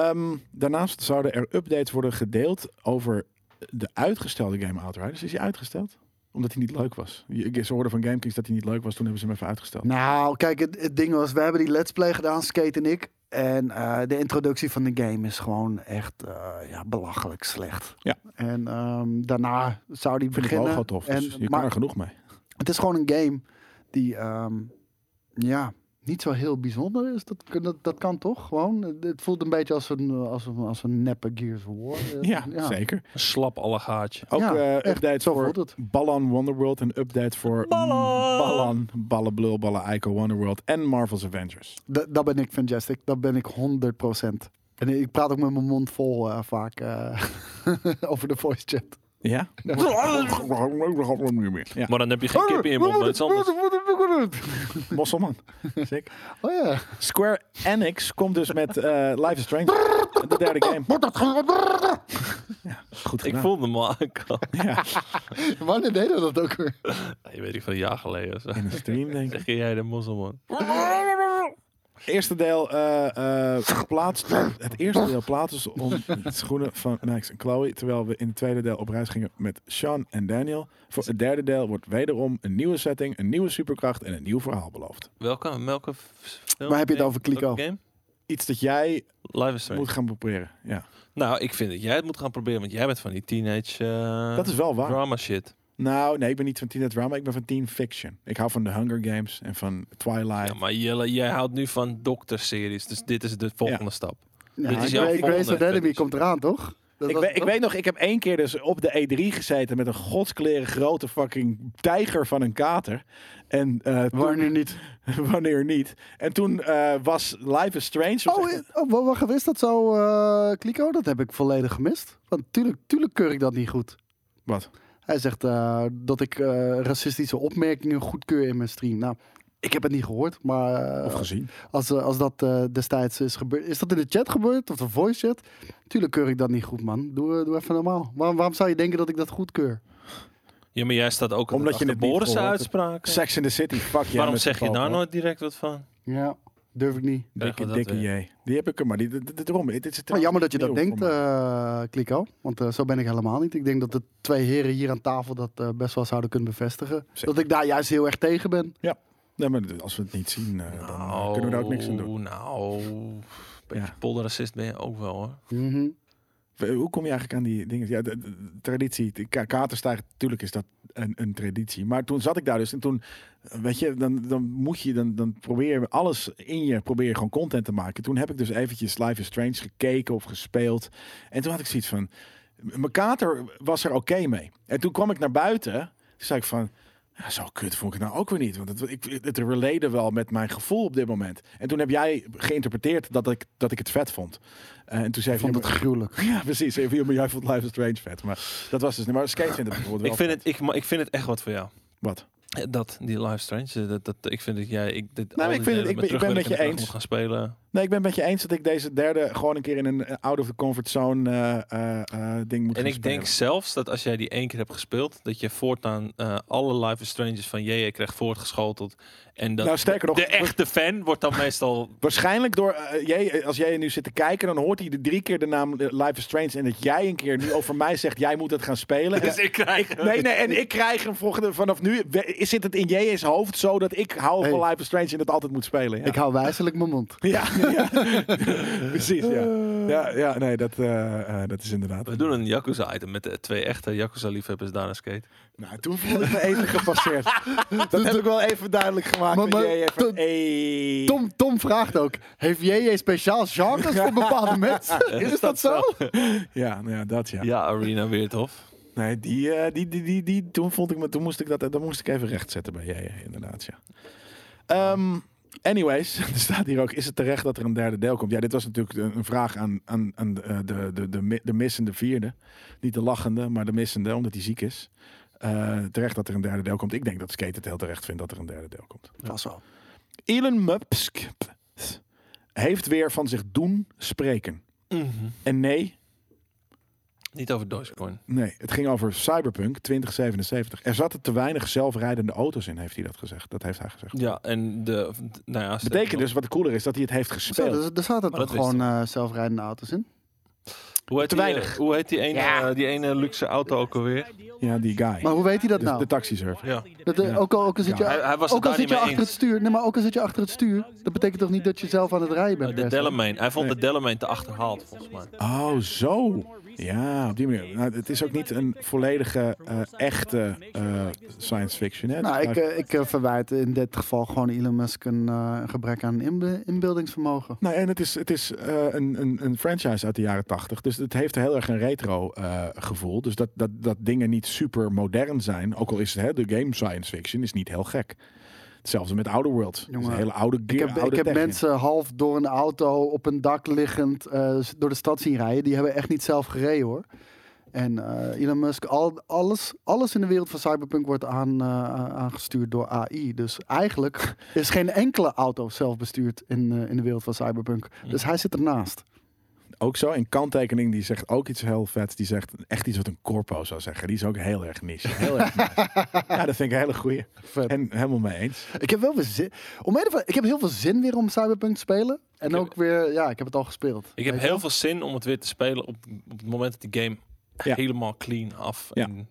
ja. Um, daarnaast zouden er updates worden gedeeld over de uitgestelde game Outriders. Is die uitgesteld? Omdat hij niet leuk was. Ze hoorden van GameKings dat hij niet leuk was. Toen hebben ze hem even uitgesteld. Nou, kijk, het, het ding was... wij hebben die Let's Play gedaan, Skate en ik. En uh, de introductie van de game is gewoon echt uh, ja, belachelijk slecht. Ja. En um, daarna zou die beginnen... Vind ik wel tof, en, dus je maar, kan er genoeg mee. Het is gewoon een game die... Um, ja... niet zo heel bijzonder is. Dat, dat, dat kan toch? Gewoon. Het voelt een beetje als een, als een, als een neppe Gears of War. Ja, ja. Zeker. Een slap allegaatje. Ook ja, uh, updates voor Balan Wonderworld. Een update voor Balan. Balan, Ballen Blul, Ballen Ico Wonderworld. En Marvel's Avengers. Da- dat ben ik fantastic. Dat ben ik honderd procent. En ik praat ook met mijn mond vol uh, vaak uh, over de voice chat. Ja? Ja. Maar dan heb je geen kippen in je mond. Mosselman. Zeker. Oh ja. Square Enix komt dus met uh, Life is Strange. De derde game. Ja, goed gedaan. Ik voelde hem al ja. Wanneer deed dat ook weer? Je weet ik van een jaar geleden. Zo. In de stream denk ik. Zeg jij de mosselman. Eerste deel uh, uh, plaatst. Het eerste deel plaatste ons de schoenen van Max en Chloe. Terwijl we in het tweede deel op reis gingen met Sean en Daniel. Voor het derde deel wordt wederom een nieuwe setting, een nieuwe superkracht en een nieuw verhaal beloofd. Welke? Welke film? Waar heb je het over, Kliko? Iets dat jij Live moet gaan proberen. Ja. Nou, ik vind dat jij het moet gaan proberen, want jij bent van die teenage uh, dat is wel waar. Drama shit. Nou, nee, ik ben niet van teen drama, ik ben van teen fiction. Ik hou van de Hunger Games en van Twilight. Ja, maar Jelle, jij houdt nu van dokterseries, dus dit is de volgende ja. stap. Ja, dit is jouw ik weet dat Enemy komt eraan, toch? Dat ik, was, weet, ik weet nog, ik heb één keer dus op de E drie gezeten met een godskleren grote fucking tijger van een kater. En, uh, toen, wanneer niet? Wanneer niet. En toen uh, was Life is Strange. Oh, echt... oh, wacht, is dat zo, uh, Kliko? Dat heb ik volledig gemist. Want tuurlijk, tuurlijk keur ik dat niet goed. Wat? Hij zegt uh, dat ik uh, racistische opmerkingen goedkeur in mijn stream. Nou, ik heb het niet gehoord, maar... Uh, of gezien. Als, uh, als dat uh, destijds is gebeurd... Is dat in de chat gebeurd? Of de voice chat? Tuurlijk keur ik dat niet goed, man. Doe, doe even normaal. Waarom, waarom zou je denken dat ik dat goedkeur? Ja, maar jij staat ook... Omdat je het Boris uitspraak. Sex in the City. Fuck jij. Waarom zeg je daar nooit direct wat van? Ja, durf ik niet. Dikke, dikke jij. Die heb ik er maar. Die, die, die, die, die is maar jammer dat je dat denkt, uh, Kliko. Want uh, zo ben ik helemaal niet. Ik denk dat de twee heren hier aan tafel dat uh, best wel zouden kunnen bevestigen. Zeker. Dat ik daar juist heel erg tegen ben. Ja, nee, maar als we het niet zien, uh, nou, dan uh, kunnen we daar ook niks aan doen. Nou, een beetje ja. polderracist ben je ook wel, hoor. Mm-hmm. Hoe kom je eigenlijk aan die dingen? Ja, de, de, de traditie. De katerstijg, natuurlijk is dat een, een traditie. Maar toen zat ik daar dus en toen, weet je, dan, dan moet je, dan, dan probeer je alles in je, probeer je gewoon content te maken. Toen heb ik dus eventjes Life is Strange gekeken of gespeeld. En toen had ik zoiets van, mijn kater was er oké okay mee. En toen kwam ik naar buiten, toen zei ik van... Ja, zo kut vond ik het nou ook weer niet. Want het, ik, het releden wel met mijn gevoel op dit moment. En toen heb jij geïnterpreteerd dat ik, dat ik het vet vond. Uh, en toen zei ik vond het gruwelijk. Ja, precies. Even, maar jij vond Life is Strange vet. Maar dat was dus... Maar Skate vindt het bijvoorbeeld wel ik vind het, ik, maar ik vind het echt wat voor jou. Wat? Dat, die Life is Strange. Dat, dat, ik vind dat jij... Ik, dit, nou, ik, vind het, ik, ben, ik ben met je eens. Gaan spelen. Nee, ik ben met je eens dat ik deze derde gewoon een keer in een out of the comfort zone uh, uh, ding moet en gaan spelen. En ik denk zelfs dat als jij die één keer hebt gespeeld, dat je voortaan uh, alle Life is Strange's van J J krijgt voortgeschoteld. En dat nou, sterker nog, de echte fan wordt dan meestal... Waarschijnlijk door... Uh, jij, als jij nu zit te kijken, dan hoort hij de drie keer de naam Life is Strange. En dat jij een keer nu over mij zegt, jij moet het gaan spelen. Dus ik krijg ik, nee, nee, en ik krijg hem volgende, vanaf nu... Zit het in J J's hoofd zo dat ik hou hey. van Life is Strange en dat altijd moet spelen. Ja. Ik hou wijzelijk mijn mond. Ja, ja. Precies, ja. Ja, ja, nee, dat, uh, uh, dat is inderdaad... We doen een Yakuza-item met de twee echte Yakuza-liefhebbers daar aan Skate. Nou, toen voelde ik me even gepasseerd. Dat heb ik wel even duidelijk gemaakt. Maar, maar, J J van, hey. Tom, Tom vraagt ook, heeft J J speciaal genres voor bepaalde mensen? Is dat zo? Ja, nou ja, dat ja. Ja, Arena Weerthof. Nee, die, uh, die, die, die, die, toen vond ik me, toen moest ik dat, dan moest ik even rechtzetten bij jij, inderdaad, ja. Um, anyways, er staat hier ook, is het terecht dat er een derde deel komt? Ja, dit was natuurlijk een vraag aan, aan, aan de, de, de, de missende vierde. Niet de lachende, maar de missende, omdat hij ziek is. Uh, terecht dat er een derde deel komt. Ik denk dat Skate het heel terecht vindt dat er een derde deel komt. Dat is wel. Elon Musk heeft weer van zich doen spreken. Mm-hmm. En nee... Niet over Dogecoin. Nee, het ging over Cyberpunk twintig zevenenzeventig. Er zaten te weinig zelfrijdende auto's in, heeft hij dat gezegd. Dat heeft hij gezegd. Ja, en de... Nou ja, betekent dus, wat cooler is, dat hij het heeft gespeeld. Zo, er zaten toch gewoon uh, zelfrijdende auto's in? Hoe heet te die, weinig. Hoe heet die ene, ja. uh, die ene luxe auto ook alweer? Ja, die guy. Maar hoe weet hij dat nou? De, de taxiserver. Ja. Dat, uh, ook al, ook al zit je, ja. hij, hij was ook al zit je achter eens. het stuur. Nee, maar ook al zit je achter het stuur. Dat betekent toch niet dat je zelf aan het rijden bent? Uh, de Delamain. Hij vond nee. de Delamain te achterhaald, volgens mij. Oh, zo. Ja, op die manier. Nou, het is ook niet een volledige, uh, echte uh, science fiction. Hè? Nou, ik, uh, ik uh, verwijt in dit geval gewoon Elon Musk een uh, gebrek aan inbe- inbeeldingsvermogen. Nou, en het is, het is uh, een, een, een franchise uit de jaren tachtig. Dus het heeft heel erg een retro uh, gevoel. Dus dat, dat, dat dingen niet super modern zijn. Ook al is het, hè, de game science fiction is niet heel gek. Hetzelfde met Outer Worlds. Jongen, een hele oude gear, ik heb, oude ik heb mensen half door een auto op een dak liggend uh, door de stad zien rijden. Die hebben echt niet zelf gereden, hoor. En uh, Elon Musk, al, alles, alles in de wereld van cyberpunk wordt aan, uh, aangestuurd door A I. Dus eigenlijk is geen enkele auto zelfbestuurd in, uh, in de wereld van cyberpunk. Ja. Dus hij zit ernaast. Ook zo. En kanttekening, die zegt ook iets heel vets. Die zegt echt iets wat een corpo zou zeggen. Die is ook heel erg niche. Heel erg niche. Ja, dat vind ik een hele goeie. Vet. En helemaal mee eens. Ik heb wel weer zin. Om een of andere, ik heb heel veel zin weer om Cyberpunk te spelen. En ik ook heb... weer, ja, ik heb het al gespeeld. Ik heb heel veel zin om het weer te spelen op, op het moment dat de game ja. helemaal clean af. Ja. En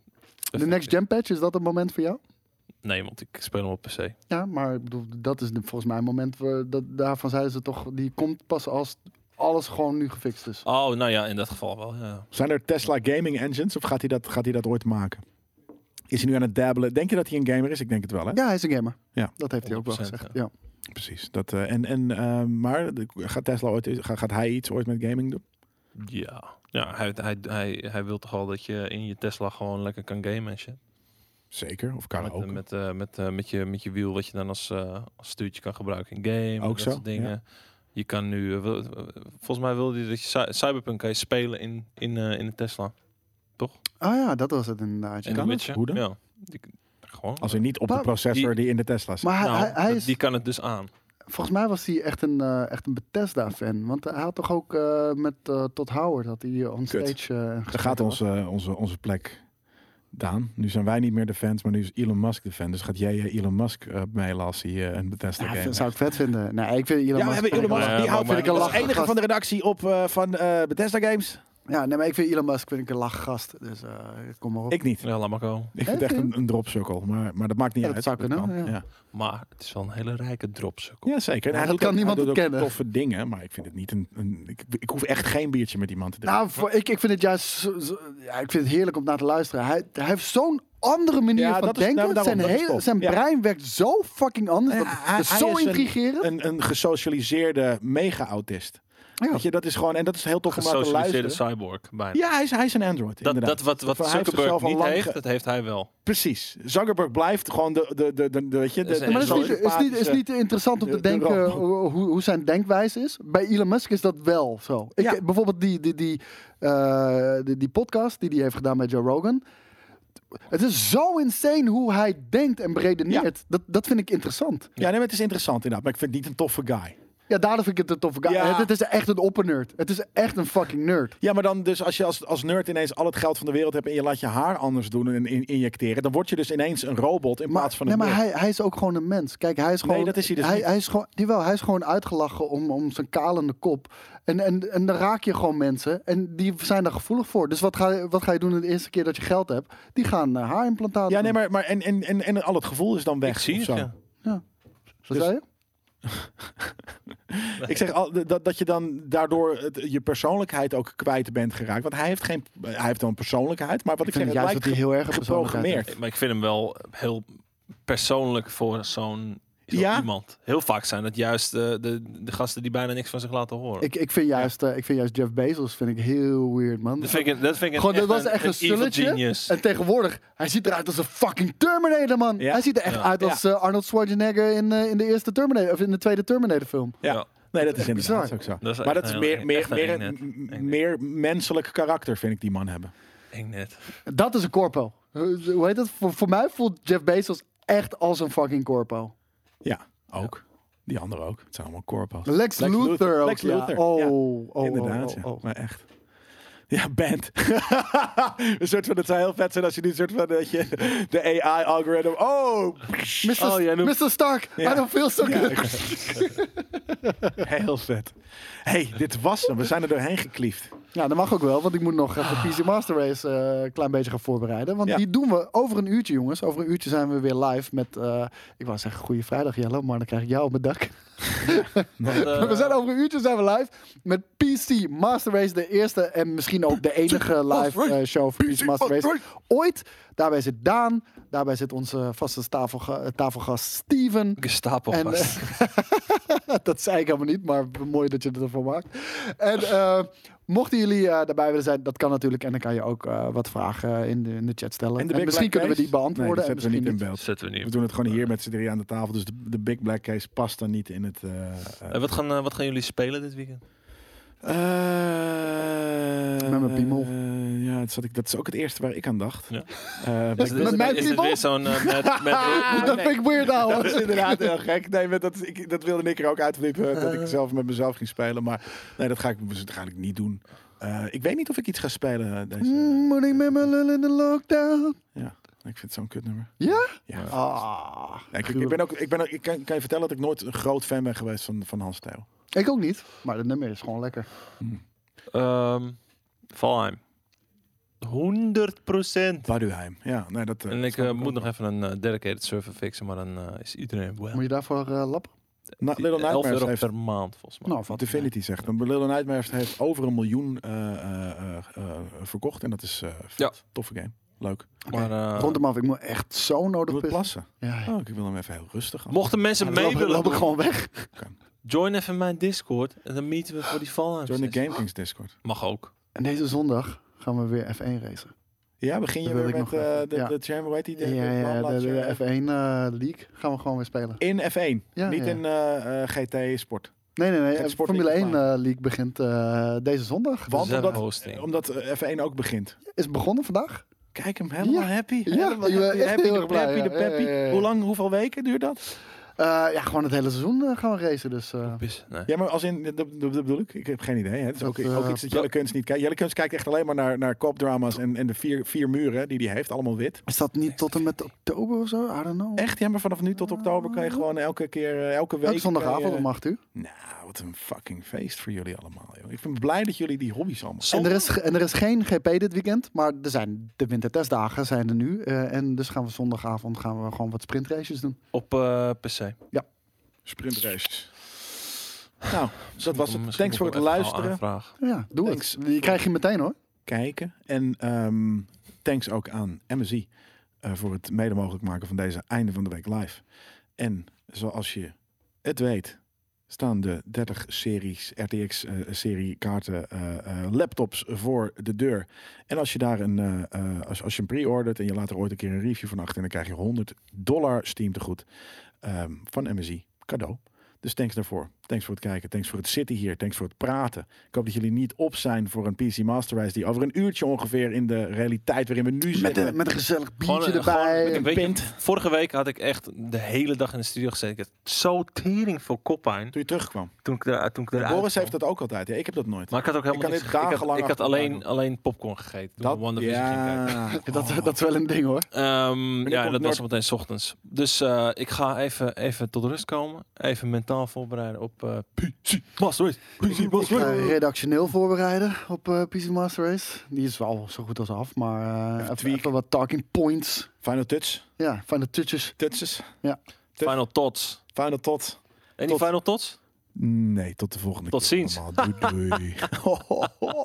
de next gen patch, is dat een moment voor jou? Nee, want ik speel hem op P C. Ja, maar ik bedoel, dat is volgens mij een moment waar, dat, daarvan zeiden ze toch, die komt pas als... alles gewoon nu gefixt is. Oh, nou ja, in dat geval wel. Ja. Zijn er Tesla gaming engines of gaat hij dat, gaat hij dat ooit maken? Is hij nu aan het dabbelen? Denk je dat hij een gamer is? Ik denk het wel, hè? Ja, hij is een gamer. Ja. Dat heeft hij ook wel gezegd. Ja. Ja. Precies. Dat, uh, en, en, uh, maar gaat Tesla ooit, gaat, gaat hij iets ooit met gaming doen? Ja. Ja, hij, hij, hij, hij wil toch al dat je in je Tesla gewoon lekker kan gamen en shit. Zeker, of kan ook. Met, met, uh, met, uh, met, je, met je wiel wat je dan als, uh, als stuurtje kan gebruiken in game. Ook dat zo, soort dingen. Ja. Je kan nu, uh, wil, uh, volgens mij wilde hij dat je Cyberpunk kan je spelen in, in, uh, in de Tesla, toch? Ah ja, dat was het inderdaad. Je kan het? Hoe dan? Ja, die, gewoon, als hij niet op maar, de processor die, die in de Tesla zit. Maar nou, hij, hij is, die kan het dus aan. Volgens mij was hij echt een, uh, echt een Bethesda-fan. Want hij had toch ook uh, met uh, Todd Howard, had hij onstage... Uh, Daar gaat onze, uh, onze, onze plek... Daan, nu zijn wij niet meer de fans, maar nu is Elon Musk de fan. Dus gaat jij uh, Elon Musk uh, mailen als hij uh, een Bethesda ja, game dat zou ik vet vinden. Nee, ik vind Elon ja, Musk... Ja, we hebben Elon Musk, die houdt vind ik een lach. Enige gast. Van de redactie op uh, van uh, Bethesda games. Ja, nee, maar ik vind Elon Musk vind ik een lachgast. Dus uh, kom maar op. Ik niet. Ja, laat maar komen. Ik vind echt een, een dropsukkel, maar, maar dat maakt niet ja, uit. Dat zou kunnen, ja. Ja. Maar het is wel een hele rijke dropsukkel. Ja, zeker. Ja, dat kan ook, niemand hij doet ook kennen. Toffe dingen, maar ik vind het niet een... een ik, ik hoef echt geen biertje met iemand te drinken. Nou, voor, ik, ik vind het juist... Zo, zo, ja, ik vind het heerlijk om naar te luisteren. Hij, hij heeft zo'n andere manier ja, van denken. Is, daarom, zijn hele, zijn ja. brein werkt zo fucking anders. Ja, dat, hij, dat is zo is intrigerend. Een, een, een gesocialiseerde mega-autist. Ja. Je, dat is gewoon, en dat is heel tof om naar te luisteren. Cyborg, bijna. Ja, hij is, hij is een Android. Dat, dat wat, wat Zuckerberg niet heeft, ge... dat heeft hij wel. Precies. Zuckerberg blijft gewoon de... de, de, de, de weet je, de, de, maar het is, is, niet, is niet interessant om te de, denken de hoe, hoe zijn denkwijze is. Bij Elon Musk is dat wel zo. Ik, ja. Bijvoorbeeld die, die, die, uh, die, die podcast die hij heeft gedaan met Joe Rogan. Het is zo insane hoe hij denkt en beredeneert. Ja. Dat, dat vind ik interessant. Ja, nee, maar het is interessant inderdaad. Maar ik vind het niet een toffe guy. Ja, daardoor vind ik het een toffe guy. Ja. Het is echt een oppernerd. Het is echt een fucking nerd. Ja, maar dan dus als je als, als nerd ineens al het geld van de wereld hebt... en je laat je haar anders doen en in, injecteren... dan word je dus ineens een robot in maar, plaats van een nee, maar hij, hij is ook gewoon een mens. Kijk, hij is gewoon... Nee, dat is hij dus hij, niet. Hij is gewoon, jawel, hij is gewoon uitgelachen om, om zijn kalende kop. En, en, en dan raak je gewoon mensen. En die zijn daar gevoelig voor. Dus wat ga, wat ga je doen de eerste keer dat je geld hebt? Die gaan uh, haarimplantaten Ja, nee, maar, maar en, en, en, en al het gevoel is dan weg. Ik zie het, zo. Ja. Ja. Wat dus, zei je? Ik zeg al, dat, dat je dan daardoor het, je persoonlijkheid ook kwijt bent geraakt. Want hij heeft geen, hij heeft dan een persoonlijkheid, maar wat ik, ik zeg, het lijkt ge- heel erg geprogrammeerd. Maar ik vind hem wel heel persoonlijk voor zo'n ja? iemand. Heel vaak zijn het juist uh, de, de gasten die bijna niks van zich laten horen. Ik, ik, vind, juist, uh, ik vind juist Jeff Bezos vind ik heel weird, man. Dat vind ik, dat vind ik Gewoon, echt dat was echt een, een stulletje. En tegenwoordig, hij ziet eruit als een fucking Terminator, man. Ja? Hij ziet er echt ja. uit als ja. uh, Arnold Schwarzenegger in, uh, in de eerste Terminator of in de tweede Terminator film. Ja. ja. Nee, dat is inderdaad bizar. Ook zo. Dat is maar dat is meer, meer, meer, een, meer menselijk karakter, vind ik, die man hebben. Denk net. Dat is een corpo. Hoe heet dat? Voor, voor mij voelt Jeff Bezos echt als een fucking corpo. Ja, ook. Ja. Die andere ook. Het zijn allemaal corpos. Lex, Lex Luthor, Luthor ook. Lex Luthor. Ja. Oh, ja. oh, inderdaad. Oh, oh, oh. Ja. Maar echt. Ja, band. Een soort van, het zou heel vet zijn als je die soort van, dat je de A I-algoritme. Oh, mister Oh, ja, mister Stark, ja. I don't feel so good. Ja, okay. Heel vet. Hey, dit was hem. We zijn er doorheen gekliefd. Ja, dat mag ook wel, want ik moet nog de P C Master Race een uh, klein beetje gaan voorbereiden. Want ja. die doen we over een uurtje, jongens. Over een uurtje zijn we weer live met... Uh, ik wou zeggen, goeie vrijdag, Jelle, maar dan krijg ik jou op mijn dak. Want, uh... we zijn over een uurtje zijn we live met P C Master Race. De eerste en misschien ook de enige live uh, show van P C Master Race ooit. Daarbij zit Daan. Daarbij zit onze vaste tafelga- tafelgast Steven. Gestapelgast. En, uh, dat zei ik helemaal niet, maar mooi dat je het ervan maakt. En uh, mochten jullie uh, daarbij willen zijn, dat kan natuurlijk. En dan kan je ook uh, wat vragen in de, in de chat stellen. En, de en misschien kunnen we die beantwoorden. Nee, en zetten we niet in beeld. Zetten we, niet. We doen het gewoon hier met z'n drie aan de tafel. Dus de, de Big Black Case past dan niet in het... Uh, uh, wat, gaan, uh, wat gaan jullie spelen dit weekend? Uh, met mijn piemel. Uh, ja, dat, zat ik, dat is ook het eerste waar ik aan dacht. Ja. Uh, is het, met mijn piemel? Is zo'n, uh, met, met, ah, dat nee. vind ik weird al. Dat is inderdaad heel gek. Nee, met dat, ik, dat wilde ik er ook uitflippen. Dat ik zelf met mezelf ging spelen. Maar nee, dat ga ik waarschijnlijk niet doen. Uh, ik weet niet of ik iets ga spelen. Deze, Moet ik met mijn lul in de lockdown? Ja. Ik vind het zo'n kutnummer. Ja? Ja. Ah, nee, kijk, ik ben ook, ik, ben ook, ik kan, kan je vertellen dat ik nooit een groot fan ben geweest van, van Hans Tijl. Ik ook niet. Maar dat nummer is gewoon lekker. Hmm. Um, Valheim. honderd procent. Baduheim. Ja, nee, dat... Uh, en ik uh, moet nog even een uh, dedicated server fixen, maar dan uh, is iedereen wel. Moet je daarvoor uh, lappen? Na, Little Nightmares elf euro heeft, per maand, volgens mij. Nou, wat Divinity ja. zegt. Little Nightmares heeft over een miljoen uh, uh, uh, verkocht. En dat is uh, ja. toffe game. Leuk. Okay. Maar, uh, rond hem af, ik moet echt zo nodig pissen. plassen. Ja, ja. Oh, ik wil hem even heel rustig af. Mochten mensen ja, mee lopen, willen, loop ik gewoon weg. Okay. Join even mijn Discord en dan meeten we voor die Fallout. Join de GameKings Discord. Mag ook. En deze zondag gaan we weer F één racen. Ja, begin je weer met nog, uh, de, ja. de, de Chamber, hoe heet die? De, ja, ja, de, de F één uh, League gaan we gewoon weer spelen. In F één, ja, niet ja. in uh, uh, G T Sport. Nee, nee, nee. Formule één uh, League begint uh, deze zondag. Want dus omdat, omdat F één ook begint. Is begonnen vandaag. Kijk hem, helemaal ja. happy. Ja, helemaal ja happy, happy heel de blij, peppy, de ja. peppy. Ja, ja, ja. Hoe lang, hoeveel weken duurt dat? Uh, ja, gewoon het hele seizoen uh, gaan we racen. Dus, uh... nee. Ja, maar als in, dat, dat, dat bedoel ik, ik heb geen idee. Hè. Het is dat, ook, uh, ook iets dat Jelle Kunst niet kijkt. Jelle Kunst kijkt echt alleen maar naar, naar koopdrama's en, en de vier, vier muren die hij heeft, allemaal wit. Is dat niet echt tot en met oktober of zo? I don't know. Echt, ja, maar vanaf nu tot oktober kan je gewoon elke keer, elke week... Elke zondagavond, om acht uur. Nou, wat een fucking feest voor jullie allemaal. Joh. Ik ben blij dat jullie die hobby's allemaal... En er, is, en er is geen G P dit weekend, maar er zijn de wintertestdagen zijn er nu. Uh, en dus gaan we zondagavond gaan we gewoon wat sprintraces doen. Op uh, P C. Ja. Sprintraces. Nou, dus dat was het. Thanks voor het luisteren. Ja, doe thanks. Het. Die krijg je meteen hoor. Kijken. En um, thanks ook aan M S I uh, voor het mede mogelijk maken van deze einde van de week live. En zoals je het weet, staan de dertig series, R T X-serie uh, kaarten, uh, uh, laptops voor de deur. En als je daar een, uh, uh, als, als je een pre-ordert en je laat er ooit een keer een review van achter, en dan krijg je honderd dollar Steam tegoed. Um, van M S I. Cadeau. Dus thanks daarvoor. Thanks voor het kijken. Thanks voor het zitten hier. Thanks voor het praten. Ik hoop dat jullie niet op zijn voor een P C Master Race die over een uurtje ongeveer in de realiteit waarin we nu zitten. Met, met een gezellig biertje erbij. Een pint. Vorige week had ik echt de hele dag in de studio gezeten. Ik had zo tering voor koppijn. Toen je terugkwam. Toen ik, er, toen ik eruit Boris kwam. Heeft dat ook altijd. Ja, ik heb dat nooit. Maar ik had ook helemaal niks. Ik had, ik had, ik had alleen, alleen popcorn gegeten. Dat, Wonder ja. ging dat, oh. dat is wel een ding hoor. Um, ja, dat was meteen 's ochtends. Dus uh, ik ga even, even tot rust komen. Even mentaal voorbereiden op Uh, P C Master Race. P C Master Race. Ik ga redactioneel voorbereiden op uh, P C Master Race. Die is wel zo goed als af, maar uh, even, even wat talking points. Final touch. Ja, final touches. Touches. Ja. Touch. Final tots. Final tot. En die tot. Final tots? Nee, tot de volgende tot keer. Tot ziens. Doei doei.